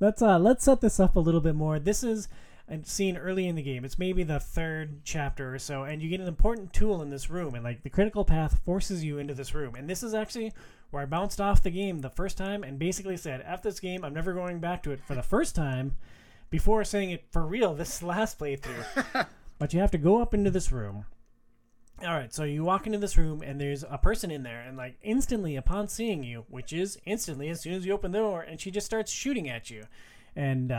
Let's set this up a little bit more. This is a scene early in the game. It's maybe the 3rd chapter or so, and you get an important tool in this room, and like the critical path forces you into this room. And this is actually where I bounced off the game the first time and basically said, F this game, I'm never going back to it for the first time, before saying it for real this last playthrough. But you have to go up into this room. All right, so you walk into this room, and there's a person in there, and like instantly upon seeing you, which is instantly as soon as you open the door, and she just starts shooting at you. And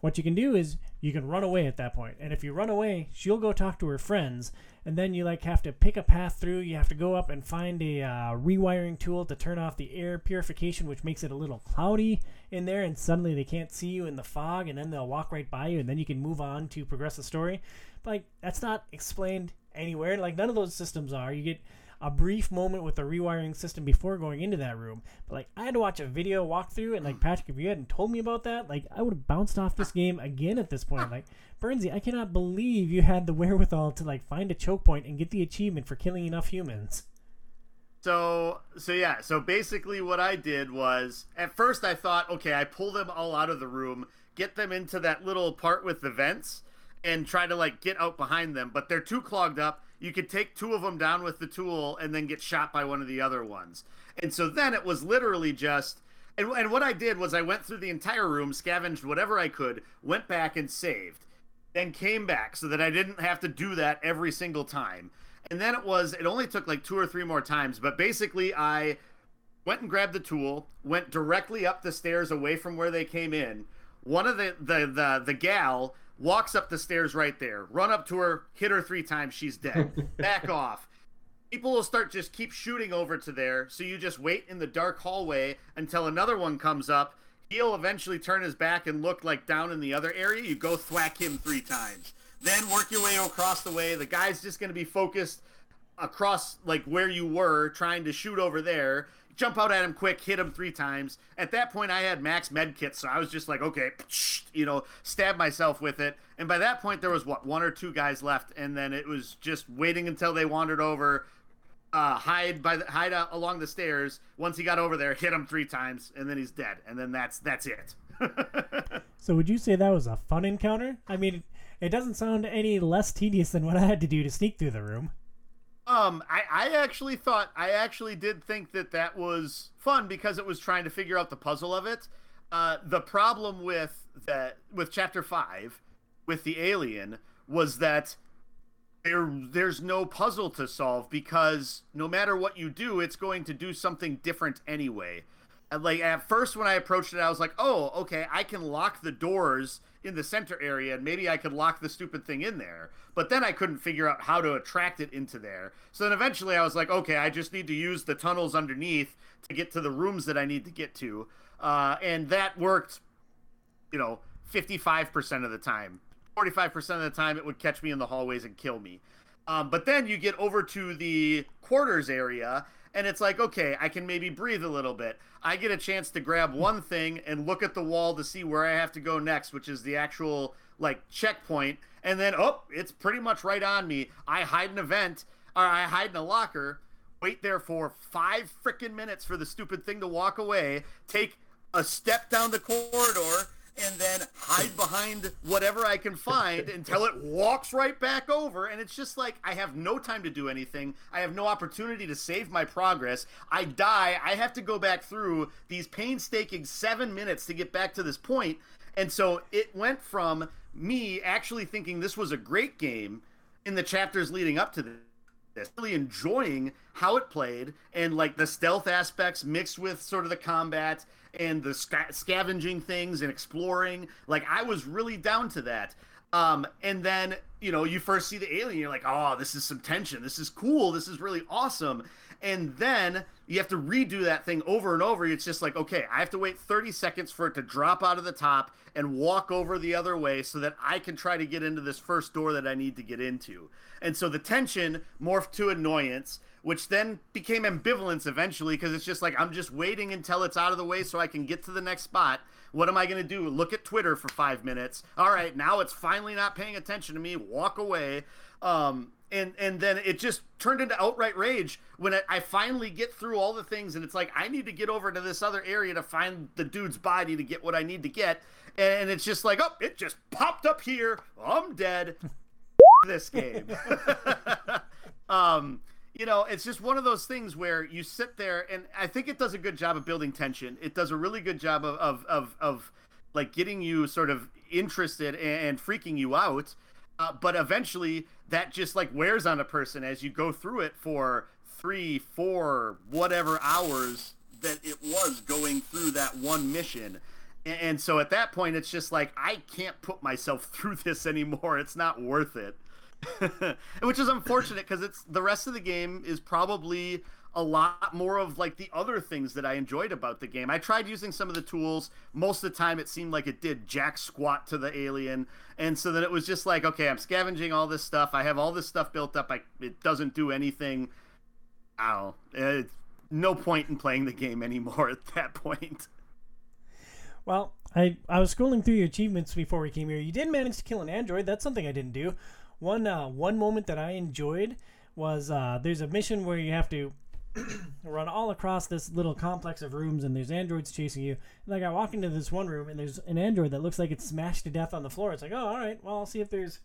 what you can do is you can run away at that point. And if you run away, she'll go talk to her friends, and then you like have to pick a path through. You have to go up and find a rewiring tool to turn off the air purification, which makes it a little cloudy in there, and suddenly they can't see you in the fog, and then they'll walk right by you, and then you can move on to progress the story. But like, that's not explained anywhere. Like, none of those systems are. You get a brief moment with the rewiring system before going into that room, but like, I had to watch a video walkthrough, and like, Patrick, if you hadn't told me about that, like, I would have bounced off this game again at this point. Like, Burnsy, I cannot believe you had the wherewithal to like find a choke point and get the achievement for killing enough humans. So yeah, so basically what I did was, at first I thought, okay, I pull them all out of the room, get them into that little part with the vents, and try to like get out behind them, but they're too clogged up. You could take 2 of them down with the tool and then get shot by one of the other ones. And so then it was literally just, and what I did was I went through the entire room, scavenged whatever I could, went back and saved. then came back so that I didn't have to do that every single time. And then it only took like 2 or 3 more times, but basically I went and grabbed the tool, went directly up the stairs away from where they came in. One of the gal walks up the stairs right there, run up to her, hit her 3 times, she's dead. Back off. People will start just keep shooting over to there, so you just wait in the dark hallway until another one comes up. He'll eventually turn his back and look like down in the other area. You go thwack him 3 times. Then work your way across the way. The guy's just going to be focused across like where you were trying to shoot over there. Jump out at him quick, hit him 3 times. At that point, I had max med kits, so I was just like, okay, stab myself with it. And by that point, there was, 1 or 2 guys left, and then it was just waiting until they wandered over, hide along the stairs. Once he got over there, hit him 3 times, and then he's dead. And then that's it. So would you say that was a fun encounter? I mean, it doesn't sound any less tedious than what I had to do to sneak through the room. I actually did think that was fun because it was trying to figure out the puzzle of it. The problem with Chapter 5, with the alien, was that there's no puzzle to solve because no matter what you do, it's going to do something different anyway. And like at first when I approached it, I was like, oh, okay, I can lock the doors in the center area and maybe I could lock the stupid thing in there. But then I couldn't figure out how to attract it into there. So then eventually I was like, okay, I just need to use the tunnels underneath to get to the rooms that I need to get to. And that worked, 55% of the time. 45% of the time it would catch me in the hallways and kill me. But then you get over to the quarters area and it's like, okay, I can maybe breathe a little bit. I get a chance to grab one thing and look at the wall to see where I have to go next, which is the actual checkpoint. And then, it's pretty much right on me. I hide in a locker, wait there for 5 freaking minutes for the stupid thing to walk away, take a step down the corridor, and then hide behind whatever I can find until it walks right back over. And it's just like, I have no time to do anything. I have no opportunity to save my progress. I die. I have to go back through these painstaking 7 minutes to get back to this point. And so it went from me actually thinking this was a great game in the chapters leading up to this, really enjoying how it played and the stealth aspects mixed with sort of the combat and the scavenging things and exploring. I was really down to that. And then, you first see the alien, you're like, oh, this is some tension. This is cool. This is really awesome. And then you have to redo that thing over and over. It's just like, okay, I have to wait 30 seconds for it to drop out of the top and walk over the other way so that I can try to get into this first door that I need to get into. And so the tension morphed to annoyance, which then became ambivalence eventually because it's just like, I'm just waiting until it's out of the way so I can get to the next spot. What am I going to do? Look at Twitter for 5 minutes. All right, now it's finally not paying attention to me. Walk away. And then it just turned into outright rage when I finally get through all the things. And it's like, I need to get over to this other area to find the dude's body to get what I need to get. And it's just like, oh, it just popped up here. I'm dead. This game. It's just one of those things where you sit there, and I think it does a good job of building tension. It does a really good job of getting you sort of interested and freaking you out. But eventually that just wears on a person as you go through it for 3, 4, whatever hours that it was going through that one mission. And so at that point, it's just like, I can't put myself through this anymore. It's not worth it. Which is unfortunate because the rest of the game is probably a lot more of the other things that I enjoyed about the game. I tried using some of the tools. Most of the time it seemed like it did jack squat to the alien. And so then it was just like, okay, I'm scavenging all this stuff. I have all this stuff built up. It doesn't do anything. Ow. It's no point in playing the game anymore at that point. Well, I was scrolling through your achievements before we came here. You did manage to kill an android. That's something I didn't do. One moment that I enjoyed was there's a mission where you have to run all across this little complex of rooms and there's androids chasing you. I walk into this one room and there's an android that looks like it's smashed to death on the floor. It's like, oh, all right, well, I'll see if there's,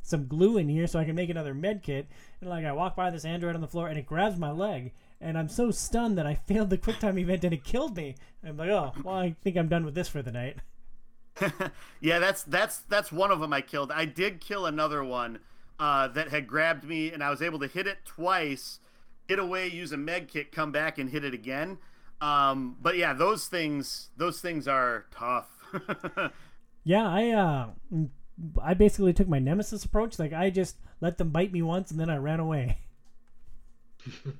some glue in here so I can make another med kit. And I walk by this android on the floor and it grabs my leg. And I'm so stunned that I failed the QuickTime event and it killed me. And I'm like, oh, well, I think I'm done with this for the night. Yeah, that's one of them I killed. I did kill another one that had grabbed me, and I was able to hit it twice, get away, use a med kit, come back, and hit it again. But yeah, those things are tough. Yeah, I basically took my Nemesis approach. Like, I just let them bite me once, and then I ran away.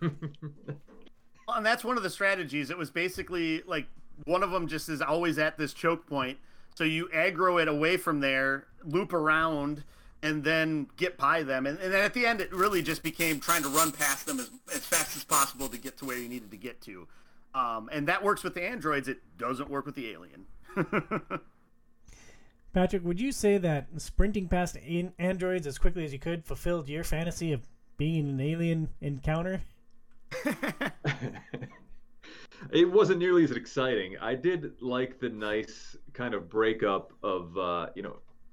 Well, and that's one of the strategies. It was basically, like, one of them just is always at this choke point. So you aggro it away from there, loop around, and then get by them. And then at the end, it really just became trying to run past them as fast as possible to get to where you needed to get to. And that works with the androids. It doesn't work with the alien. Patrick, would you say that sprinting past androids as quickly as you could fulfilled your fantasy of being in an alien encounter? It wasn't nearly as exciting. I did like the nice kind of breakup of,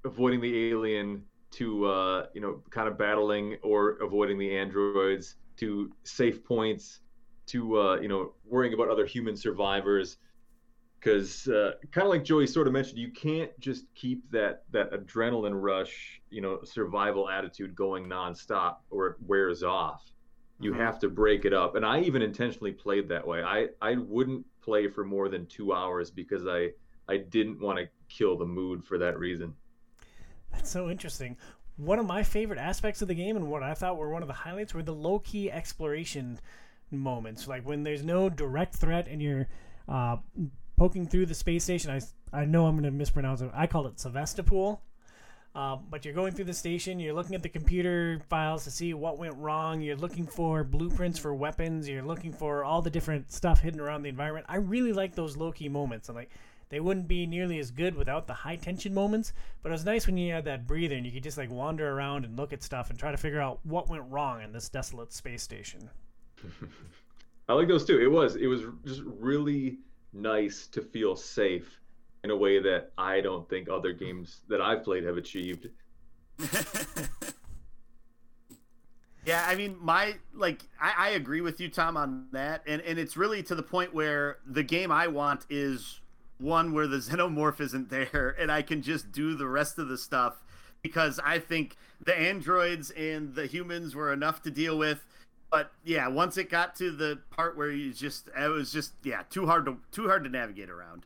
avoiding the alien to, kind of battling or avoiding the androids to safe points to, worrying about other human survivors. Because kind of like Joey sort of mentioned, you can't just keep that adrenaline rush, survival attitude going nonstop or it wears off. You have to break it up. And I even intentionally played that way. I wouldn't play for more than 2 hours because I didn't want to kill the mood for that reason. That's so interesting. One of my favorite aspects of the game and what I thought were one of the highlights were the low-key exploration moments. Like when there's no direct threat and you're poking through the space station. I know I'm going to mispronounce it. I call it Sevastopol. But you're going through the station, you're looking at the computer files to see what went wrong, you're looking for blueprints for weapons, you're looking for all the different stuff hidden around the environment. I really like those low-key moments. I'm like, they wouldn't be nearly as good without the high-tension moments, but it was nice when you had that breather and you could just like wander around and look at stuff and try to figure out what went wrong in this desolate space station. I like those too. It was just really nice to feel safe in a way that I don't think other games that I've played have achieved. Yeah, I mean, I agree with you, Tom, on that. And it's really to the point where the game I want is one where the xenomorph isn't there and I can just do the rest of the stuff, because I think the androids and the humans were enough to deal with. But yeah, once it got to the part where it was too hard to navigate around.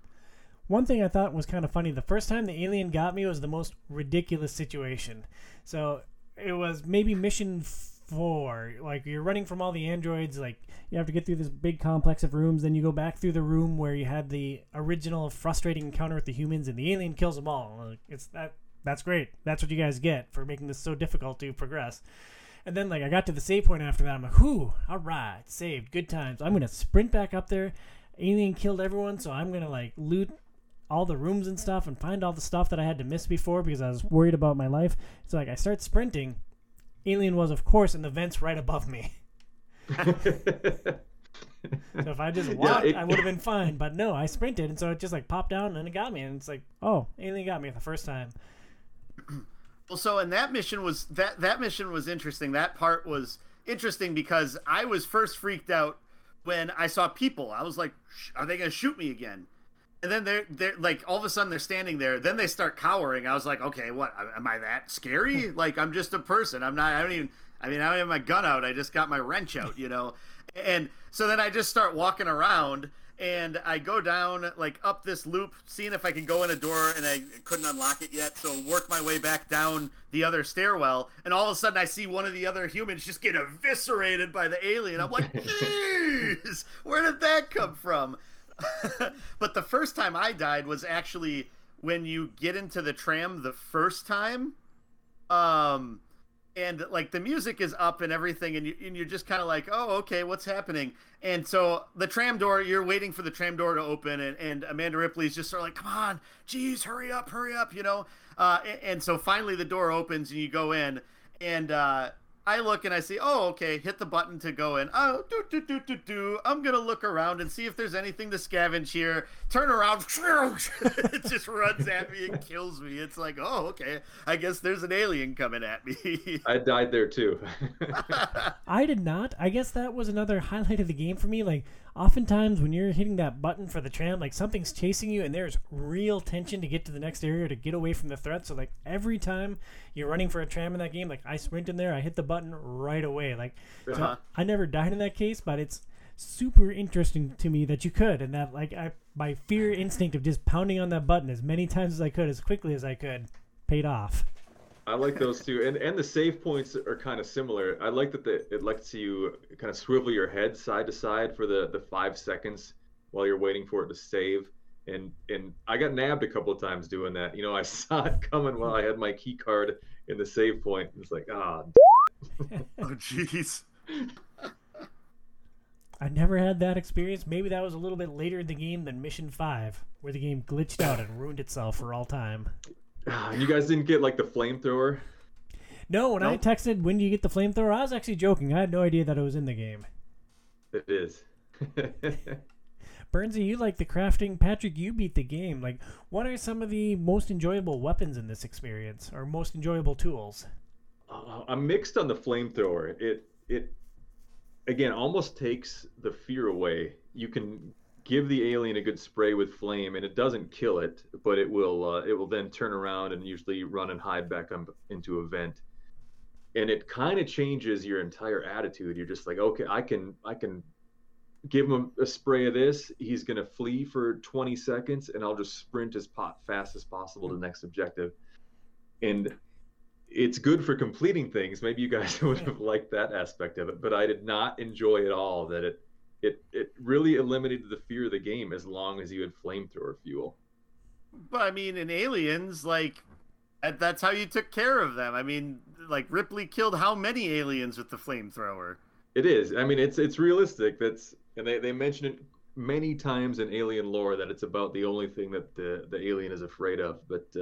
One thing I thought was kind of funny, the first time the alien got me was the most ridiculous situation. So it was maybe mission 4. Like, you're running from all the androids, like, you have to get through this big complex of rooms, then you go back through the room where you had the original frustrating encounter with the humans, and the alien kills them all. Like, that's great. That's what you guys get for making this so difficult to progress. And then, like, I got to the save point after that. I'm like, whoo, all right, saved, good times. I'm going to sprint back up there. Alien killed everyone, so I'm going to, like, loot all the rooms and stuff and find all the stuff that I had to miss before because I was worried about my life. So like I start sprinting. Alien was, of course, in the vents right above me. So if I just walked, I would have been fine. But no, I sprinted. And so it just like popped down and it got me. And it's like, oh, alien got me the first time. Well, so and that mission was that mission was interesting. That part was interesting because I was first freaked out when I saw people. I was like, are they going to shoot me again? And then they're like, all of a sudden they're standing there. Then they start cowering. I was like, okay, what? Am I that scary? Like, I'm just a person. I don't have my gun out. I just got my wrench out, And so then I just start walking around and I go down, like, up this loop, seeing if I can go in a door, and I couldn't unlock it yet. So work my way back down the other stairwell. And all of a sudden I see one of the other humans just get eviscerated by the alien. I'm like, jeez, where did that come from? But the first time I died was actually when you get into the tram the first time, and like the music is up and everything, and you're just kind of like, oh, okay, what's happening? And so the tram door, you're waiting for the tram door to open, and Amanda Ripley's just sort of like, come on, geez, hurry up. And so finally the door opens and you go in, and I look and I see, oh, okay, hit the button to go in. Oh, I'm going to look around and see if there's anything to scavenge here. Turn around. It just runs at me and kills me. It's like, oh, okay, I guess there's an alien coming at me. I died there too. I did not. I guess that was another highlight of the game for me. Like, oftentimes when you're hitting that button for the tram, like something's chasing you and there's real tension to get to the next area, to get away from the threat. So like every time you're running for a tram in that game, like I sprint in there, I hit the button right away. Like so I never died in that case, but it's super interesting to me that you could, and that like I, my fear instinct of just pounding on that button as many times as I could, as quickly as I could, paid off. I like those two, and the save points are kind of similar. I like that it lets you kind of swivel your head side to side for the 5 seconds while you're waiting for it to save. And I got nabbed a couple of times doing that. You know, I saw it coming while I had my key card in the save point. It's like, oh, jeez. I never had that experience. Maybe that was a little bit later in the game than Mission 5, where the game glitched out and ruined itself for all time. You guys didn't get, like, the flamethrower? No, when I texted, when do you get the flamethrower, I was actually joking. I had no idea that it was in the game. It is. Burnsy, you like the crafting. Patrick, you beat the game. Like, what are some of the most enjoyable weapons in this experience, or most enjoyable tools? I'm mixed on the flamethrower. It again, almost takes the fear away. You can give the alien a good spray with flame, and it doesn't kill it, but it will then turn around and usually run and hide back up into a vent. And it kind of changes your entire attitude. You're just like, okay, I can give him a spray of this. He's going to flee for 20 seconds, and I'll just sprint as fast as possible to the next objective. And it's good for completing things. Maybe you guys would have liked that aspect of it, but I did not enjoy at all that it really eliminated the fear of the game as long as you had flamethrower fuel. But I mean, in Aliens, like, that's how you took care of them. I mean, like, Ripley killed how many aliens with the flamethrower? It is. I mean, it's realistic. And they mention it many times in Alien lore that it's about the only thing that the alien is afraid of. But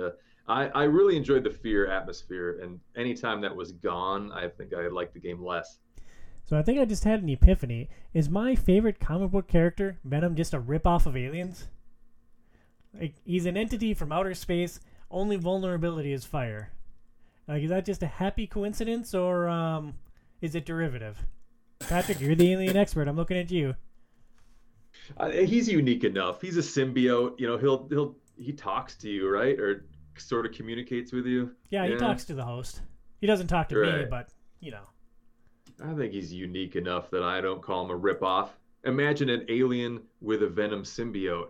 I really enjoyed the fear atmosphere, and any time that was gone, I think I liked the game less. So I think I just had an epiphany. Is my favorite comic book character, Venom, just a ripoff of Aliens? Like, he's an entity from outer space. Only vulnerability is fire. Like, is that just a happy coincidence, or is it derivative? Patrick, you're the alien expert. I'm looking at you. He's unique enough. He's a symbiote. You know, he talks to you, right? Or sort of communicates with you. Yeah, he talks to the host. He doesn't talk to me, but, you know. I think he's unique enough that I don't call him a ripoff. Imagine an alien with a Venom symbiote.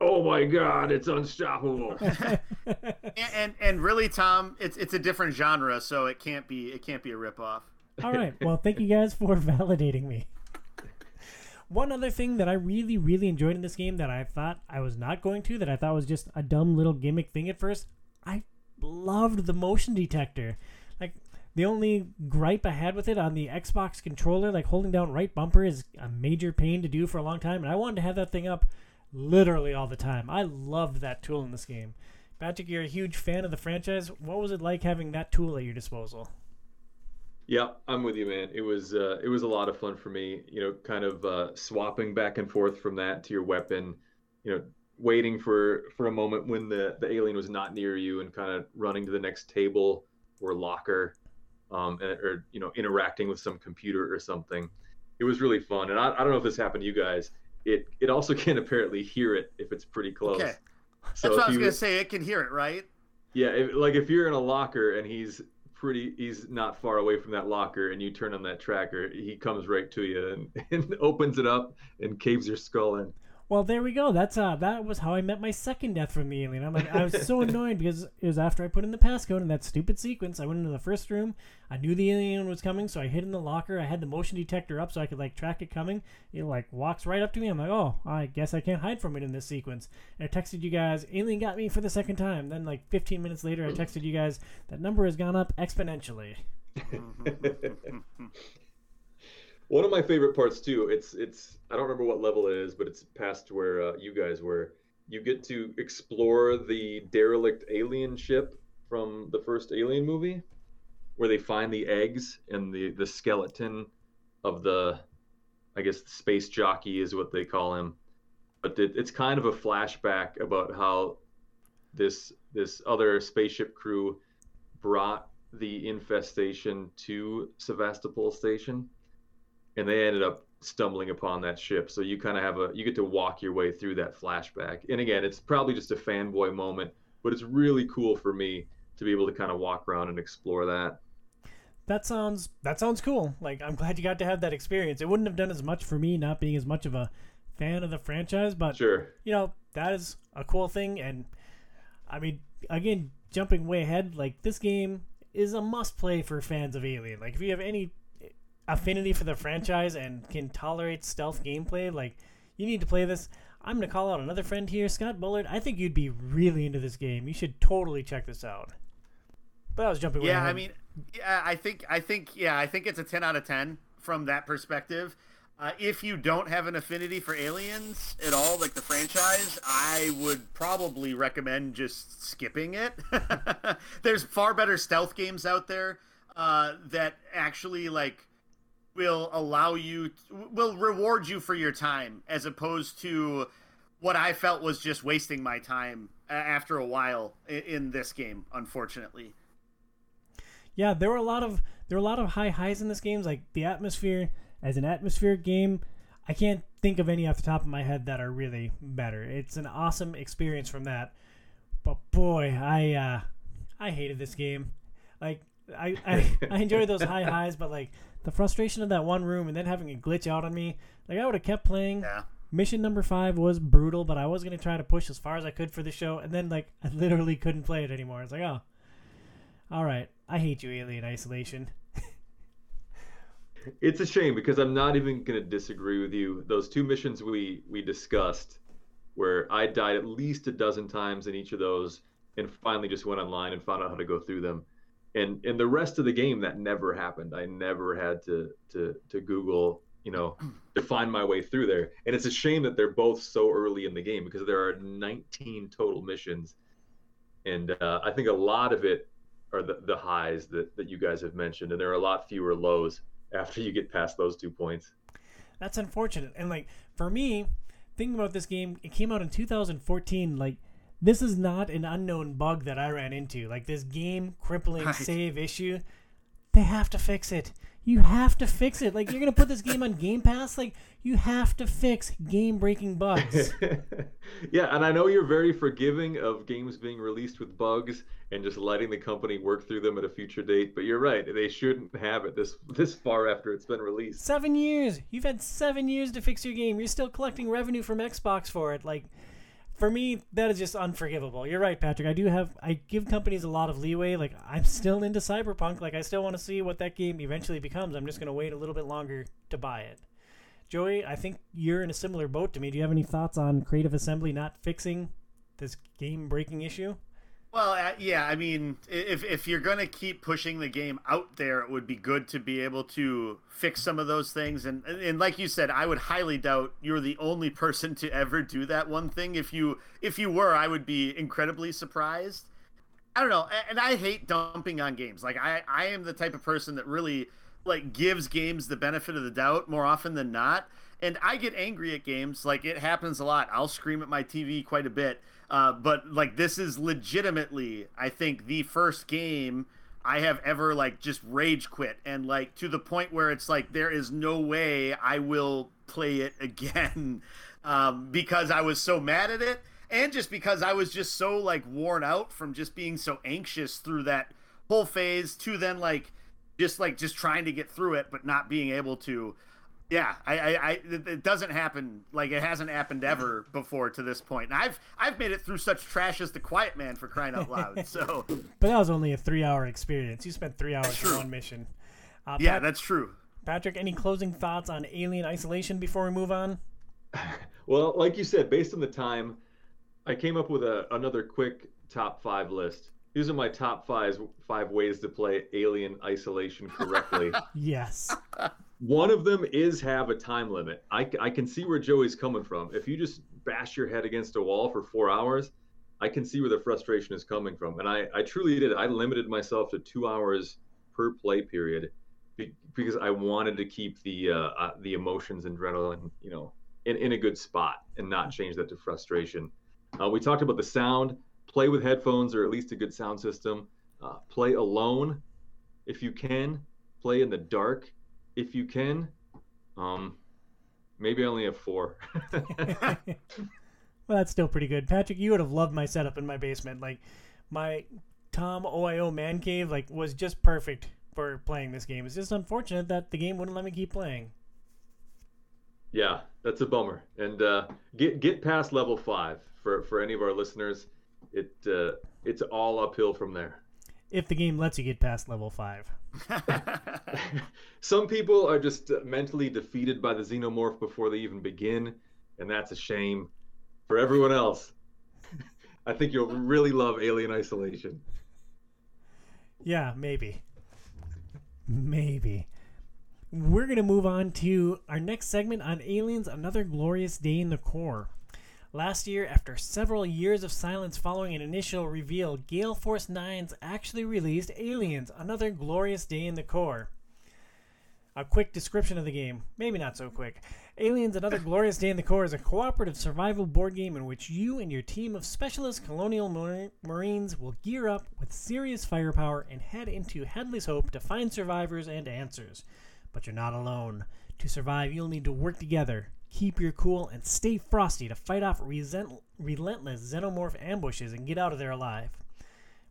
Oh my God, it's unstoppable. and really, Tom, it's a different genre, so it can't be a ripoff. All right. Well, thank you guys for validating me. One other thing that I really, really enjoyed in this game that I thought I was not going to, that I thought was just a dumb little gimmick thing at first, I loved the motion detector. Like, the only gripe I had with it on the Xbox controller, like holding down right bumper is a major pain to do for a long time, and I wanted to have that thing up literally all the time. I loved that tool in this game. Patrick, you're a huge fan of the franchise. What was it like having that tool at your disposal? Yeah, I'm with you, man. It was a lot of fun for me, you know, kind of swapping back and forth from that to your weapon, you know, waiting for a moment when the alien was not near you and kind of running to the next table or locker. Or, you know, interacting with some computer or something. It was really fun. And I don't know if this happened to you guys. It also can apparently hear it if it's pretty close. Okay. So that's what I was going to say. It can hear it, right? Yeah. If you're in a locker and he's not far away from that locker and you turn on that tracker, he comes right to you and opens it up and caves your skull in. Well, there we go. That's that was how I met my second death from the alien. I'm like, I was so annoyed because it was after I put in the passcode in that stupid sequence. I went into the first room. I knew the alien was coming, so I hid in the locker. I had the motion detector up so I could like track it coming. It like walks right up to me. I'm like, oh, I guess I can't hide from it in this sequence. And I texted you guys, alien got me for the second time. Then like 15 minutes later, I texted you guys, that number has gone up exponentially. One of my favorite parts too, it's I don't remember what level it is, but it's past where you guys were. You get to explore the derelict alien ship from the first Alien movie, where they find the eggs and the skeleton of the, I guess, the space jockey is what they call him. But it's kind of a flashback about how this other spaceship crew brought the infestation to Sevastopol Station, and they ended up stumbling upon that ship. So you kind of have you get to walk your way through that flashback. And again, it's probably just a fanboy moment, but it's really cool for me to be able to kind of walk around and explore that. That sounds cool. Like, I'm glad you got to have that experience. It wouldn't have done as much for me, not being as much of a fan of the franchise, but sure, you know, that is a cool thing. And I mean, again, jumping way ahead, like, this game is a must play for fans of Alien. Like, if you have any affinity for the franchise and can tolerate stealth gameplay, like, you need to play this. I'm going to call out another friend here, Scott Bullard. I think you'd be really into this game. You should totally check this out. But I was jumping way ahead. Yeah, I mean, yeah, I think it's a 10 out of 10 from that perspective. If you don't have an affinity for aliens at all, like the franchise, I would probably recommend just skipping it. There's far better stealth games out there that actually, like, will reward you for your time, as opposed to what I felt was just wasting my time after a while in this game, unfortunately. Yeah, there were a lot of high highs in this game, like the atmosphere. As an atmospheric game, I can't think of any off the top of my head that are really better. It's an awesome experience from that. But boy, I hated this game. Like, I enjoyed those high highs, but like the frustration of that one room and then having it glitch out on me, like, I would have kept playing. Yeah. Mission number 5 was brutal, but I was going to try to push as far as I could for the show, and then, like, I literally couldn't play it anymore. It's like, oh, all right, I hate you, Alien Isolation. It's a shame, because I'm not even going to disagree with you. Those two missions we discussed, where I died at least 12 times in each of those, and finally just went online and found out how to go through them. And the rest of the game, that never happened. I never had to Google, you know, to find my way through there. And it's a shame that they're both so early in the game, because there are 19 total missions. And I think a lot of it are the highs that you guys have mentioned, and there are a lot fewer lows after you get past those 2 points. That's unfortunate. And, like, for me, thinking about this game, it came out in 2014. Like, this is not an unknown bug that I ran into. Like, this game crippling save issue, they have to fix it. You have to fix it. Like, you're going to put this game on Game Pass? Like, you have to fix game-breaking bugs. Yeah, and I know you're very forgiving of games being released with bugs and just letting the company work through them at a future date, but you're right. They shouldn't have it this far after it's been released. 7 years. You've had 7 years to fix your game. You're still collecting revenue from Xbox for it. Like, for me, that is just unforgivable. You're right, Patrick. I give companies a lot of leeway. Like, I'm still into Cyberpunk. Like, I still want to see what that game eventually becomes. I'm just going to wait a little bit longer to buy it. Joey, I think you're in a similar boat to me. Do you have any thoughts on Creative Assembly not fixing this game-breaking issue? Well, yeah, I mean, if you're going to keep pushing the game out there, it would be good to be able to fix some of those things. And like you said, I would highly doubt you're the only person to ever do that one thing. If you were, I would be incredibly surprised. I don't know. And I hate dumping on games. Like, I am the type of person that really, like, gives games the benefit of the doubt more often than not. And I get angry at games. Like, it happens a lot. I'll scream at my TV quite a bit. But, like, this is legitimately, I think, the first game I have ever, like, just rage quit. And, like, to the point where it's like, there is no way I will play it again, because I was so mad at it. And just because I was just so, like, worn out from just being so anxious through that whole phase to then, like, just trying to get through it, but not being able to. Yeah, it doesn't happen. Like, it hasn't happened ever before to this point. And I've made it through such trash as The Quiet Man, for crying out loud. So, but that was only a 3-hour experience. You spent 3 hours on one mission. Yeah, that's true. Patrick, any closing thoughts on Alien Isolation before we move on? Well, like you said, based on the time, I came up with another quick top 5 list. These are my top 5 ways to play Alien Isolation correctly. Yes. One of them is have a time limit. I can see where Joey's coming from. If you just bash your head against a wall for 4 hours, I can see where the frustration is coming from. And I truly did. I limited myself to 2 hours per play period because I wanted to keep the emotions and adrenaline, you know, in a good spot and not change that to frustration. We talked about the sound. Play with headphones or at least a good sound system. Play alone if you can. Play in the dark if you can. Maybe I only have 4. Well, that's still pretty good. Patrick, you would have loved my setup in my basement. Like, my Tom OIO man cave like was just perfect for playing this game. It's just unfortunate that the game wouldn't let me keep playing. Yeah, that's a bummer. And get past level 5 for any of our listeners. It's all uphill from there. If the game lets you get past level 5. Some people are just mentally defeated by the xenomorph before they even begin, and that's a shame. For everyone else, I think you'll really love Alien Isolation. Yeah, maybe. Maybe. We're going to move on to our next segment on Aliens, Another Glorious Day in the Core. Last year, after several years of silence following an initial reveal, Gale Force 9's actually released Aliens, Another Glorious Day in the Core. A quick description of the game. Maybe not so quick. Aliens, Another Glorious Day in the Core is a cooperative survival board game in which you and your team of specialist colonial marines will gear up with serious firepower and head into Headley's Hope to find survivors and answers. But you're not alone. To survive, you'll need to work together. Keep your cool and stay frosty to fight off relentless xenomorph ambushes and get out of there alive.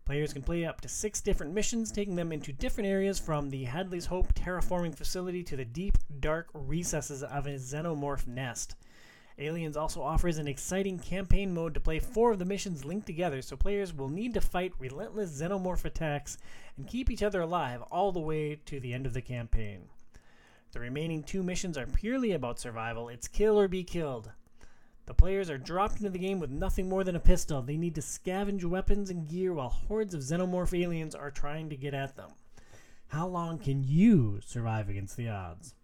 Players can play up to 6 different missions, taking them into different areas from the Headley's Hope terraforming facility to the deep, dark recesses of a xenomorph nest. Aliens also offers an exciting campaign mode to play 4 of the missions linked together, so players will need to fight relentless xenomorph attacks and keep each other alive all the way to the end of the campaign. The remaining 2 missions are purely about survival. It's kill or be killed. The players are dropped into the game with nothing more than a pistol. They need to scavenge weapons and gear while hordes of xenomorph aliens are trying to get at them. How long can you survive against the odds?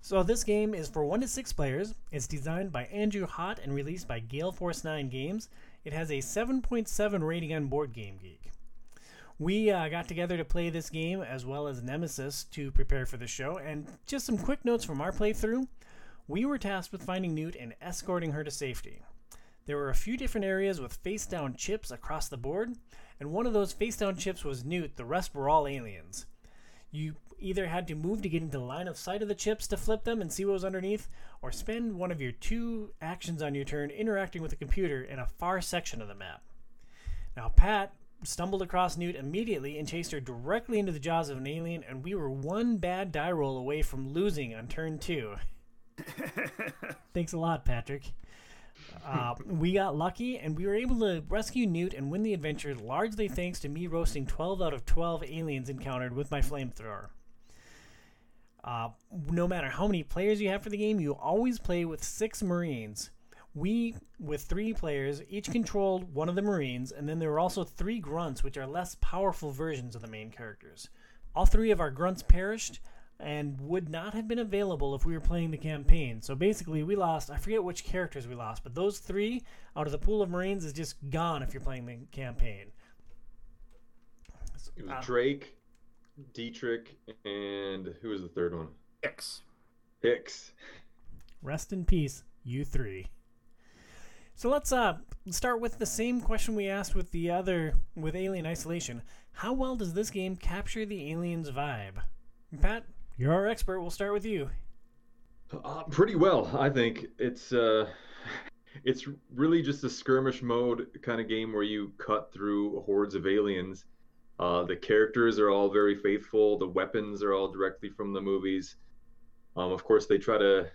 So this game is for 1 to 6 players. It's designed by Andrew Hott and released by Gale Force 9 Games. It has a 7.7 rating on BoardGameGeek. We got together to play this game as well as Nemesis to prepare for the show, and just some quick notes from our playthrough. We were tasked with finding Newt and escorting her to safety. There were a few different areas with face-down chips across the board, and one of those face-down chips was Newt. The rest were all aliens. You either had to move to get into line of sight of the chips to flip them and see what was underneath, or spend one of your 2 actions on your turn interacting with the computer in a far section of the map. Now, Pat stumbled across Newt immediately and chased her directly into the jaws of an alien, and we were 1 bad die roll away from losing on turn 2. Thanks a lot, Patrick. We got lucky, and we were able to rescue Newt and win the adventure largely thanks to me roasting 12 out of 12 aliens encountered with my flamethrower. No matter how many players you have for the game, you always play with 6 Marines. We, with 3 players, each controlled one of the Marines, and then there were also 3 grunts, which are less powerful versions of the main characters. All 3 of our grunts perished and would not have been available if we were playing the campaign. So basically we lost, I forget which characters we lost, but those 3 out of the pool of Marines is just gone if you're playing the campaign. It was Drake, Dietrich, and who was the third one? Hicks. Rest in peace, you 3. So let's start with the same question we asked with with Alien Isolation. How well does this game capture the aliens vibe? Pat, you're our expert. We'll start with you. Pretty well, I think. It's really just a skirmish mode kind of game where you cut through hordes of aliens. The characters are all very faithful. The weapons are all directly from the movies. Of course, they try to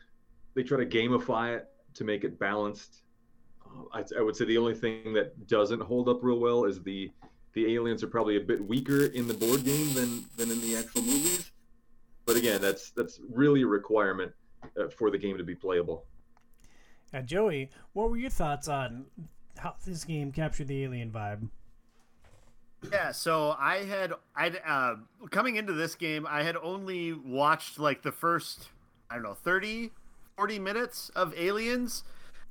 gamify it to make it balanced. I would say the only thing that doesn't hold up real well is the aliens are probably a bit weaker in the board game than in the actual movies. But again, that's really a requirement for the game to be playable. Now, Joey, what were your thoughts on how this game captured the alien vibe? Yeah, so I had coming into this game, I had only watched like the first, 30, 40 minutes of Aliens.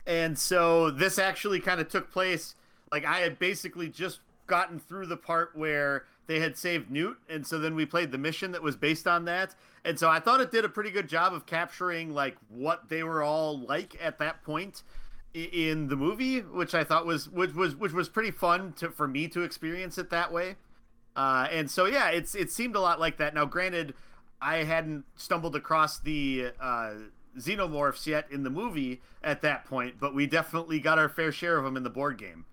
And so this actually kind of took place, like I had basically just gotten through the part where they had saved Newt, and so then we played the mission that was based on that. And so I thought it did a pretty good job of capturing like what they were all like at that point in the movie, which I thought was which was pretty fun to for me to experience it that way. And so yeah, it seemed a lot like that. Now, granted, I hadn't stumbled across the xenomorphs yet in the movie at that point, but we definitely got our fair share of them in the board game.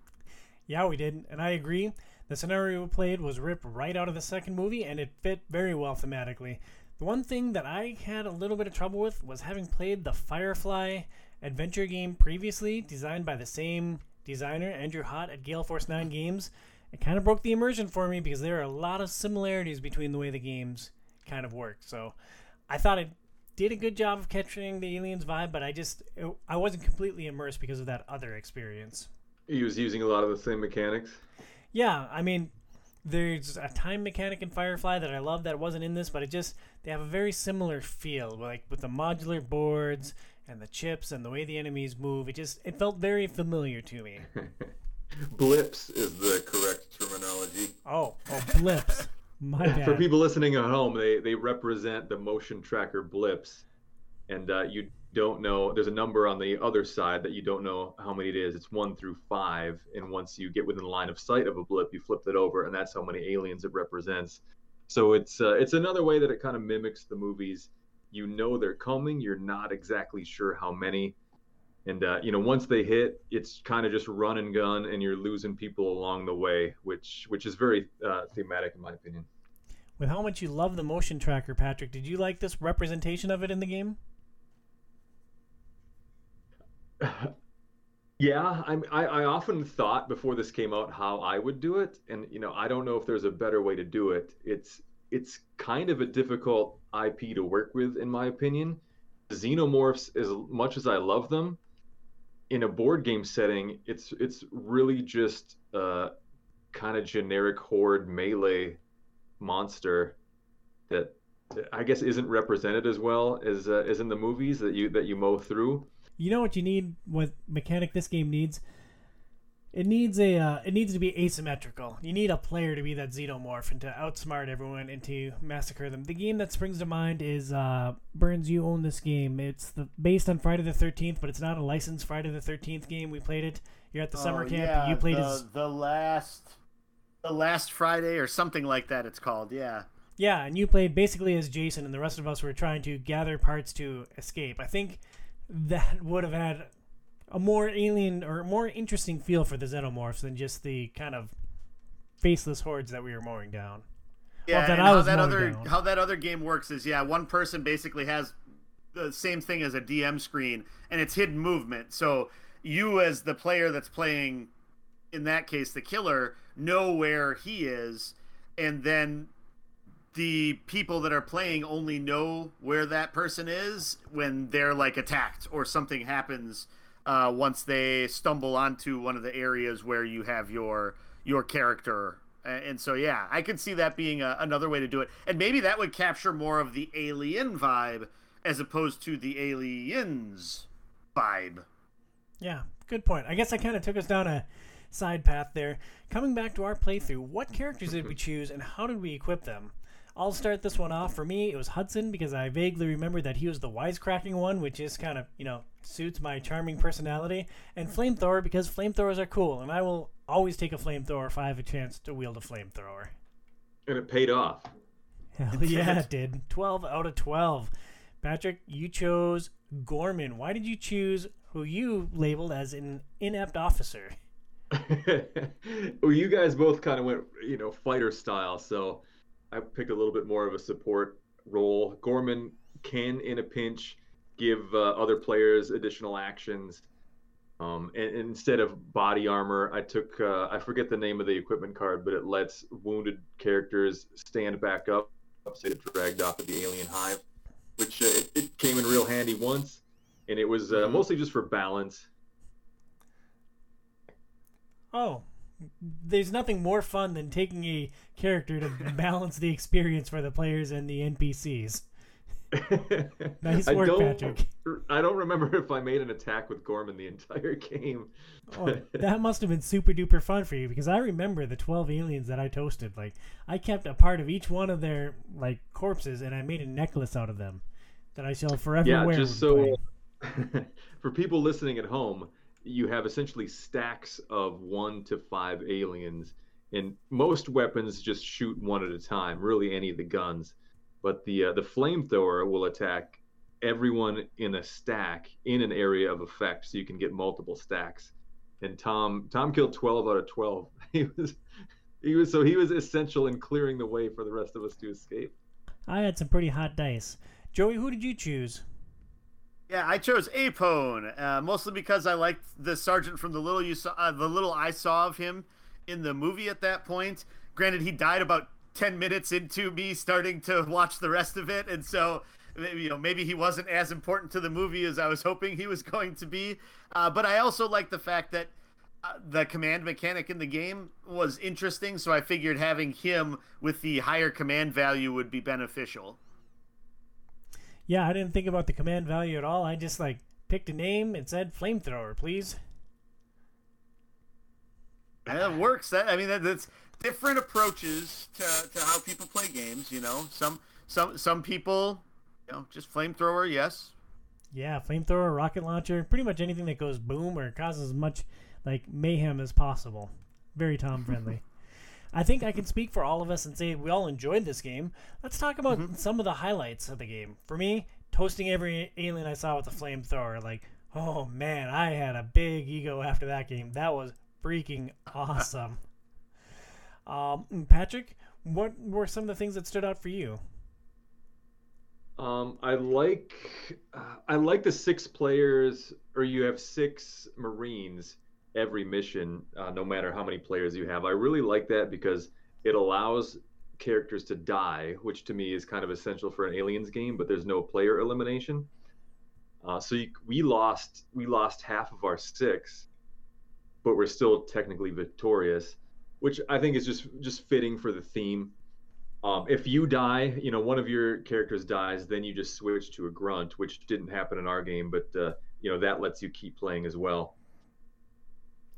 Yeah, we did, and I agree. The scenario we played was ripped right out of the second movie, and it fit very well thematically. The one thing that I had a little bit of trouble with was having played the Firefly adventure game previously, designed by the same designer, Andrew Hott, at Gale Force 9 Games. It kind of broke the immersion for me because there are a lot of similarities between the way the games kind of work. So I thought it did a good job of capturing the aliens vibe, but I wasn't completely immersed because of that other experience. He was using a lot of the same mechanics? Yeah, I mean, there's a time mechanic in Firefly that I love that wasn't in this, but they have a very similar feel, like with the modular boards and the chips and the way the enemies move. It felt very familiar to me. Blips is the correct terminology. Oh, blips. My bad. For people listening at home, they represent the motion tracker blips, and you don't know. There's a number on the other side that you don't know how many it is. It's 1 through 5, and once you get within the line of sight of a blip, you flip it over, and that's how many aliens it represents. So it's another way that it kind of mimics the movies. You know they're coming. You're not exactly sure how many. And, once they hit, it's kind of just run and gun, and you're losing people along the way, which is very thematic, in my opinion. With how much you love the motion tracker, Patrick, did you like this representation of it in the game? Yeah, I often thought before this came out how I would do it, and, I don't know if there's a better way to do it. It's kind of a difficult IP to work with, in my opinion. Xenomorphs, as much as I love them, in a board game setting, it's really just a kind of generic horde melee monster that I guess isn't represented as well as in the movies that you mow through. You know what you need? What mechanic this game needs? It needs to be asymmetrical. You need a player to be that xenomorph and to outsmart everyone and to massacre them. The game that springs to mind is Burns. You own this game. It's based on Friday the 13th, but it's not a licensed Friday the 13th game. We played it. You're at the summer camp. Yeah, you played the last Friday or something like that. It's called. Yeah. Yeah, and you played basically as Jason, and the rest of us were trying to gather parts to escape. I think that would have had a more alien or more interesting feel for the xenomorphs than just the kind of faceless hordes that we were mowing down. Yeah, well, how that other game works is, yeah, one person basically has the same thing as a DM screen, and it's hidden movement. So you, as the player that's playing, in that case, the killer, know where he is, and then the people that are playing only know where that person is when they're, like, attacked or something happens. Once they stumble onto one of the areas where you have your character. And so, yeah, I could see that being another way to do it. And maybe that would capture more of the alien vibe as opposed to the aliens vibe. Yeah, good point. I guess I kind of took us down a side path there. Coming back to our playthrough, what characters did we choose and how did we equip them? I'll start this one off. For me, it was Hudson because I vaguely remember that he was the wisecracking one, which is kind of, suits my charming personality. And Flamethrower because flamethrowers are cool, and I will always take a flamethrower if I have a chance to wield a flamethrower. And it paid off. Hell yeah, it did. 12 out of 12. Patrick, you chose Gorman. Why did you choose who you labeled as an inept officer? Well, you guys both kind of went, fighter style, so I picked a little bit more of a support role. Gorman can, in a pinch, give other players additional actions. And instead of body armor, I took, I forget the name of the equipment card, but it lets wounded characters stand back up, so they're dragged off of the alien hive, which it came in real handy once, and it was mostly just for balance. Oh, there's nothing more fun than taking a character to balance the experience for the players and the NPCs. Nice work, Patrick. I don't remember if I made an attack with Gorman the entire game. Oh, that must have been super duper fun for you, because I remember the 12 aliens that I toasted. Like, I kept a part of each one of their like corpses, and I made a necklace out of them that I shall forever wear. Yeah, just so for people listening at home, you have essentially stacks of 1 to 5 aliens, and most weapons just shoot one at a time. Really, any of the guns. But the flamethrower will attack everyone in a stack in an area of effect, so you can get multiple stacks. And Tom killed 12 out of 12. He was essential in clearing the way for the rest of us to escape. I had some pretty hot dice. Joey, who did you choose? Yeah, I chose Apone, mostly because I liked the sergeant from the little I saw of him in the movie at that point. Granted, he died about 10 minutes into me starting to watch the rest of it, and so maybe he wasn't as important to the movie as I was hoping he was going to be, but I also like the fact that the command mechanic in the game was interesting, so I figured having him with the higher command value would be beneficial. Yeah, I didn't think about the command value at all. I just like picked a name and said flamethrower, please. Yeah, it works. That's different approaches to how people play games, Some people, just flamethrower, yes. Yeah, flamethrower, rocket launcher, pretty much anything that goes boom or causes as much, mayhem as possible. Very Tom-friendly. I think I can speak for all of us and say we all enjoyed this game. Let's talk about some of the highlights of the game. For me, toasting every alien I saw with a flamethrower. Oh, man, I had a big ego after that game. That was freaking awesome. Patrick, what were some of the things that stood out for you? I like the 6 players, or you have 6 Marines every mission, no matter how many players you have. I really like that because it allows characters to die, which to me is kind of essential for an Aliens game, but there's no player elimination. So we lost half of our 6, but we're still technically victorious, which I think is just fitting for the theme. If you die, one of your characters dies, then you just switch to a grunt, which didn't happen in our game, but that lets you keep playing as well.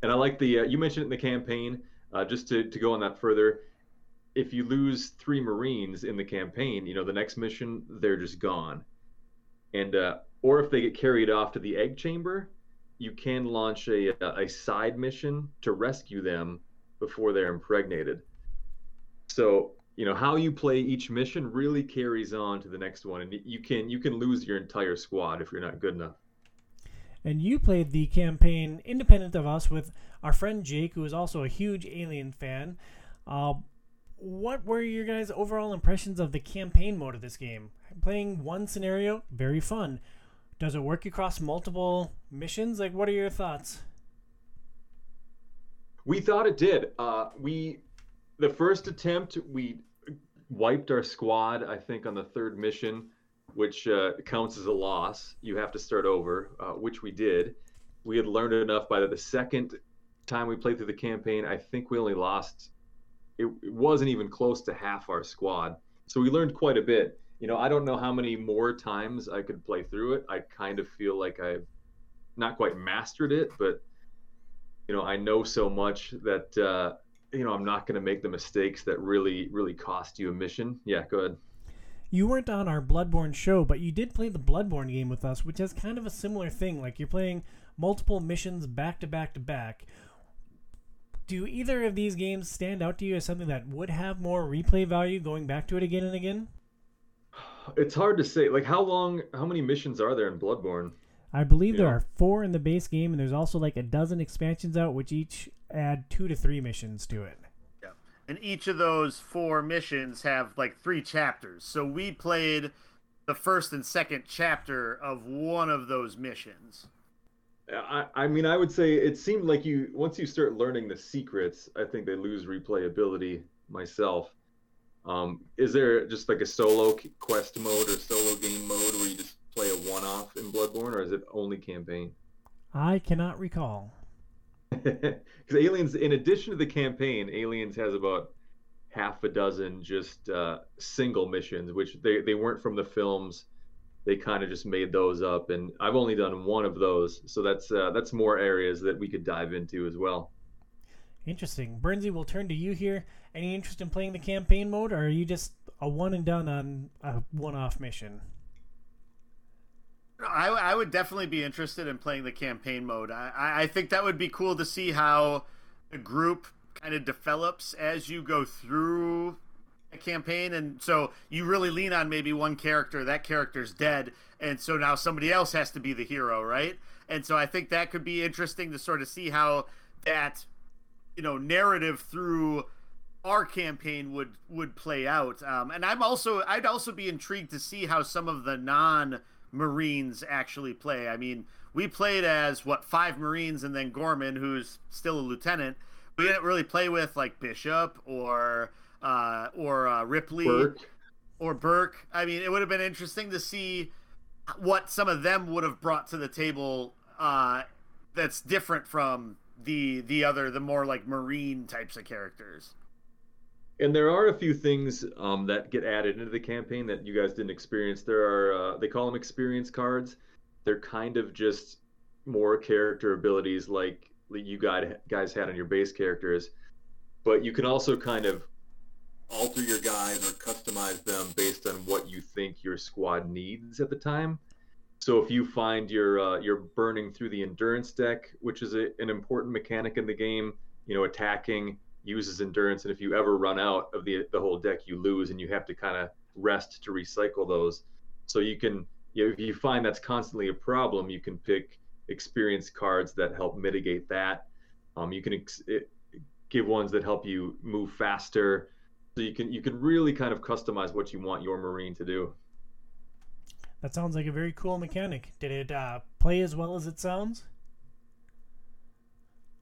And I like the you mentioned it in the campaign. Just to go on that further, if you lose 3 Marines in the campaign, the next mission they're just gone, and or if they get carried off to the egg chamber, you can launch a side mission to rescue them before they're impregnated. So, how you play each mission really carries on to the next one, and you can lose your entire squad if you're not good enough. And you played the campaign independent of us with our friend Jake, who is also a huge Alien fan. What were your guys' overall impressions of the campaign mode of this game? Playing one scenario, very fun. Does it work across multiple missions? What are your thoughts? We thought it did. The first attempt, we wiped our squad, I think, on the 3rd mission, which counts as a loss. You have to start over, which we did. We had learned enough by the second time we played through the campaign. I think we only lost, it wasn't even close to half our squad. So we learned quite a bit. I don't know how many more times I could play through it. I kind of feel like I've not quite mastered it, but I know so much that, I'm not going to make the mistakes that really, really cost you a mission. Yeah, go ahead. You weren't on our Bloodborne show, but you did play the Bloodborne game with us, which has kind of a similar thing. You're playing multiple missions back to back to back. Do either of these games stand out to you as something that would have more replay value going back to it again and again? It's hard to say. How many missions are there in Bloodborne? I believe there are 4 in the base game, and there's also 12 expansions out, which each add 2 to 3 missions to it. Yeah, and each of those 4 missions have 3 chapters. So we played the 1st and 2nd chapter of one of those missions. I would say it seemed like once you start learning the secrets, I think they lose replayability myself. Is there just a solo quest mode or solo game mode where you just play a one-off in Bloodborne, or is it only campaign? I cannot recall. Because Aliens, in addition to the campaign, Aliens has about half a dozen just single missions, which they weren't from the films. they kind of just made those up, and I've only done one of those, so that's more areas that we could dive into as well. Interesting. Burnsy, we'll turn to you here. Any interest in playing the campaign mode, or are you just a one and done on a one-off mission? I would definitely be interested in playing the campaign mode. I think that would be cool to see how the group kind of develops as you go through a campaign, and so you really lean on maybe one character, that character's dead, and so now somebody else has to be the hero, right? And so I think that could be interesting to sort of see how that, you know, narrative through our campaign would play out. And I'd also be intrigued to see how some of the non-Marines actually play. I mean, we played as 5 Marines and then Gorman, who's still a lieutenant. We didn't really play with like Bishop or Ripley or Burke. I mean, it would have been interesting to see what some of them would have brought to the table that's different from the more like Marine types of characters. And there are a few things that get added into the campaign that you guys didn't experience. There are they call them experience cards. They're kind of just more character abilities like you guys had on your base characters, but you can also kind of alter your guys or customize them based on what you think your squad needs at the time. So if you find you're burning through the endurance deck, which is an important mechanic in the game, you know, attacking uses endurance, and if you ever run out of the whole deck, you lose, and you have to kind of rest to recycle those. So you can, if you find that's constantly a problem, you can pick experience cards that help mitigate that. You can give ones that help you move faster. So you can really kind of customize what you want your Marine to do. That sounds like a very cool mechanic. Did it play as well as it sounds?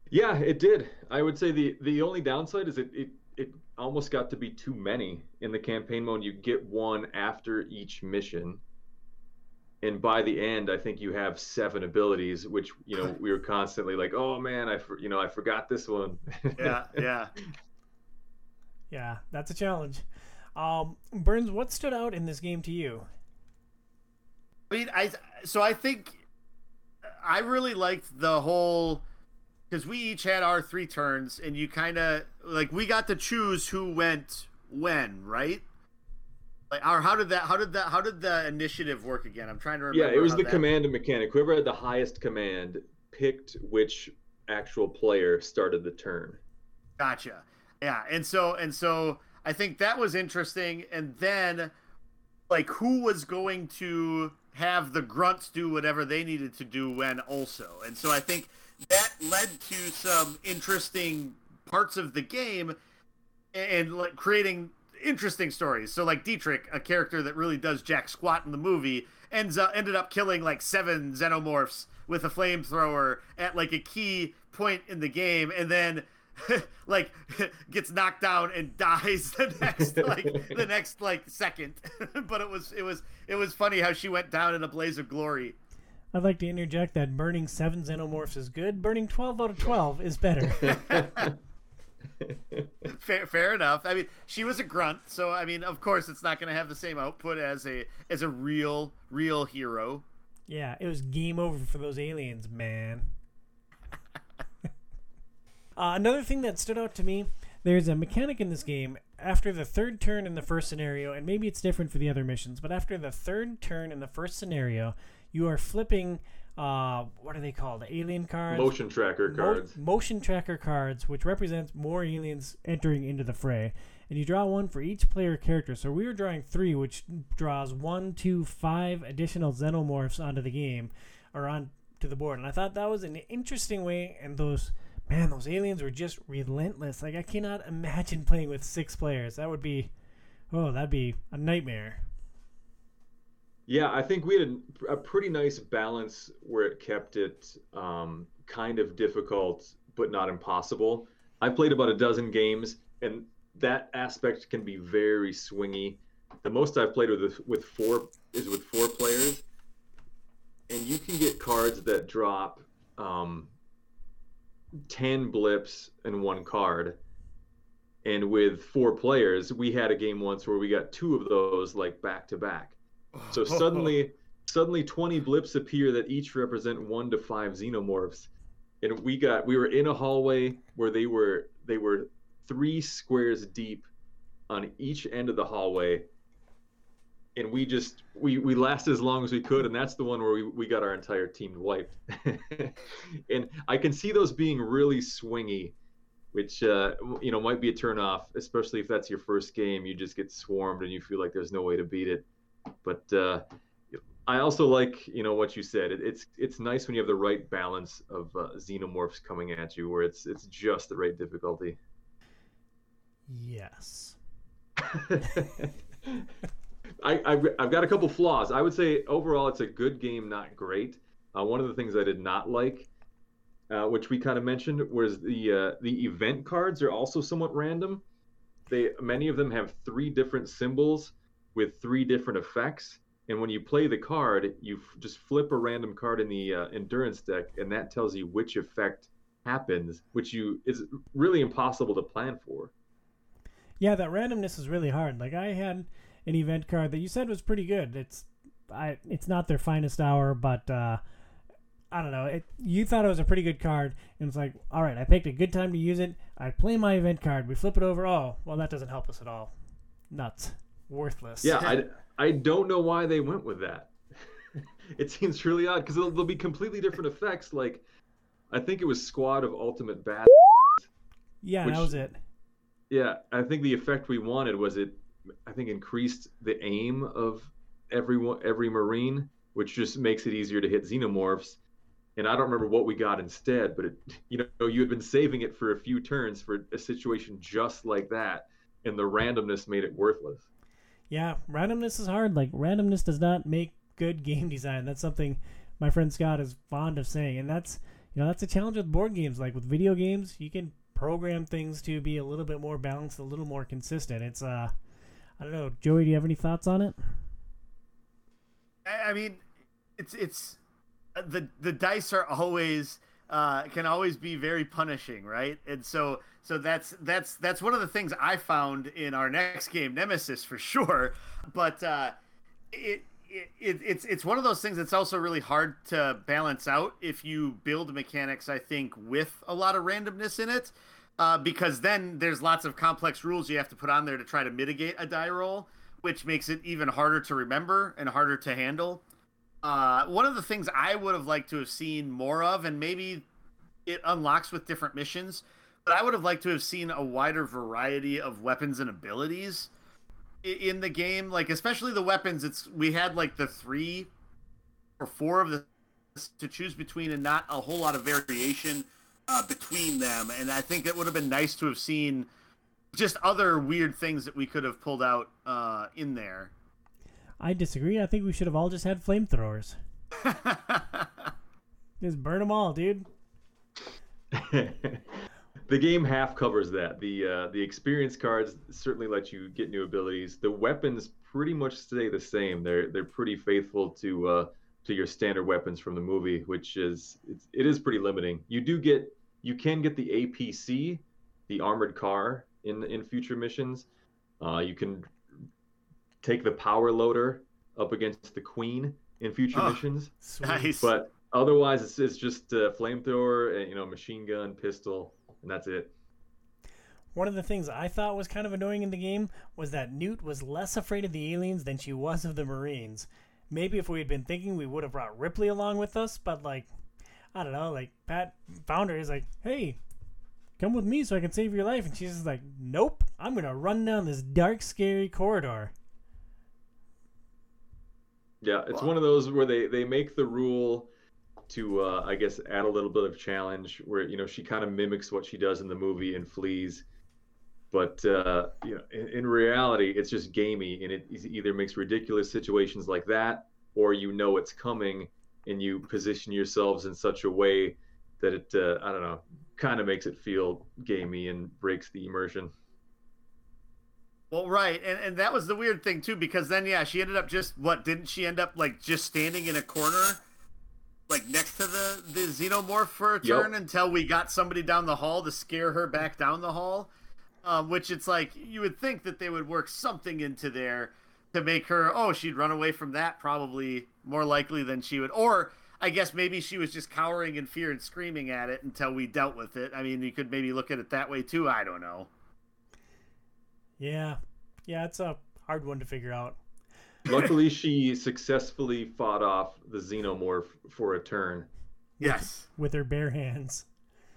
Yeah, it did. I would say the only downside is it almost got to be too many in the campaign mode. You get one after each mission, and by the end, I think you have 7 abilities, which, you know, we were constantly like, oh man, I forgot this one. Yeah. Yeah, that's a challenge. Burns, what stood out in this game to you? I mean, I think I really liked the whole, because we each had our 3 turns, and you kind of, like, we got to choose who went when, right? Like, or how did the initiative work again? I'm trying to remember. Yeah, it was the command mechanic. Whoever had the highest command picked which actual player started the turn. Gotcha. Yeah, and so I think that was interesting. And then, like, who was going to have the grunts do whatever they needed to do when also. And so I think that led to some interesting parts of the game and like creating interesting stories. So like Dietrich, a character that really does jack squat in the movie, ended up killing like 7 xenomorphs with a flamethrower at like a key point in the game, and then like gets knocked down and dies the next second. But it was funny how she went down in a blaze of glory. I'd like to interject that burning 7 xenomorphs is good. Burning 12 out of 12 is better. Fair enough. I mean, she was a grunt, so I mean, of course, it's not going to have the same output as a real hero. Yeah, it was game over for those aliens, man. Another thing that stood out to me, there's a mechanic in this game after the 3rd turn in the 1st scenario, and maybe it's different for the other missions, but after the 3rd turn in the 1st scenario, you are flipping, what are they called? Alien cards? Motion tracker cards. Motion tracker cards, which represents more aliens entering into the fray. And you draw one for each player character. So we were drawing 3, which draws 5 additional xenomorphs onto the game, or onto the board. And I thought that was an interesting way, and those aliens were just relentless. Like, I cannot imagine playing with 6 players. That would be, that'd be a nightmare. Yeah, I think we had a pretty nice balance where it kept it kind of difficult, but not impossible. I played about 12 games, and that aspect can be very swingy. The most I've played with 4 players, and you can get cards that drop 10 blips and 1 card. And with 4 players, we had a game once where we got 2 of those like back to back. So suddenly suddenly 20 blips appear that each represent 1 to 5 xenomorphs. And we were in a hallway where they were 3 squares deep on each end of the hallway. And we lasted as long as we could, and that's the one where we got our entire team wiped. And I can see those being really swingy, which might be a turnoff, especially if that's your first game. You just get swarmed and you feel like there's no way to beat it. But I also like what you said. It's nice when you have the right balance of xenomorphs coming at you, where it's just the right difficulty. Yes. I've got a couple flaws. I would say overall it's a good game, not great. One of the things I did not like, which we kind of mentioned, was the event cards are also somewhat random. Many of them have 3 different symbols with 3 different effects. And when you play the card, you just flip a random card in the endurance deck, and that tells you which effect happens, which is really impossible to plan for. Yeah, that randomness is really hard. Like, I had an event card that you said was pretty good. It's not their finest hour, but I don't know. You thought it was a pretty good card, and it's like, all right, I picked a good time to use it. I play my event card. We flip it over. Oh, well, that doesn't help us at all. Nuts. Worthless. Yeah, I don't know why they went with that. It seems really odd, because there'll be completely different effects. Like, I think it was Squad of Ultimate Bad. Yeah, that was it. Yeah, I think the effect we wanted was increased the aim of every Marine, which just makes it easier to hit xenomorphs. And I don't remember what we got instead, but you had been saving it for a few turns for a situation just like that, and the randomness made it worthless. Yeah, randomness is hard. Like, randomness does not make good game design. That's something my friend Scott is fond of saying, and that's a challenge with board games. Like, with video games, you can program things to be a little bit more balanced, a little more consistent. It's I don't know, Joey, do you have any thoughts on it? I mean, it's the dice are always can always be very punishing, right? And so that's one of the things I found in our next game, Nemesis, for sure. But it's one of those things that's also really hard to balance out if you build mechanics, I think, with a lot of randomness in it. Because then there's lots of complex rules you have to put on there to try to mitigate a die roll, which makes it even harder to remember and harder to handle. One of the things I would have liked to have seen more of, and maybe it unlocks with different missions, but I would have liked to have seen a wider variety of weapons and abilities in the game. Like, especially the weapons, we had like the 3 or 4 of the to choose between, and not a whole lot of variation between them, and I think it would have been nice to have seen just other weird things that we could have pulled out in there. I disagree. I think we should have all just had flamethrowers. Just burn them all, dude. The game half covers that. The experience cards certainly let you get new abilities. The weapons pretty much stay the same. They're pretty faithful to your standard weapons from the movie, which is it is pretty limiting. You can get the APC, the armored car, in future missions. You can take the power loader up against the Queen in future missions. Nice. But otherwise, it's just a flamethrower, and, machine gun, pistol, and that's it. One of the things I thought was kind of annoying in the game was that Newt was less afraid of the aliens than she was of the Marines. Maybe if we had been thinking, we would have brought Ripley along with us, but, like, I don't know, like, Pat found her. He's like, hey, come with me so I can save your life. And she's just like, nope, I'm going to run down this dark, scary corridor. Yeah, it's one of those where they make the rule to, I guess, add a little bit of challenge where, she kind of mimics what she does in the movie and flees. But in reality, it's just gamey, and it either makes ridiculous situations like that, or it's coming, and you position yourselves in such a way that it, I don't know, kind of makes it feel gamey and breaks the immersion. Well, right, and that was the weird thing, too, because then, yeah, she ended up just standing in a corner, like, next to the xenomorph for a turn until we got somebody down the hall to scare her back down the hall? Which it's like, you would think that they would work something into there to make her, oh, she'd run away from that probably more likely than she would. Or I guess maybe she was just cowering in fear and screaming at it until we dealt with it. I mean, you could maybe look at it that way too. I don't know. Yeah. Yeah, it's a hard one to figure out. Luckily, she successfully fought off the xenomorph for a turn. Yes. With her bare hands.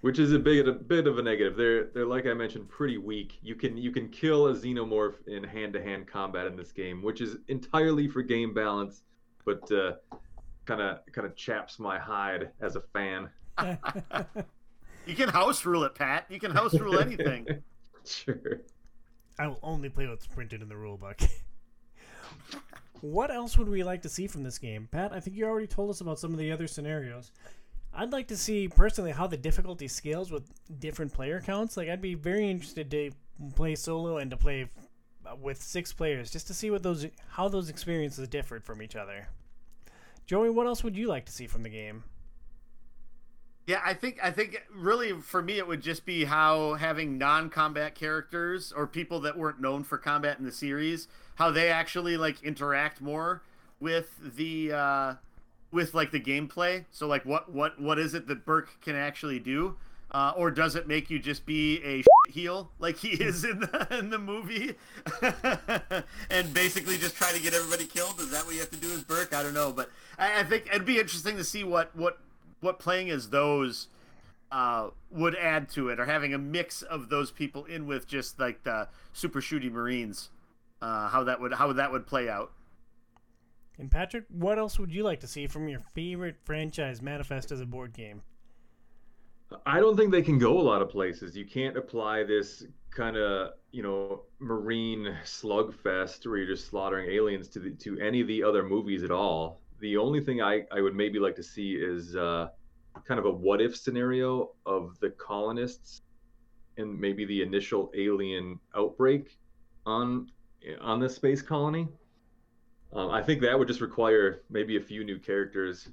Which is a bit of a negative. They're like I mentioned, pretty weak. You can kill a xenomorph in hand-to-hand combat in this game, which is entirely for game balance, but kind of chaps my hide as a fan. You can house rule it, Pat. You can house rule anything. Sure. I will only play what's printed in the rule book. What else would we like to see from this game, Pat? I think you already told us about some of the other scenarios. I'd like to see, personally, how the difficulty scales with different player counts. Like, I'd be very interested to play solo and to play with 6 players, just to see how those experiences differed from each other. Joey, what else would you like to see from the game? Yeah, I think really for me it would just be how having non-combat characters or people that weren't known for combat in the series, how they actually like interact more with the with the gameplay. So like what is it that Burke can actually do, or does it make you just be a heel like he is in the movie and basically just try to get everybody killed? Is that what you have to do as Burke? I don't know, but I think it'd be interesting to see what playing as those would add to it, or having a mix of those people in with just like the super shooty Marines, how that would play out. And Patrick, what else would you like to see from your favorite franchise manifest as a board game? I don't think they can go a lot of places. You can't apply this kind of, Marine slugfest where you're just slaughtering aliens to any of the other movies at all. The only thing I would maybe like to see is kind of a what-if scenario of the colonists and maybe the initial alien outbreak on the space colony. I think that would just require maybe a few new characters.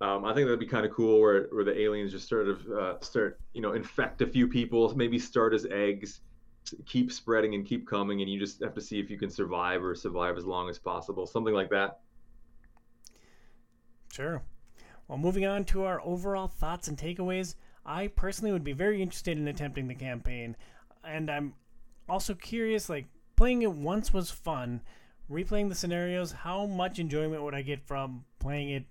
I think that'd be kind of cool where the aliens just start infect a few people, maybe start as eggs, keep spreading and keep coming, and you just have to see if you can survive as long as possible, something like that. Sure. Well, moving on to our overall thoughts and takeaways, I personally would be very interested in attempting the campaign. And I'm also curious, like, playing it once was fun. Replaying the scenarios, how much enjoyment would I get from playing it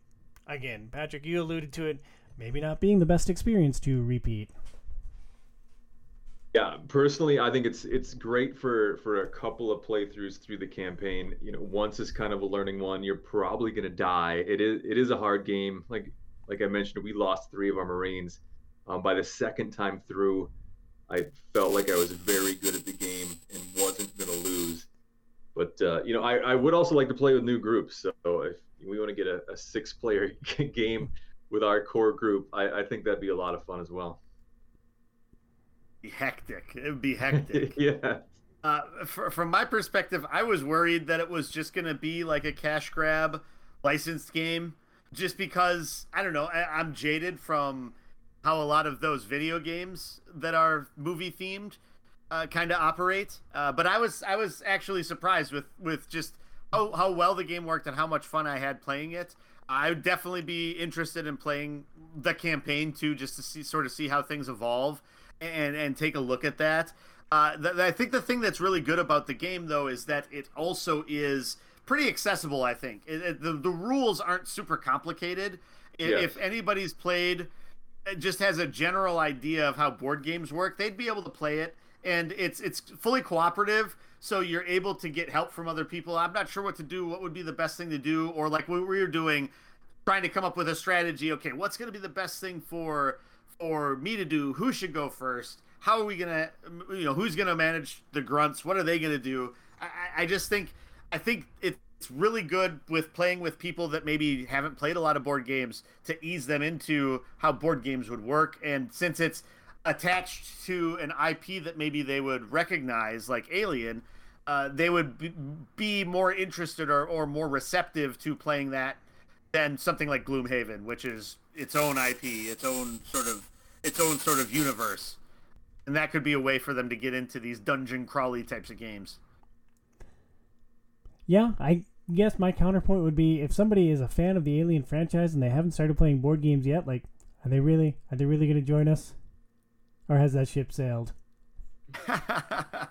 again? Patrick, you alluded to it, maybe not being the best experience to repeat. Yeah, personally, I think it's great for a couple of playthroughs through the campaign. Once is kind of a learning one. You're probably going to die. It is a hard game. Like I mentioned, we lost 3 of our Marines. By the second time through, I felt like I was very good at the game and wasn't going to lose. But, I would also like to play with new groups. So if we want to get a 6-player game with our core group, I think that'd be a lot of fun as well. It would be hectic. Yeah. From my perspective, I was worried that it was just going to be like a cash grab licensed game, just because, I don't know, I'm jaded from how a lot of those video games that are movie themed kind of operate. But I was actually surprised with just how well the game worked and how much fun I had playing it. I would definitely be interested in playing the campaign too, just to see how things evolve. And take a look at that. I think the thing that's really good about the game, though, is that it also is pretty accessible, I think. The rules aren't super complicated. Yes. If anybody's played, just has a general idea of how board games work, they'd be able to play it. And it's fully cooperative, so you're able to get help from other people. I'm not sure what to do, what would be the best thing to do, or like what we were doing, trying to come up with a strategy. Okay, what's going to be the best thing for me to do? Who should go first? How are we going to, who's going to manage the grunts? What are they going to do? I think it's really good with playing with people that maybe haven't played a lot of board games to ease them into how board games would work. And since it's attached to an IP that maybe they would recognize, like Alien, they would be more interested or more receptive to playing that than something like Gloomhaven, which is its own IP, its own sort of universe. And that could be a way for them to get into these dungeon crawly types of games. yeah, I guess my counterpoint would be, if somebody is a fan of the Alien franchise and they haven't started playing board games yet, like, are they really going to join us? Or has that ship sailed? I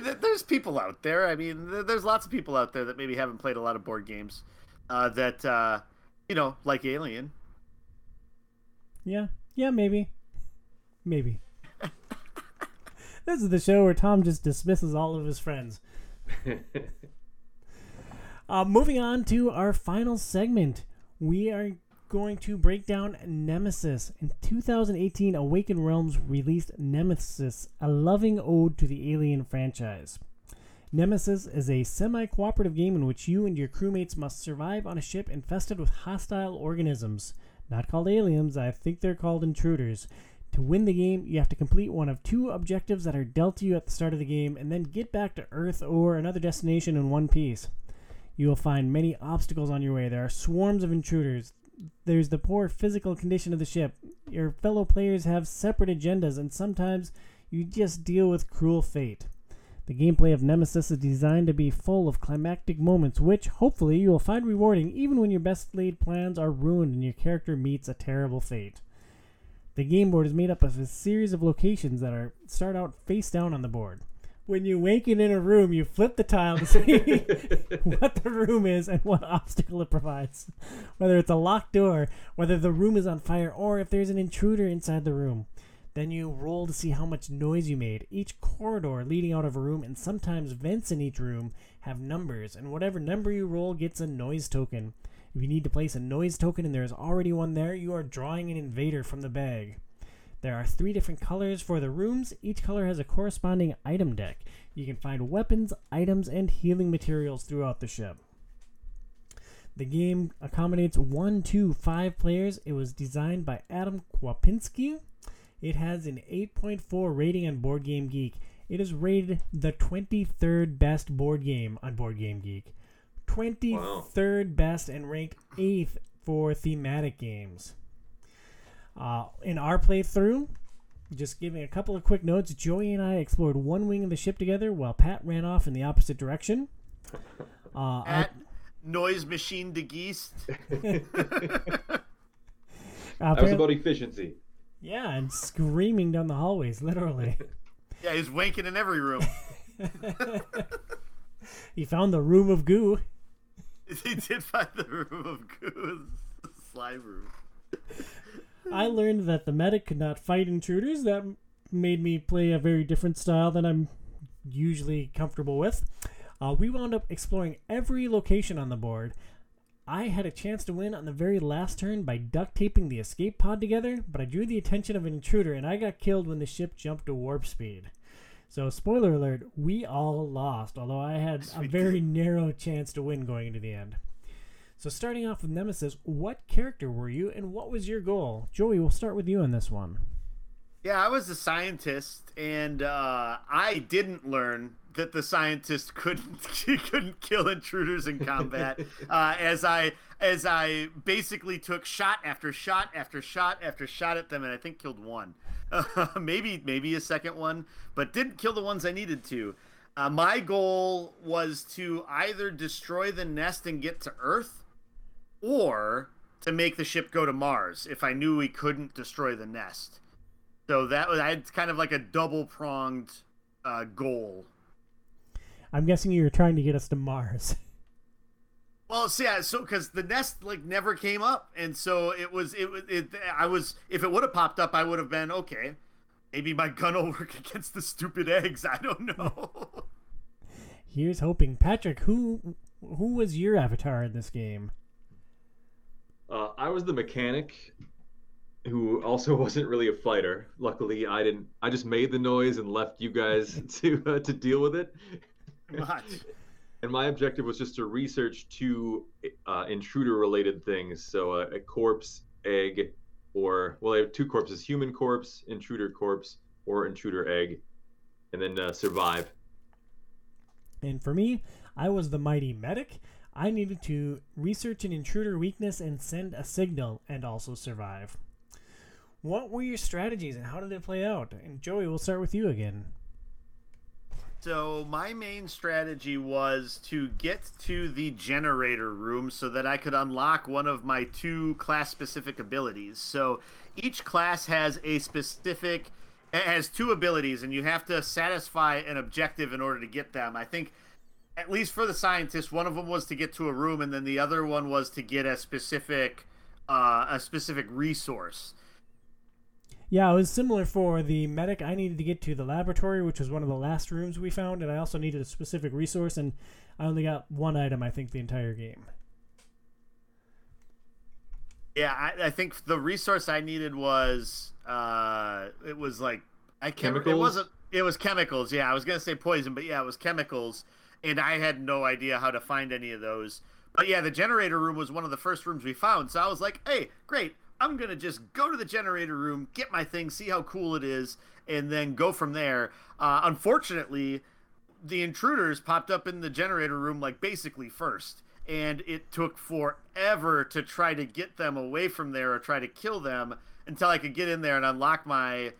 mean, there's people out there. I mean, there's lots of people out there that maybe haven't played a lot of board games that, you know, like Alien. Yeah. Yeah, maybe. Maybe. This is the show where Tom just dismisses all of his friends. Moving on to our final segment. We are going to break down Nemesis. In 2018, Awakened Realms released Nemesis, a loving ode to the Alien franchise. Nemesis is a semi-cooperative game in which you and your crewmates must survive on a ship infested with hostile organisms. Not called aliens, I think they're called intruders. To win the game, you have to complete one of two objectives that are dealt to you at the start of the game, and then get back to Earth or another destination in one piece. You will find many obstacles on your way. There are swarms of intruders. There's the poor physical condition of the ship. Your fellow players have separate agendas, and sometimes you just deal with cruel fate. The gameplay of Nemesis is designed to be full of climactic moments, which, hopefully, you will find rewarding even when your best-laid plans are ruined and your character meets a terrible fate. The game board is made up of a series of locations that are start out face down on the board. When you waken in a room, you flip the tile to see what the room is and what obstacle it provides. Whether it's a locked door, whether the room is on fire, or if there's an intruder inside the room. Then you roll to see how much noise you made. Each corridor leading out of a room, and sometimes vents in each room, have numbers, and whatever number you roll gets a noise token. If you need to place a noise token and there is already one there, you are drawing an invader from the bag. There are 3 different colors for the rooms. Each color has a corresponding item deck. You can find weapons, items, and healing materials throughout the ship. The game accommodates 1 to 5 players. It was designed by Adam Kwapinski. It has an 8.4 rating on Board Game Geek. It is rated the 23rd best board game on Board Game Geek. 23rd best and ranked 8th for thematic games. In our playthrough, just giving a couple of quick notes, Joey and I explored one wing of the ship together while Pat ran off in the opposite direction. At Noise Machine DeGeest. That was about efficiency. Yeah, and screaming down the hallways, literally. Yeah, he's wanking in every room. He found the room of goo. He did find the room of goo. It was a slime room. I learned that the medic could not fight intruders. That made me play a very different style than I'm usually comfortable with. We wound up exploring every location on the board. I had a chance to win on the very last turn by duct taping the escape pod together, but I drew the attention of an intruder and I got killed when the ship jumped to warp speed. So, spoiler alert, we all lost, although I had a very narrow chance to win going into the end. So, starting off with Nemesis, what character were you and what was your goal? Joey, we'll start with you on this one. Yeah, I was a scientist, and I didn't learn that the scientist couldn't kill intruders in combat, as I basically took shot after shot after shot after shot at them, and I think killed one. Maybe a second one, but didn't kill the ones I needed to. My goal was to either destroy the nest and get to Earth, or to make the ship go to Mars if I knew we couldn't destroy the nest. So that was, I had kind of like a double-pronged goal. I'm guessing you were trying to get us to Mars. Well, see, because the nest like never came up, and so it was. If it would have popped up, I would have been okay. Maybe my gun will work against the stupid eggs. I don't know. Here's hoping. Patrick, who was your avatar in this game? I was the mechanic, who also wasn't really a fighter. Luckily, I didn't. I just made the noise and left you guys to deal with it. Much. And my objective was just to research 2 intruder-related things. So a corpse, egg, or... Well, I have 2 corpses. Human corpse, or intruder egg. And then survive. And for me, I was the mighty medic. I needed to research an intruder weakness and send a signal, and also survive. What were your strategies, and how did it play out? And Joey, we'll start with you again. So my main strategy was to get to the generator room so that I could unlock one of my two class-specific abilities. So each class has a specific... has two abilities, and you have to satisfy an objective in order to get them. I think, at least for the scientist, one of them was to get to a room, and then the other one was to get a specific resource. Yeah, it was similar for the medic. I needed to get to the laboratory, which was one of the last rooms we found, and I also needed a specific resource, and I only got one item, I think, the entire game. Yeah, I think the resource I needed was... it was like I can't. Chemicals? It was chemicals. Yeah, I was gonna say poison, but yeah, it was chemicals, and I had no idea how to find any of those. But yeah, the generator room was one of the first rooms we found, so I was like, "Hey, great! I'm gonna just go to the generator room, get my thing, see how cool it is, and then go from there." Unfortunately, the intruders popped up in the generator room like basically first, and it took forever to try to get them away from there or try to kill them. Until I could get in there and unlock my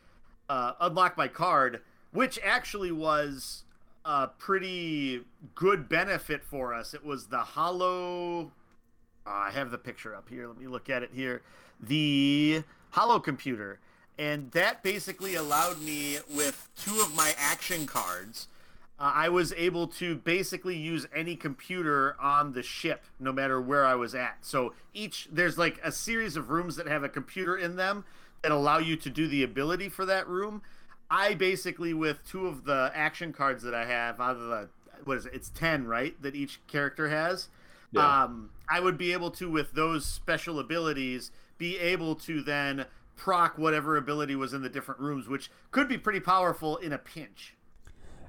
card, which actually was a pretty good benefit for us. It was the hollow... I have the picture up here. Let me look at it here. The hollow computer. And that basically allowed me, with two of my action cards, I was able to basically use any computer on the ship, no matter where I was at. So there's like a series of rooms that have a computer in them that allow you to do the ability for that room. I basically, with two of the action cards that I have, out of the, what is it? It's 10, right? That each character has. Yeah. I would be able to, with those special abilities, be able to then proc whatever ability was in the different rooms, which could be pretty powerful in a pinch.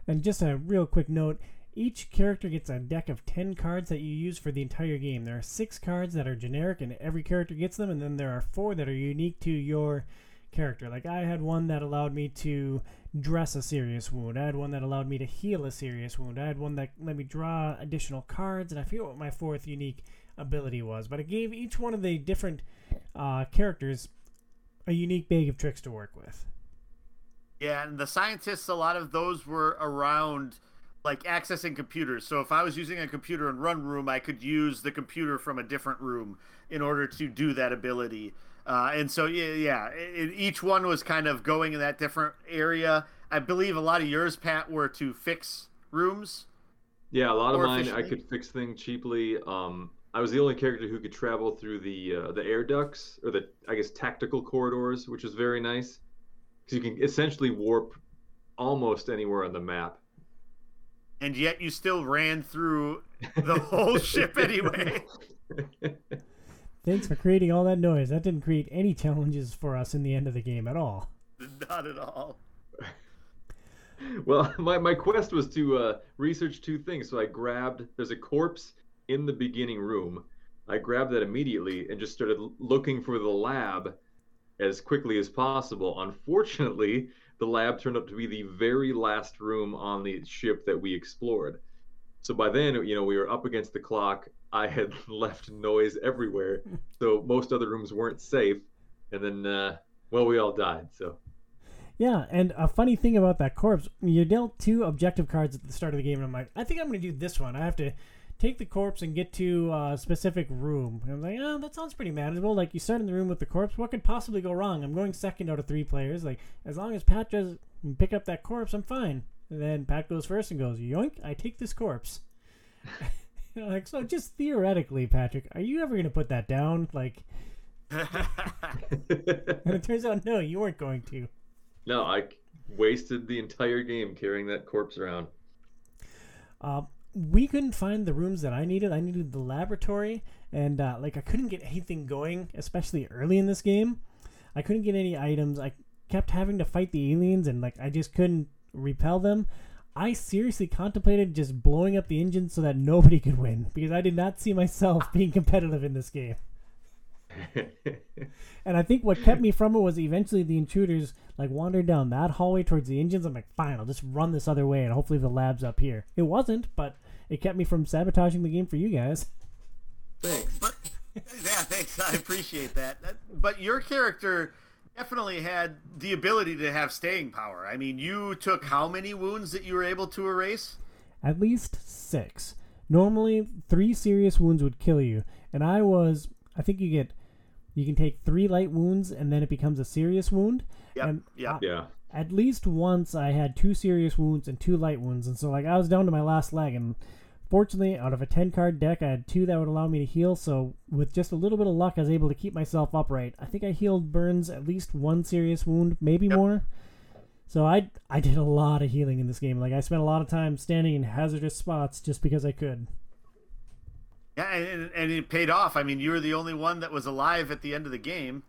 And just a real quick note, each character gets a deck of 10 cards that you use for the entire game. There are 6 cards that are generic and every character gets them, and then there are 4 that are unique to your character. Like, I had one that allowed me to dress a serious wound. I had one that allowed me to heal a serious wound. I had one that let me draw additional cards, and I forget what my 4th unique ability was. But it gave each one of the different characters a unique bag of tricks to work with. Yeah, and the scientists, a lot of those were around, like, accessing computers. So if I was using a computer in one room, I could use the computer from a different room in order to do that ability. And so, yeah, each one was kind of going in that different area. I believe a lot of yours, Pat, were to fix rooms. Yeah, a lot of mine, efficiently. I could fix things cheaply. I was the only character who could travel through the air ducts, or the, I guess, tactical corridors, which was very nice. Because you can essentially warp almost anywhere on the map. And yet you still ran through the whole ship anyway. Thanks for creating all that noise. That didn't create any challenges for us in the end of the game at all. Not at all. Well, my quest was to research two things. So I grabbed... There's a corpse in the beginning room. I grabbed that immediately and just started looking for the lab as quickly as possible. Unfortunately, the lab turned out to be the very last room on the ship that we explored. So by then, you know, we were up against the clock. I had left noise everywhere, so most other rooms weren't safe. And then, we all died. So. Yeah, and a funny thing about that corpse, you dealt 2 objective cards at the start of the game, and I'm like, I think I'm going to do this one. I have to take the corpse and get to a specific room. And I'm like, oh, that sounds pretty manageable. Like, you start in the room with the corpse. What could possibly go wrong? I'm going second out of 3 players. Like, as long as Pat does pick up that corpse, I'm fine. And then Pat goes first and goes, yoink, I take this corpse. You know, like, so just theoretically, Patrick, are you ever going to put that down? Like, and it turns out, no, you weren't going to. No, I wasted the entire game carrying that corpse around. We couldn't find the rooms that I needed. I needed the laboratory, and I couldn't get anything going, especially early in this game. I couldn't get any items. I kept having to fight the aliens, and I just couldn't repel them. I seriously contemplated just blowing up the engine so that nobody could win, because I did not see myself being competitive in this game. And I think what kept me from it was eventually the intruders wandered down that hallway towards the engines. I'm like, fine, I'll just run this other way and hopefully the lab's up here. It wasn't, but it kept me from sabotaging the game for you guys. Thanks. But, yeah, thanks. I appreciate that. But your character definitely had the ability to have staying power. I mean, you took how many wounds that you were able to erase? At least 6. Normally, 3 serious wounds would kill you, and I think you can take 3 light wounds, and then it becomes a serious wound. Yeah. At least once I had 2 serious wounds and 2 light wounds, and so like I was down to my last leg, and fortunately, out of a 10-card deck, I had 2 that would allow me to heal, so with just a little bit of luck, I was able to keep myself upright. I think I healed Burns at least 1 serious wound, maybe more. So I did a lot of healing in this game. Like, I spent a lot of time standing in hazardous spots just because I could. Yeah, and it paid off. I mean, you were the only one that was alive at the end of the game.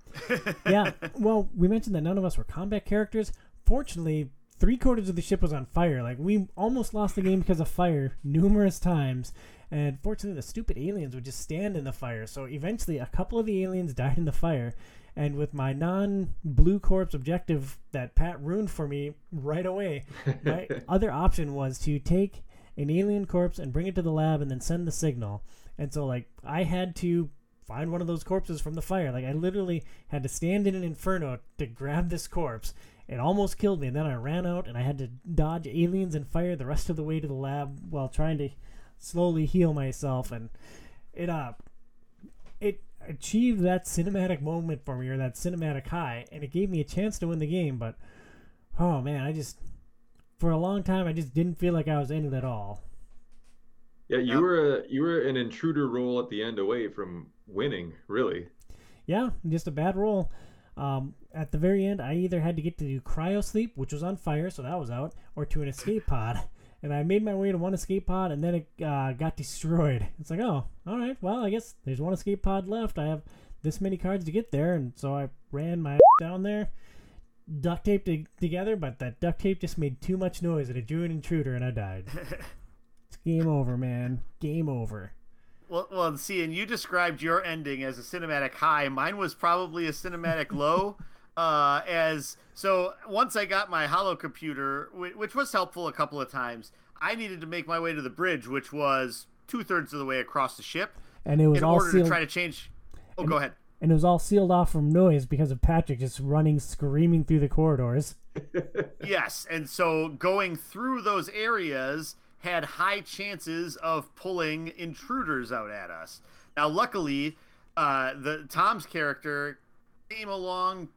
Yeah, well, we mentioned that none of us were combat characters. Fortunately, 3/4 of the ship was on fire. Like, we almost lost the game because of fire numerous times. And fortunately, the stupid aliens would just stand in the fire. So eventually, a couple of the aliens died in the fire. And with my non-blue corpse objective that Pat ruined for me right away, my other option was to take an alien corpse and bring it to the lab and then send the signal. And so, like, I had to find one of those corpses from the fire. Like, I literally had to stand in an inferno to grab this corpse. It almost killed me, and then I ran out, and I had to dodge aliens and fire the rest of the way to the lab while trying to slowly heal myself. And it achieved that cinematic moment for me, or that cinematic high, and it gave me a chance to win the game. But, oh man, for a long time, I just didn't feel like I was in it at all. Yeah, you were an intruder role at the end away from winning, really. Yeah, just a bad role. At the very end, I either had to get to cryosleep, which was on fire, so that was out, or to an escape pod. And I made my way to one escape pod, and then it got destroyed. It's like, oh, all right, well, I guess there's one escape pod left. I have this many cards to get there, and so I ran my down there, duct taped together, but that duct tape just made too much noise, and it drew an intruder, and I died. It's game over, man. Game over. Well, see, and you described your ending as a cinematic high. Mine was probably a cinematic low. So once I got my holocomputer, which was helpful a couple of times, I needed to make my way to the bridge, which was 2/3 of the way across the ship. And it was in all order sealed... to try to change. Go ahead. And it was all sealed off from noise because of Patrick just running, screaming through the corridors. Yes, and so going through those areas had high chances of pulling intruders out at us. Now, luckily, Tom's character came along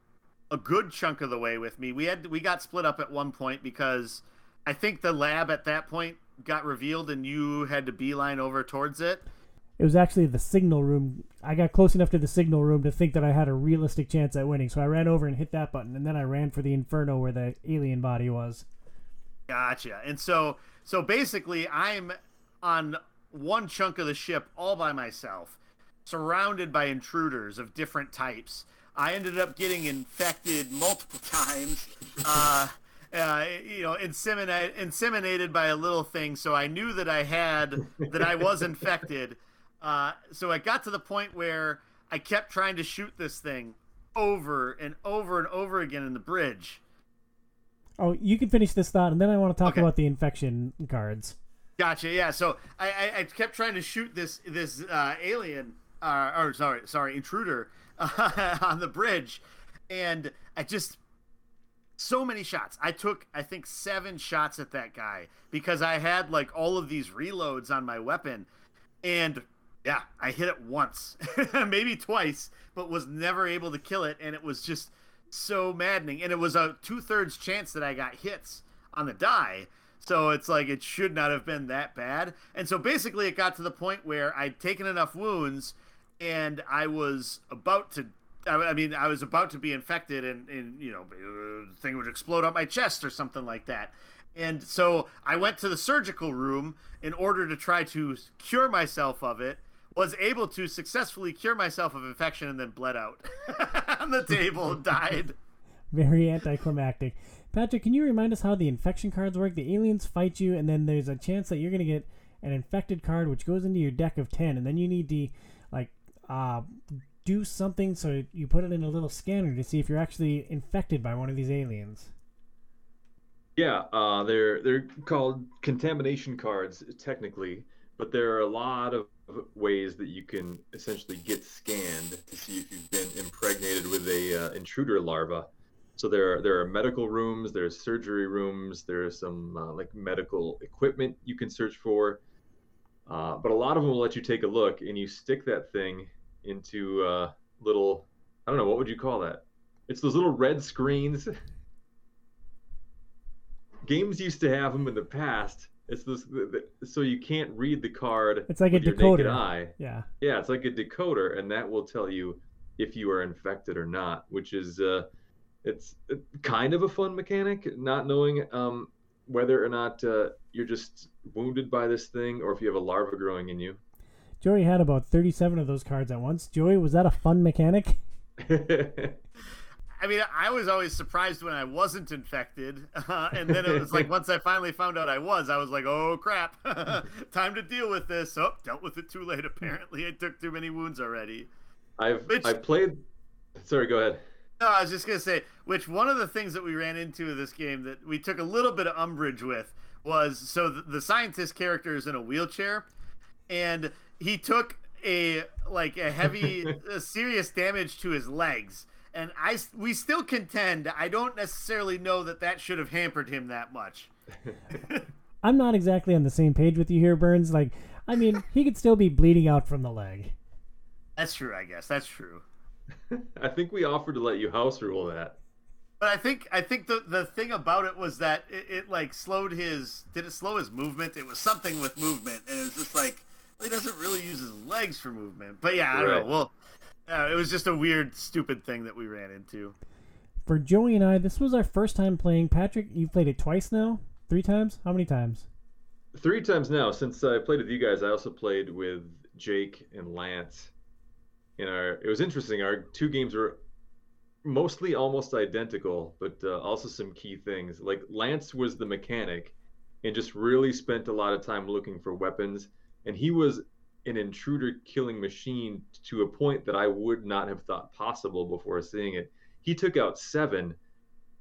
a good chunk of the way with me. We got split up at one point because I think the lab at that point got revealed and you had to beeline over towards it. It was actually the signal room. I got close enough to the signal room to think that I had a realistic chance at winning, so I ran over and hit that button, and then I ran for the inferno where the alien body was. Gotcha. And so basically, I'm on one chunk of the ship all by myself, surrounded by intruders of different types. I ended up getting infected multiple times, inseminated by a little thing. So I knew that I was infected. So I got to the point where I kept trying to shoot this thing over and over and over again in the bridge. Oh, you can finish this thought, and then I want to talk about the infection cards. Gotcha, yeah. So I kept trying to shoot this alien, intruder on the bridge, and so many shots. I took, I think, 7 shots at that guy because I had, like, all of these reloads on my weapon, and yeah, I hit it once, maybe twice, but was never able to kill it, and it was just so maddening. And it was a 2/3 chance that I got hits on the die, so it's like it should not have been that bad. And so basically it got to the point where I'd taken enough wounds and I was about to be infected, and you know, the thing would explode on my chest or something like that. And so I went to the surgical room in order to try to cure myself of it, was able to successfully cure myself of infection, and then bled out on the table and died. Very anticlimactic. Patrick, can you remind us how the infection cards work? The aliens fight you, and then there's a chance that you're going to get an infected card, which goes into your deck of 10, and then you need to, like, do something, so you put it in a little scanner to see if you're actually infected by one of these aliens. Yeah, they're called contamination cards, technically. But there are a lot of ways that you can essentially get scanned to see if you've been impregnated with a intruder larva. So there are medical rooms, there's surgery rooms, there's some like medical equipment you can search for. But a lot of them will let you take a look, and you stick that thing into little, I don't know, what would you call that? It's those little red screens. Games used to have them in the past. It's this, so you can't read the card. It's like with a decoder. Your naked eye. Yeah. Yeah, it's like a decoder, and that will tell you if you are infected or not, which is it's kind of a fun mechanic, not knowing whether or not you're just wounded by this thing or if you have a larva growing in you. Joey had about 37 of those cards at once. Joey, was that a fun mechanic? I mean, I was always surprised when I wasn't infected. And then it was like, once I finally found out I was like, oh, crap. Time to deal with this. Oh, dealt with it too late, apparently. I took too many wounds already. I've played... Sorry, go ahead. No, I was just going to say, which one of the things that we ran into in this game that we took a little bit of umbrage with was, so the scientist character is in a wheelchair, and he took a heavy, serious damage to his legs. And we still contend, I don't necessarily know that should have hampered him that much. I'm not exactly on the same page with you here, Burns. Like, I mean, he could still be bleeding out from the leg. That's true, I guess. That's true. I think we offered to let you house rule that. But I think the thing about it was that it like slowed his... Did it slow his movement? It was something with movement. And it was just like, well, he doesn't really use his legs for movement. But yeah, I don't know. Well... It was just a weird, stupid thing that we ran into. For Joey and I, this was our first time playing. Patrick, you've played it twice now? Three times? How many times? Three times now. Since I played with you guys, I also played with Jake and Lance. It was interesting. Our two games were mostly almost identical, but also some key things. Like, Lance was the mechanic and just really spent a lot of time looking for weapons, and he was an intruder killing machine to a point that I would not have thought possible before seeing it. He took out 7.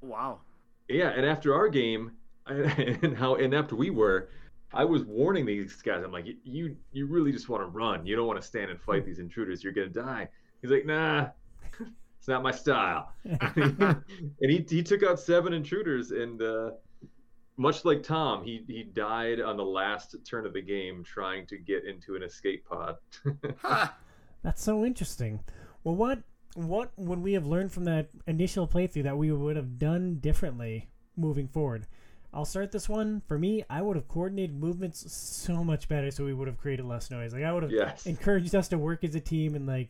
Wow. Yeah, and after our game, and how inept we were, I was warning these guys. I'm like, you really just want to run. You don't want to stand and fight these intruders. You're going to die. He's like, nah, it's not my style. And he took out 7 intruders, and much like Tom, he died on the last turn of the game trying to get into an escape pod. That's so interesting. Well, what would we have learned from that initial playthrough that we would have done differently moving forward? I'll start this one. For me, I would have coordinated movements so much better, so we would have created less noise. Like, I would have encouraged us to work as a team, and like,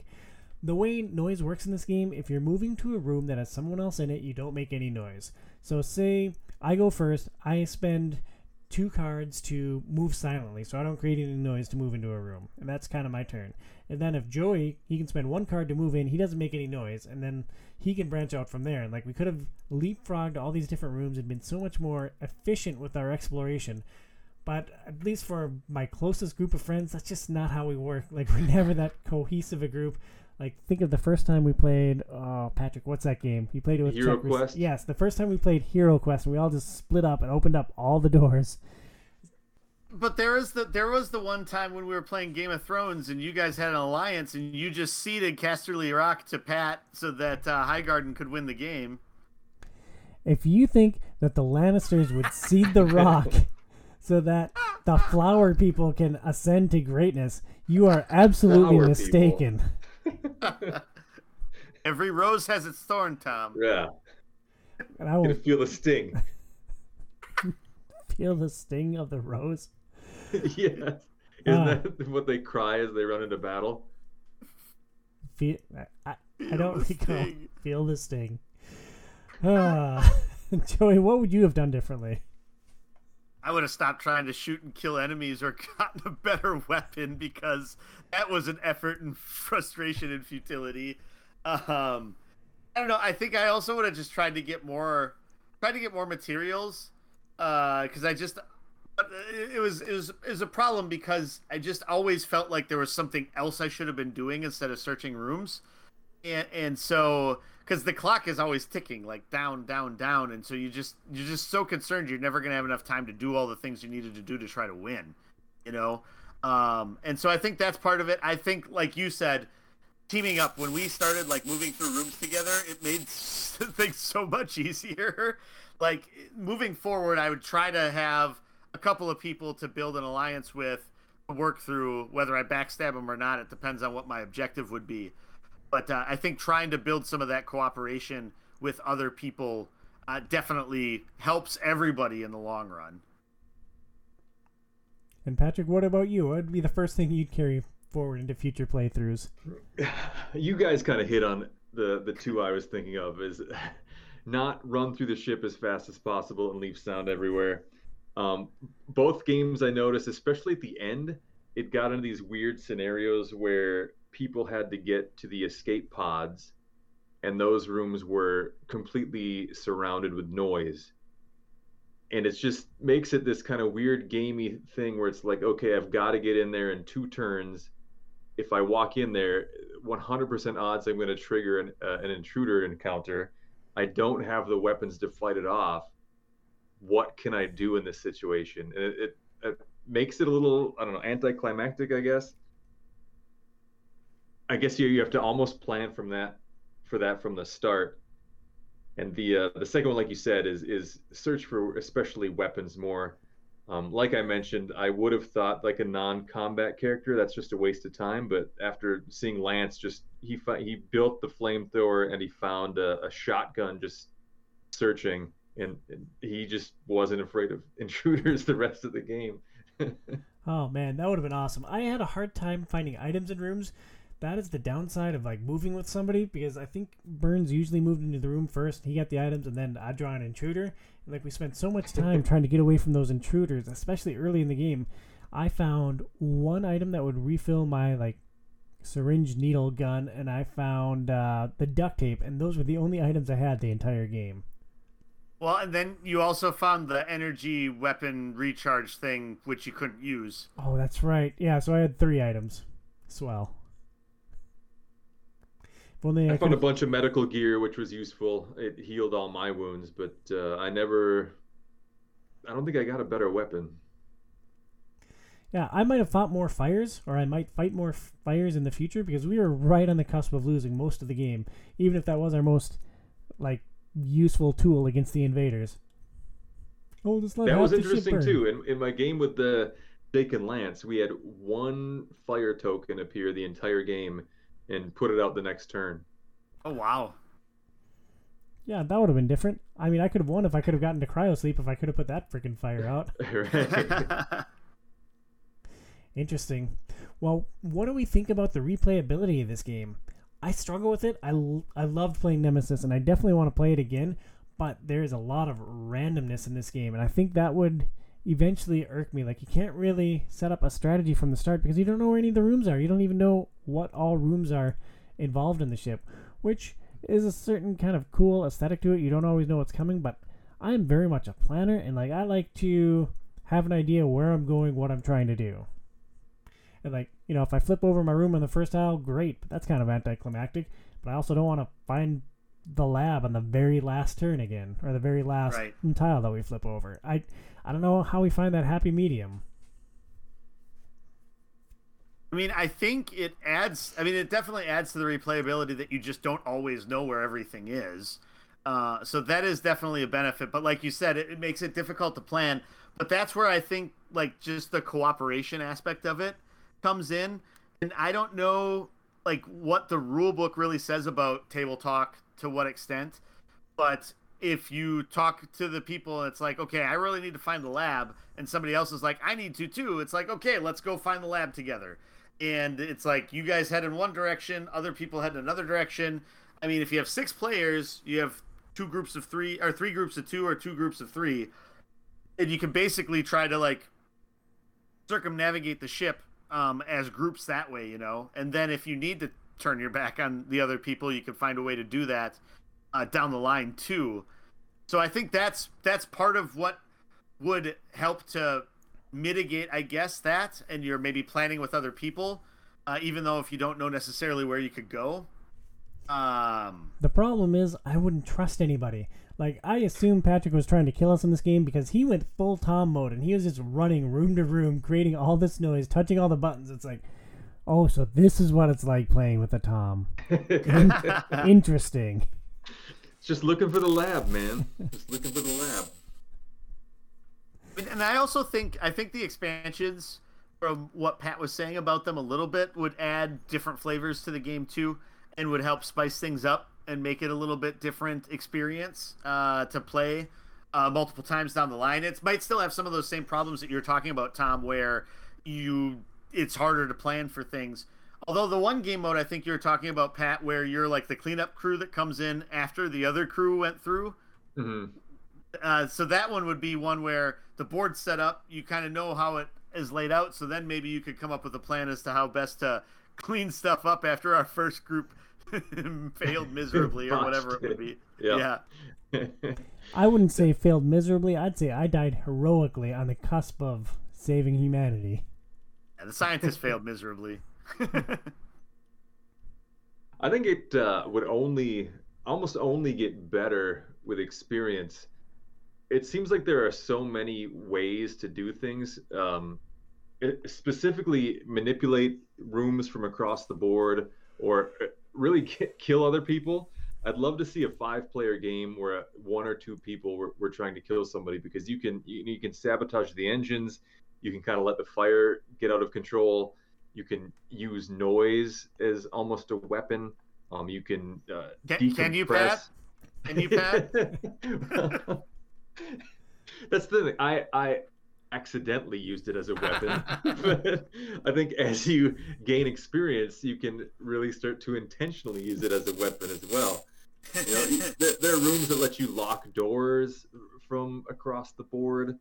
the way noise works in this game, if you're moving to a room that has someone else in it, you don't make any noise. So say I go first, I spend 2 cards to move silently, so I don't create any noise to move into a room. And that's kind of my turn. And then if Joey, he can spend 1 card to move in, he doesn't make any noise, and then he can branch out from there. And like, we could have leapfrogged all these different rooms and been so much more efficient with our exploration. But at least for my closest group of friends, that's just not how we work. Like, we're never that cohesive a group. Like, think of the first time we played, Patrick, what's that game? You played it with Hero Quest? Yes, the first time we played Hero Quest, we all just split up and opened up all the doors. But there was the one time when we were playing Game of Thrones and you guys had an alliance and you just ceded Casterly Rock to Pat so that Highgarden could win the game. If you think that the Lannisters would cede the rock so that the flower people can ascend to greatness, you are absolutely mistaken. Every rose has its thorn, Tom. Yeah. And I'm gonna feel the sting. Feel the sting of the rose? Yes. Isn't that what they cry as they run into battle? I don't recall. Feel the sting. Joey, what would you have done differently? I would have stopped trying to shoot and kill enemies or gotten a better weapon, because that was an effort and frustration and futility. I don't know. I think I also would have just tried to get more materials, because I just it was a problem because I just always felt like there was something else I should have been doing instead of searching rooms, and so. Because the clock is always ticking, like down, down, down, and so you're just so concerned you're never gonna have enough time to do all the things you needed to do to try to win, And so I think that's part of it. I think, like you said, teaming up, when we started like moving through rooms together, it made things so much easier. Like moving forward, I would try to have a couple of people to build an alliance with, work through. Whether I backstab them or not, it depends on what my objective would be. But I think trying to build some of that cooperation with other people definitely helps everybody in the long run. And Patrick, what about you? What would be the first thing you'd carry forward into future playthroughs? You guys kind of hit on the two I was thinking of, is not run through the ship as fast as possible and leave sound everywhere. Both games I noticed, especially at the end, it got into these weird scenarios where people had to get to the escape pods, and those rooms were completely surrounded with noise. And it just makes it this kind of weird gamey thing where it's like, okay, I've got to get in there in 2 turns. If I walk in there, 100% odds I'm going to trigger an intruder encounter. I don't have the weapons to fight it off. What can I do in this situation? And it makes it a little, I don't know, anticlimactic, I guess. I guess you have to almost plan for that from the start. And the second one, like you said, is search for especially weapons more. Like I mentioned, I would have thought like a non-combat character, that's just a waste of time. But after seeing Lance, just he built the flamethrower and he found a shotgun just searching, and he just wasn't afraid of intruders the rest of the game. Oh man, that would have been awesome. I had a hard time finding items in rooms. That is the downside of like moving with somebody, because I think Burns usually moved into the room first. He got the items, and then I draw an intruder. And like we spent so much time trying to get away from those intruders, especially early in the game. I found one item that would refill my like syringe needle gun, and I found the duct tape, and those were the only items I had the entire game. Well, and then you also found the energy weapon recharge thing, which you couldn't use. Oh, that's right. Yeah, so I had 3 items. Swell. I found a bunch of medical gear, which was useful. It healed all my wounds, but I don't think I got a better weapon. Yeah, I might have fought more fires, or I might fight more fires in the future, because we were right on the cusp of losing most of the game, even if that was our most like useful tool against the invaders. Oh, this that was interesting too. In my game with the Jake and Lance, we had 1 fire token appear the entire game and put it out the next turn. Oh, wow. Yeah, that would have been different. I mean, I could have won if I could have gotten to cryosleep, if I could have put that freaking fire out. Interesting. Well, what do we think about the replayability of this game? I struggle with it. I loved playing Nemesis, and I definitely want to play it again, but there is a lot of randomness in this game, and I think that would eventually irk me. Like, you can't really set up a strategy from the start because you don't know where any of the rooms are. You don't even know what all rooms are involved in the ship, which is a certain kind of cool aesthetic to it. You don't always know what's coming, but I'm very much a planner, and like I like to have an idea where I'm going, what I'm trying to do. And like, you know, if I flip over my room on the first aisle, great, but that's kind of anticlimactic. But I also don't want to find the lab on the very last turn again, or the very last tile that we flip over. I don't know how we find that happy medium. I mean, I think it adds... I mean, it definitely adds to the replayability that you just don't always know where everything is. So that is definitely a benefit. But like you said, it makes it difficult to plan. But that's where I think, like, just the cooperation aspect of it comes in. And I don't know, like, what the rule book really says about table talk, to what extent. But if you talk to the people and it's like, okay, I really need to find the lab, and somebody else is like, I need to too, it's like, okay, let's go find the lab together. And it's like, you guys head in one direction, other people head in another direction. I mean, if you have 6 players, you have 2 groups of 3, or 3 groups of 2, or 2 groups of 3, and you can basically try to like circumnavigate the ship as groups that way, you know. And then if you need to turn your back on the other people, you can find a way to do that down the line too. So I think that's part of what would help to mitigate, I guess, that. And you're maybe planning with other people, even though if you don't know necessarily where you could go. The problem is I wouldn't trust anybody. Like, I assume Patrick was trying to kill us in this game because he went full Tom mode and he was just running room to room, creating all this noise, touching all the buttons. It's like, oh, so this is what it's like playing with a Tom. Interesting. It's just looking for the lab, man. Just looking for the lab. And I also think, the expansions, from what Pat was saying about them a little bit, would add different flavors to the game too, and would help spice things up and make it a little bit different experience to play multiple times down the line. It might still have some of those same problems that you're talking about, Tom, where it's harder to plan for things. Although the one game mode I think you're talking about, Pat, where you're like the cleanup crew that comes in after the other crew went through. Mm-hmm. So that one would be one where the board's set up, you kind of know how it is laid out, so then maybe you could come up with a plan as to how best to clean stuff up after our first group failed miserably or whatever it would be. Yep. Yeah. I wouldn't say failed miserably. I'd say I died heroically on the cusp of saving humanity. Yeah, the scientists failed miserably. I think it would almost only get better with experience. It seems like there are so many ways to do things, specifically manipulate rooms from across the board or really kill other people. I'd love to see a 5-player game where one or two people were trying to kill somebody, because you can sabotage the engines, you can kind of let the fire get out of control, you can use noise as almost a weapon. You can decompress. Can you, Pat? That's the thing. I accidentally used it as a weapon. But I think as you gain experience, you can really start to intentionally use it as a weapon as well. You know, there are rooms that let you lock doors from across the board.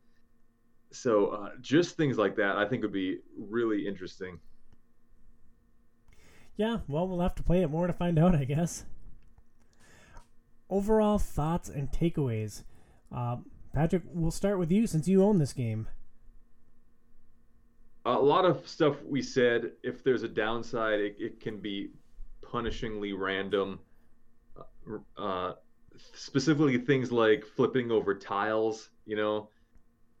So just things like that, I think, would be really interesting. Yeah, well, we'll have to play it more to find out, I guess. Overall thoughts and takeaways. Patrick, we'll start with you since you own this game. A lot of stuff we said, if there's a downside, it can be punishingly random. Specifically things like flipping over tiles,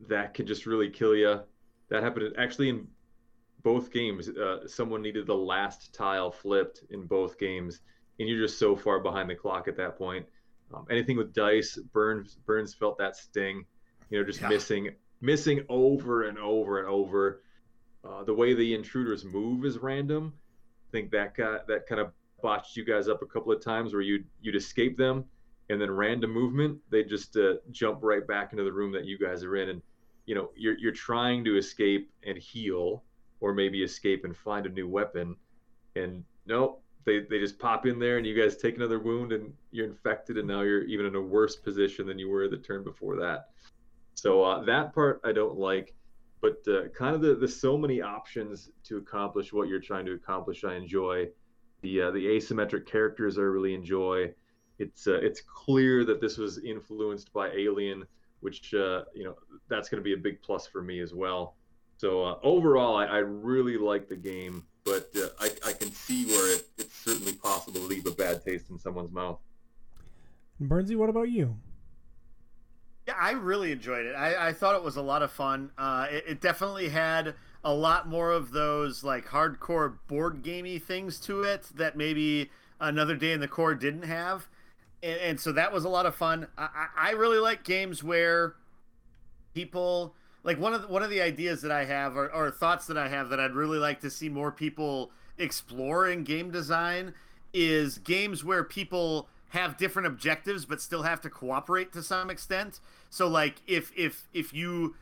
that can just really kill you. That happened actually in both games. Someone needed the last tile flipped in both games, and you're just so far behind the clock at that point. Anything with dice, Burns felt that sting, missing over and over and over. The way the intruders move is random. I think that kind of botched you guys up a couple of times where you'd escape them, and then random movement, they just jump right back into the room that you guys are in, and you're trying to escape and heal, or maybe escape and find a new weapon, and nope. They just pop in there and you guys take another wound and you're infected, and now you're even in a worse position than you were the turn before that. So that part I don't like, but kind of the so many options to accomplish what you're trying to accomplish I enjoy. The asymmetric characters I really enjoy. It's clear that this was influenced by Alien, which that's going to be a big plus for me as well. So overall, I really like the game. But I can see where it's certainly possible to leave a bad taste in someone's mouth. Burnsy, what about you? Yeah, I really enjoyed it. I thought it was a lot of fun. It definitely had a lot more of those like hardcore board gamey things to it that maybe Another Day in the Core didn't have. And so that was a lot of fun. I really like games where people... Like one of the ideas that I have or thoughts that I have that I'd really like to see more people explore in game design is games where people have different objectives but still have to cooperate to some extent. So like if you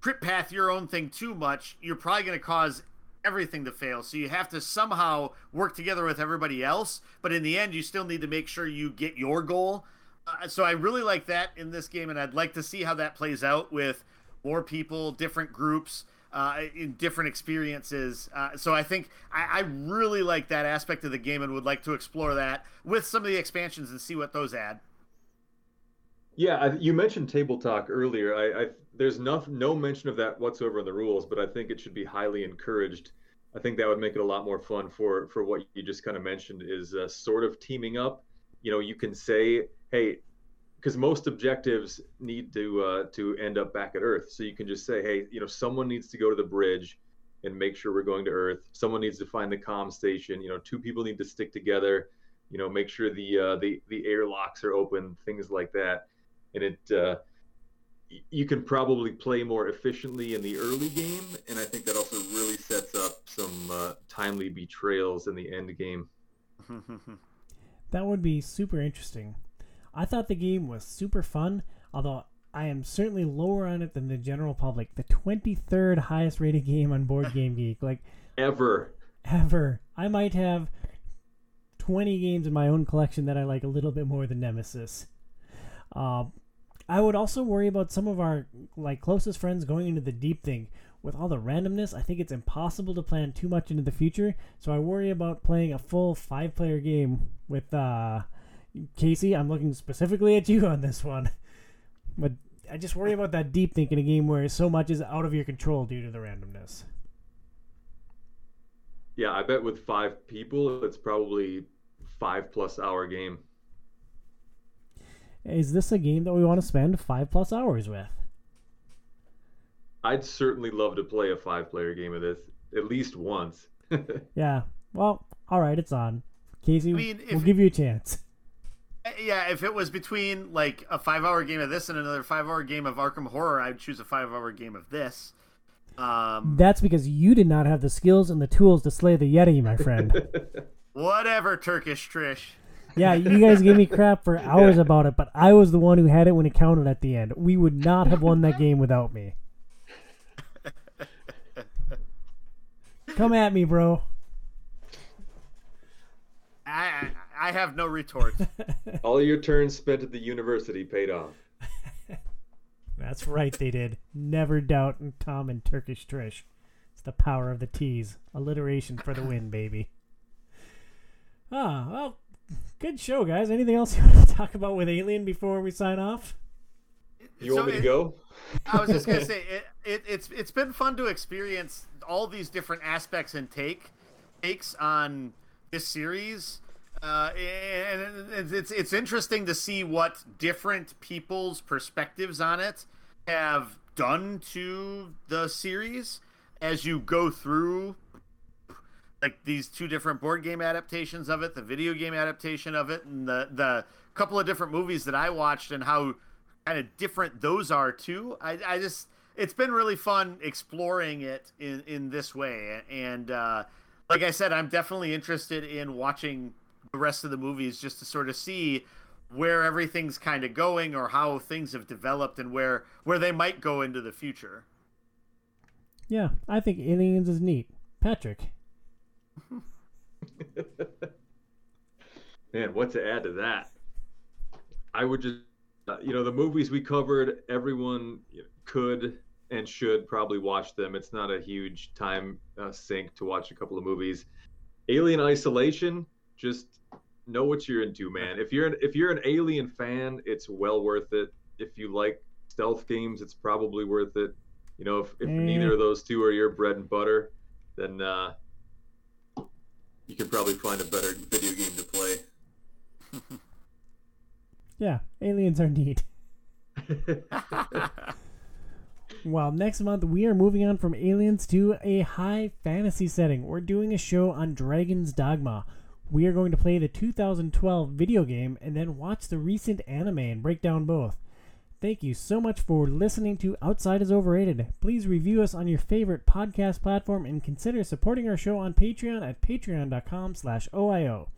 trip path your own thing too much, you're probably going to cause everything to fail. So you have to somehow work together with everybody else, but in the end you still need to make sure you get your goal. So I really like that in this game, and I'd like to see how that plays out with more people, different groups, in different experiences. So I think I really like that aspect of the game and would like to explore that with some of the expansions and see what those add. Yeah, you mentioned table talk earlier. There's no mention of that whatsoever in the rules, but I think it should be highly encouraged. I think that would make it a lot more fun for what you just kind of mentioned is sort of teaming up. You know, you can say, hey, because most objectives need to end up back at Earth. So you can just say, hey, you know, someone needs to go to the bridge and make sure we're going to Earth. Someone needs to find the comm station. You know, two people need to stick together. You know, make sure the airlocks are open, things like that. And it you can probably play more efficiently in the early game, and I think that also really sets up some timely betrayals in the end game. That would be super interesting. I thought the game was super fun, although I am certainly lower on it than the general public. The 23rd highest rated game on Board Game Geek, like ever. I might have 20 games in my own collection that I like a little bit more than Nemesis. I would also worry about some of our like closest friends going into the deep thing. With all the randomness, I think it's impossible to plan too much into the future, so I worry about playing a full 5-player game with Casey. I'm looking specifically at you on this one. But I just worry about that deep think in a game where so much is out of your control due to the randomness. Yeah, I bet with 5 people, it's probably 5+ hour game. Is this a game that we want to spend 5+ hours with? I'd certainly love to play a 5-player game of this at least once. Yeah. Well, all right, it's on. Casey, I mean, we'll give you a chance. Yeah, if it was between like a 5-hour game of this and another 5-hour game of Arkham Horror, I would choose a 5-hour game of this. That's because you did not have the skills and the tools to slay the Yeti, my friend. Whatever, Turkish Trish. Yeah, you guys gave me crap for hours about it, but I was the one who had it when it counted at the end. We would not have won that game without me. Come at me, bro. I have no retort. All your turns spent at the university paid off. That's right, they did. Never doubt Tom and Turkish Trish. It's the power of the T's. Alliteration for the win, baby. Ah, well, good show, guys. Anything else you want to talk about with Alien before we sign off? You want me to go? I was just going to say, it's been fun to experience all these different aspects and takes on this series. And it's interesting to see what different people's perspectives on it have done to the series as you go through like these two different board game adaptations of it, the video game adaptation of it, and the couple of different movies that I watched and how kind of different those are too. I just, it's been really fun exploring it in this way. And like I said, I'm definitely interested in watching the rest of the movies just to sort of see where everything's kind of going or how things have developed and where they might go into the future. Yeah, I think Aliens is neat. Patrick. Man, what to add to that? I would just, you know, the movies we covered, everyone could and should probably watch them. It's not a huge time sink to watch a couple of movies. Alien Isolation, just know what you're into, man. If you're an Alien fan, it's well worth it. If you like stealth games, it's probably worth it. You know, if neither of those two are your bread and butter, then you can probably find a better video game to play. Yeah, aliens are neat. Well, next month we are moving on from aliens to a high fantasy setting. We're doing a show on Dragon's Dogma. We are going to play the 2012 video game and then watch the recent anime and break down both. Thank you so much for listening to Outside is Overrated. Please review us on your favorite podcast platform and consider supporting our show on Patreon at patreon.com/OIO.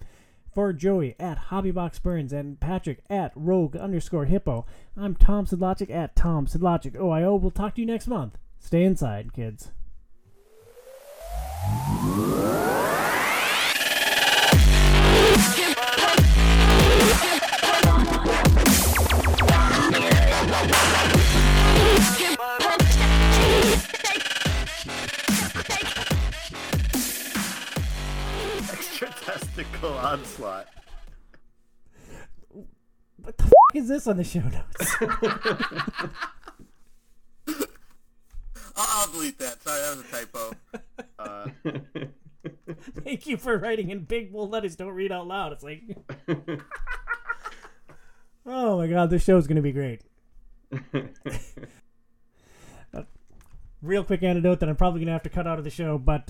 For Joey at Hobby Box Burns and Patrick at Rogue_Hippo, I'm Tom Sedlachic at Tom Sedlachic OIO. We'll talk to you next month. Stay inside, kids. Extra testicle onslaught. What the f*** is this on the show notes? I'll delete that. Sorry, that was a typo. Thank you for writing in big bold letters. Don't read out loud. It's like, oh my God, this show is going to be great. Real quick anecdote that I'm probably going to have to cut out of the show, but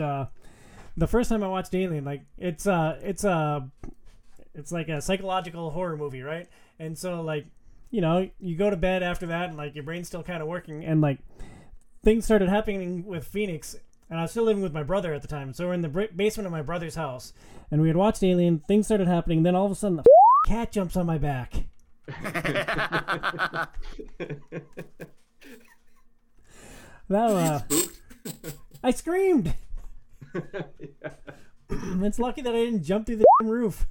the first time I watched Alien, like it's like a psychological horror movie, right? And so like, you know, you go to bed after that and like your brain's still kind of working, and like things started happening with Phoenix. And I was still living with my brother at the time. So we're in the basement of my brother's house. And we had watched Alien. Things started happening. Then all of a sudden, the cat jumps on my back. I screamed. It's lucky that I didn't jump through the roof.